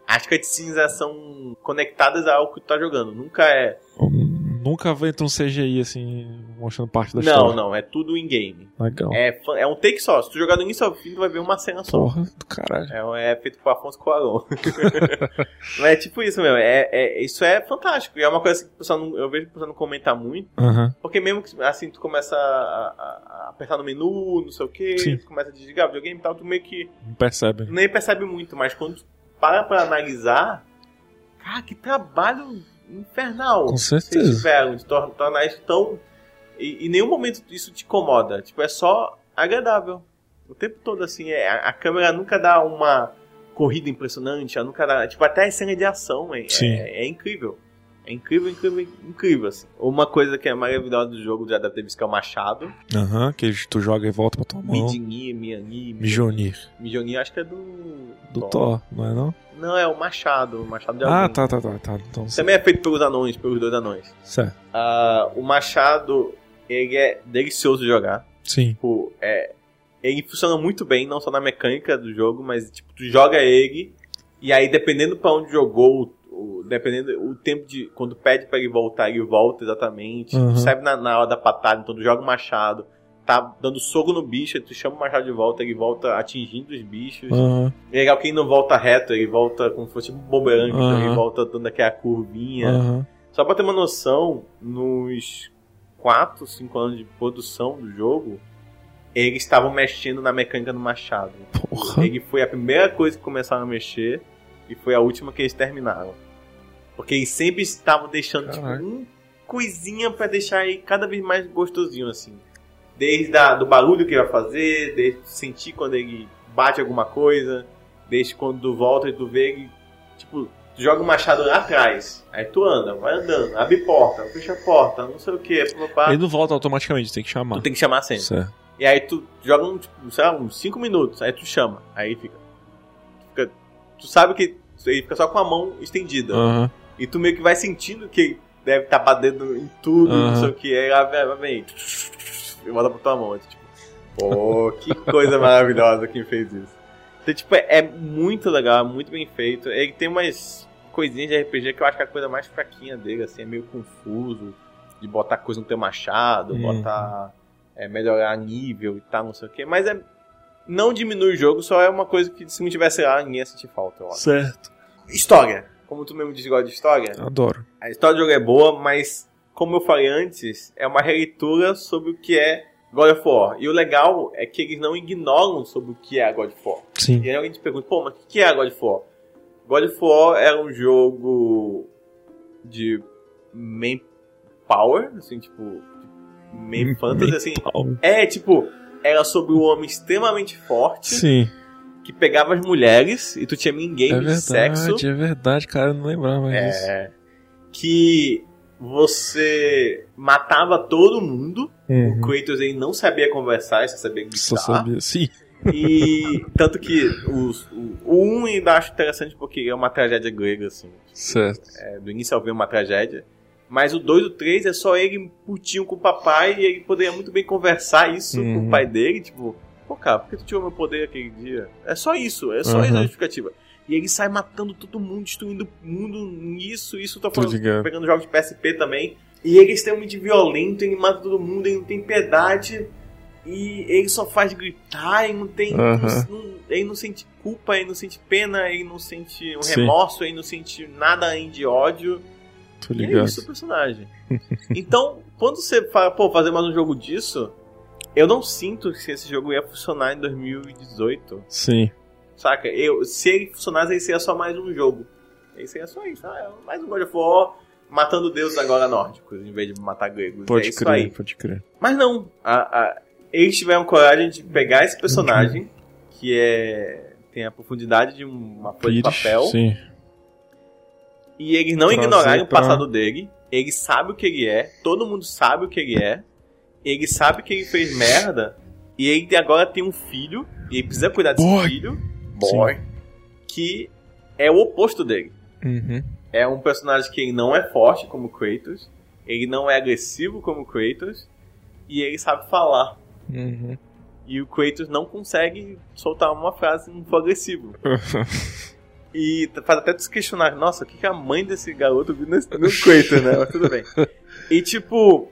As cutscenes são conectadas ao que tu tá jogando. Nunca é... Nunca entra um C G I, assim, mostrando parte da não, história. Não, não. É tudo in-game. Legal. É, é um take só. Se tu jogar no início ao fim, tu vai ver uma cena só. Porra do caralho. É, é feito por Afonso Cuarón. Mas é tipo isso mesmo. É, é, isso é fantástico. E é uma coisa que o pessoal não, eu vejo que o pessoal não comenta muito. Uh-huh. Porque mesmo que, assim, tu começa a, a, a apertar no menu, não sei o quê. Sim. Tu começa a desligar o videogame e tal, tu meio que... Não percebe. Nem percebe muito. Mas quando tu para pra analisar... Cara, que trabalho... infernal. Com certeza. Vocês tiveram de tornar isso tão... E em nenhum momento isso te incomoda. Tipo, é só agradável. O tempo todo, assim, é, a, a câmera nunca dá uma corrida impressionante, ela nunca dá... Tipo, até a cena de ação, é, é, é incrível. É incrível, incrível, incrível, assim. Uma coisa que é maravilhosa do jogo, já deve ter visto, que é o machado. Aham, uhum, que tu joga e volta pra tua mão. Midinir, Mianir... Mijonir. Mijonir, acho que é do... Do Thor, Thor não é não? Não, é o machado, o machado de alguém. Ah, tá, tá, tá. tá. Então, também é feito pelos anões, pelos dois anões. Certo. Uh, o machado, ele é delicioso de jogar. Sim. Tipo, é, ele funciona muito bem, não só na mecânica do jogo, mas, tipo, tu joga ele, e aí, dependendo pra onde jogou... O, dependendo o tempo de... Quando pede pra ele voltar, ele volta exatamente. Uhum. Tu serve na, na hora da patada, então tu joga o machado. Tá dando soco no bicho, tu chama o machado de volta, ele volta atingindo os bichos. Uhum. É legal que ele não volta reto, ele volta como se fosse um bumerangue, uhum. então ele volta dando aquela curvinha. Uhum. Só pra ter uma noção, nos quatro, cinco anos de produção do jogo, eles estavam mexendo na mecânica do machado. Porra. Ele foi a primeira coisa que começaram a mexer. E foi a última que eles terminaram. Porque eles sempre estavam deixando tipo, uma coisinha pra deixar ele cada vez mais gostosinho, assim. Desde a, do barulho que ele vai fazer, desde sentir quando ele bate alguma coisa, desde quando tu volta e tu vê ele, tipo, tu joga o machado lá atrás. Aí tu anda, vai andando, abre porta, fecha a porta, não sei o que. Ele não volta automaticamente, tem que chamar. Tu tem que chamar sempre. Certo. E aí tu joga, um, tipo, sei lá, uns cinco minutos, aí tu chama, aí fica... fica tu sabe que ele fica só com a mão estendida. Uhum. E tu meio que vai sentindo que deve estar batendo em tudo, uhum. não sei o que. Aí ela vem e volta pra tua mão. Tipo, pô, que coisa maravilhosa quem fez isso. Então, tipo, é, é muito legal, muito bem feito. Ele tem umas coisinhas de R P G que eu acho que é a coisa mais fraquinha dele, assim, é meio confuso. De botar coisa no teu machado, uhum. botar... É, melhorar nível e tal, não sei o que. Mas é... Não diminui o jogo, só é uma coisa que se não tivesse lá, ninguém ia sentir falta, eu acho. Certo. História. Como tu mesmo diz, gosta de história? Eu adoro. A história do jogo é boa, mas, como eu falei antes, é uma releitura sobre o que é God of War. E o legal é que eles não ignoram sobre o que é God of War. Sim. E aí alguém te pergunta, pô, mas o que é God of War? God of War era um jogo de manpower, assim, tipo, man fantasy, assim. É, tipo... Era sobre um homem extremamente forte. Sim. Que pegava as mulheres. E tu tinha minigame é de sexo. É verdade, cara. Eu não lembrava é, disso. É. Que você matava todo mundo. Uhum. O Kratos aí não sabia conversar. Só sabia gritar. Só sabia, sim. E tanto que os, o, o um ainda acho interessante porque é uma tragédia grega, assim. Certo. É, do início ao fim é uma tragédia. Mas o dois e o três é só ele putinho com o papai e ele poderia muito bem conversar isso uhum. com o pai dele. Tipo, pô, cara, por que tu tirou meu poder aquele dia? É só isso, é só uhum. isso a justificativa. E ele sai matando todo mundo, destruindo o mundo nisso, isso eu tô falando, tô pegando jogos de P S P também. E ele é extremamente violento, ele mata todo mundo, ele não tem piedade. E ele só faz gritar, ele não tem. Uhum. Não, ele não sente culpa, ele não sente pena, ele não sente um remorso, Sim. ele não sente nada além de ódio. E é isso o personagem. Então, quando você fala, pô, fazer mais um jogo disso, eu não sinto que esse jogo ia funcionar em dois mil e dezoito. Sim. Saca? Eu, se ele funcionasse, ele seria só mais um jogo. Ele seria só isso. Ah, mais um God of War matando deuses agora nórdicos, em vez de matar gregos. Pode é crer, isso aí. Pode crer. Mas não. A, a, eles tiveram coragem de pegar esse personagem, que é tem a profundidade de uma folha de papel, sim. E eles não Trazer ignoraram pra... o passado dele, ele sabe o que ele é, todo mundo sabe o que ele é, ele sabe que ele fez merda, e ele agora tem um filho, e ele precisa cuidar desse boy. filho, boy, que é o oposto dele. Uhum. É um personagem que ele não é forte como Kratos, ele não é agressivo como Kratos, e ele sabe falar. Uhum. E o Kratos não consegue soltar uma frase muito agressiva. E faz até te questionar, nossa, o que a mãe desse garoto viu no Kratos, né? Mas tudo bem. E tipo...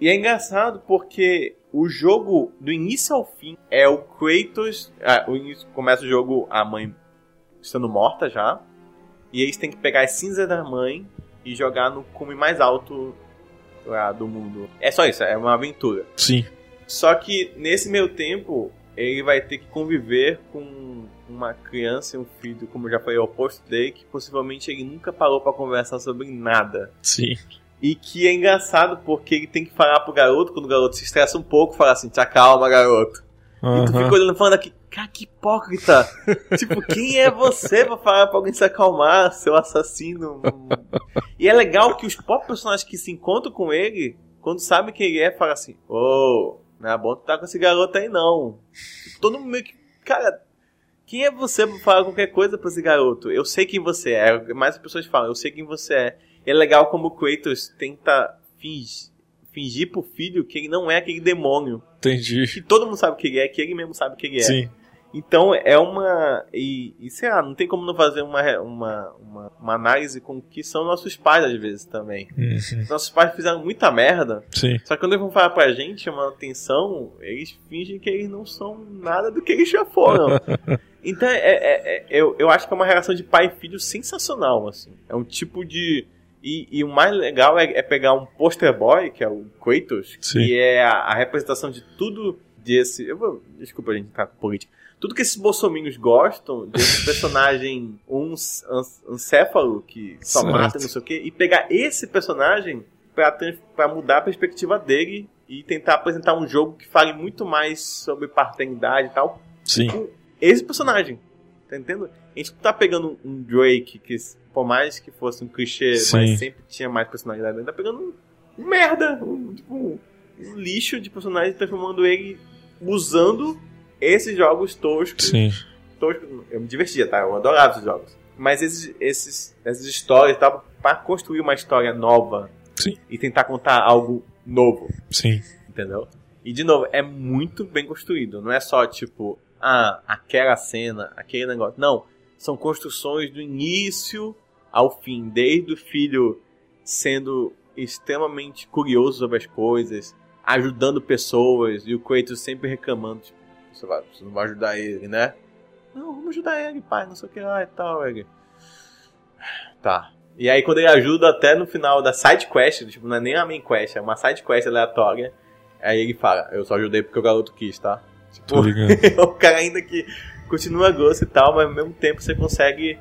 E é engraçado porque o jogo, do início ao fim, é o Kratos... Ah, o início, começa o jogo, a mãe estando morta já. E eles têm que pegar as cinzas da mãe e jogar no cume mais alto lá do mundo. É só isso, é uma aventura. Sim. Só que nesse meio tempo, ele vai ter que conviver com uma criança e um filho, como eu já falei, o oposto dele, que possivelmente ele nunca parou pra conversar sobre nada. Sim. E que é engraçado porque ele tem que falar pro garoto, quando o garoto se estressa um pouco, falar assim, te acalma, garoto. Uhum. E tu fica olhando e falando aqui, cara, que hipócrita. Tipo, quem é você pra falar pra alguém se acalmar, seu assassino? E é legal que os próprios personagens que se encontram com ele, quando sabem quem ele é, falam assim, ô, oh, não é bom tu tá com esse garoto aí não. Tipo, todo mundo meio que, cara, quem é você pra falar qualquer coisa pra esse garoto? Eu sei quem você é. Mais as pessoas falam, eu sei quem você é. É legal como o Kratos tenta fingir, fingir pro filho que ele não é aquele demônio. Entendi. Que todo mundo sabe o que ele é, que ele mesmo sabe o que ele é. Sim. Então é uma... E, e sei lá, não tem como não fazer uma, uma, uma, uma análise com o que são nossos pais às vezes também. Uhum. Nossos pais fizeram muita merda. Sim. Só que quando eles vão falar pra gente, chamando atenção, eles fingem que eles não são nada do que eles já foram. Então é, é, é, eu, eu acho que é uma relação de pai e filho sensacional, assim. É um tipo de... E, e o mais legal é, é pegar um poster boy, que é o Kratos, sim, que é a, a representação de tudo desse... Eu vou, desculpa, a gente tá com política. Tudo que esses bolsominhos gostam, desse personagem um encéfalo, que só certo. mata, não sei o quê, e pegar esse personagem pra, pra mudar a perspectiva dele e tentar apresentar um jogo que fale muito mais sobre paternidade e tal. Sim. Com esse personagem, tá entendendo? A gente tá pegando um Drake que... Por mais que fosse um clichê, sim, mas sempre tinha mais personalidade. Ele tá pegando um merda, um, tipo, um, um lixo de personagem, transformando ele usando esses jogos toscos. Sim. Toscos. Eu me divertia, tá? Eu adorava esses jogos. Mas esses, esses, essas histórias e tal, pra construir uma história nova, sim, e tentar contar algo novo. Sim. Entendeu? E, de novo, é muito bem construído. Não é só, tipo, ah, aquela cena, aquele negócio. Não. São construções do início ao fim, desde o filho sendo extremamente curioso sobre as coisas, ajudando pessoas, e o Kratos sempre reclamando, tipo, você, vai, você não vai ajudar ele, né? Não, vamos ajudar ele, pai, não sei o que lá e tal, ele. Tá. E aí quando ele ajuda até no final da side quest, tipo, não é nem a main quest, é uma side quest aleatória, aí ele fala, eu só ajudei porque o garoto quis, tá? Tipo, o cara ainda que continua grosso e tal, mas ao mesmo tempo você consegue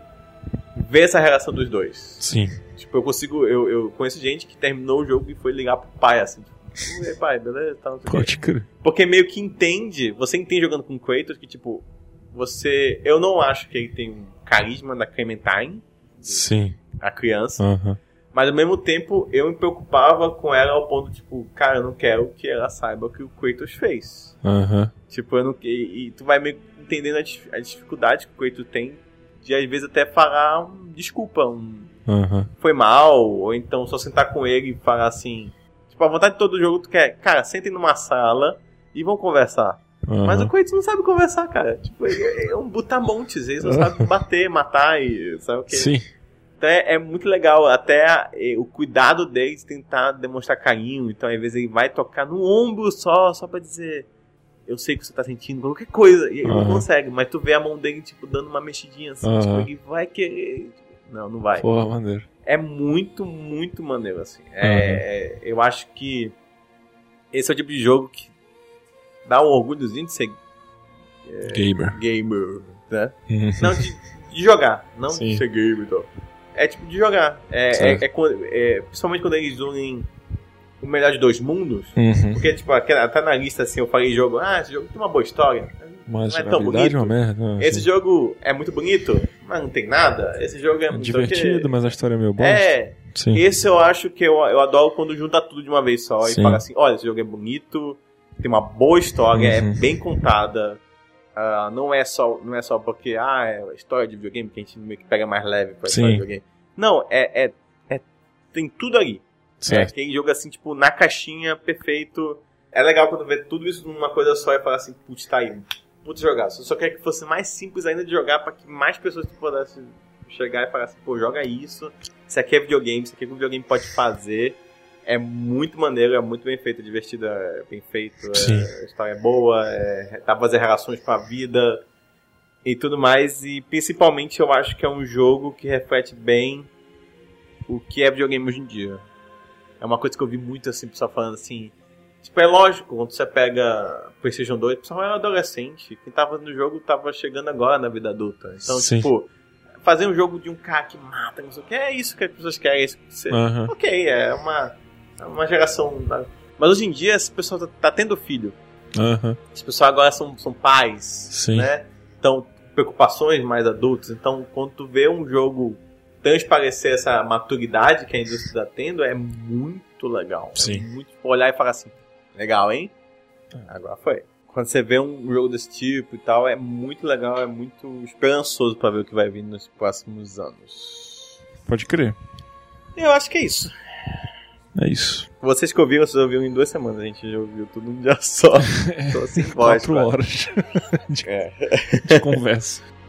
ver essa relação dos dois. Sim. Tipo, eu consigo... Eu, eu conheço gente que terminou o jogo e foi ligar pro pai, assim. Tipo, ei, pai, beleza? Tá, porque meio que entende... Você entende jogando com o Kratos que, tipo... Você... Eu não acho que ele tem um carisma da Clementine. Sim. A criança. Uhum. Mas ao mesmo tempo, eu me preocupava com ela ao ponto, tipo... Cara, eu não quero que ela saiba o que o Kratos fez. Uhum. Tipo, eu não... E, e tu vai meio entendendo a, a dificuldade que o Kratos tem... de às vezes até falar um, desculpa, um, uhum, foi mal, ou então só sentar com ele e falar assim, tipo, a vontade de todo jogo tu quer, cara, sentem numa sala e vão conversar. Uhum. Mas o Kratos não sabe conversar, cara. Tipo, ele é um butamontes, ele só sabe bater, matar e sabe o que. Sim. Então é, é muito legal, até a, é, o cuidado dele de tentar demonstrar carinho, então às vezes ele vai tocar no ombro só, só pra dizer... Eu sei que você tá sentindo qualquer coisa. E ele uhum. não consegue. Mas tu vê a mão dele, tipo, dando uma mexidinha assim. Uhum. Tipo, ele vai querer... Não, não vai. Porra, maneiro. É muito, muito maneiro, assim. É, uhum. Eu acho que... Esse é o tipo de jogo que... Dá um orgulhozinho de ser... É, gamer. Gamer, né? Não, de, de jogar. Não sim, de ser gamer e então. tal. É tipo de jogar. É, é, é, é, é, principalmente quando eles unem o melhor de dois mundos. Uhum. Porque, tipo, até na lista, assim, eu falei jogo, ah, esse jogo tem uma boa história, mas não é tão bonito. Uma merda, não, esse assim. Jogo é muito bonito, mas não tem nada. Esse jogo é, é muito divertido, que... mas a história é meio bosta. É, sim. Esse eu acho que eu, eu adoro quando junta tudo de uma vez só, sim, e fala assim, olha, esse jogo é bonito, tem uma boa história, uhum, é bem contada. Uh, não, é só, não é só porque, ah, é a história de videogame que a gente meio que pega mais leve pra história de videogame. Não, é, é, é, tem tudo ali. É, tem jogo assim, tipo, na caixinha, perfeito. É legal quando vê tudo isso numa coisa só e fala assim, putz, tá aí, putz, jogar. Só, só quer que fosse mais simples ainda de jogar pra que mais pessoas pudessem chegar e falar assim, pô, joga isso. Isso aqui é videogame, isso aqui é o que o videogame pode fazer. É muito maneiro, é muito bem feito, divertido, é bem feito, é, a história é boa, é, dá pra fazer relações com a vida e tudo mais. E principalmente eu acho que é um jogo que reflete bem o que é videogame hoje em dia. É uma coisa que eu vi muito assim, pessoal falando assim, tipo, é lógico, quando você pega PlayStation dois, o pessoal é um adolescente, quem tava no jogo tava chegando agora na vida adulta. Então, sim, tipo, fazer um jogo de um cara que mata, não sei o que, é isso que as pessoas querem, é isso que você... Uhum. Ok, é uma... uma geração... Mas hoje em dia esse pessoal tá, tá tendo filho. Uhum. Esse pessoal agora são, são pais, sim, né? Então, preocupações mais adultas. Então, quando tu vê um jogo transparecer essa maturidade que a indústria tá tendo, é muito legal. Sim. É muito olhar e falar assim, legal, hein? Agora foi. Quando você vê um jogo desse tipo e tal, é muito legal, é muito esperançoso pra ver o que vai vir nos próximos anos. Pode crer. Eu acho que é isso. É isso. Vocês que ouviram, vocês ouviram em duas semanas. A gente já ouviu tudo num dia só. Tô sem voz, quatro horas de, de conversa.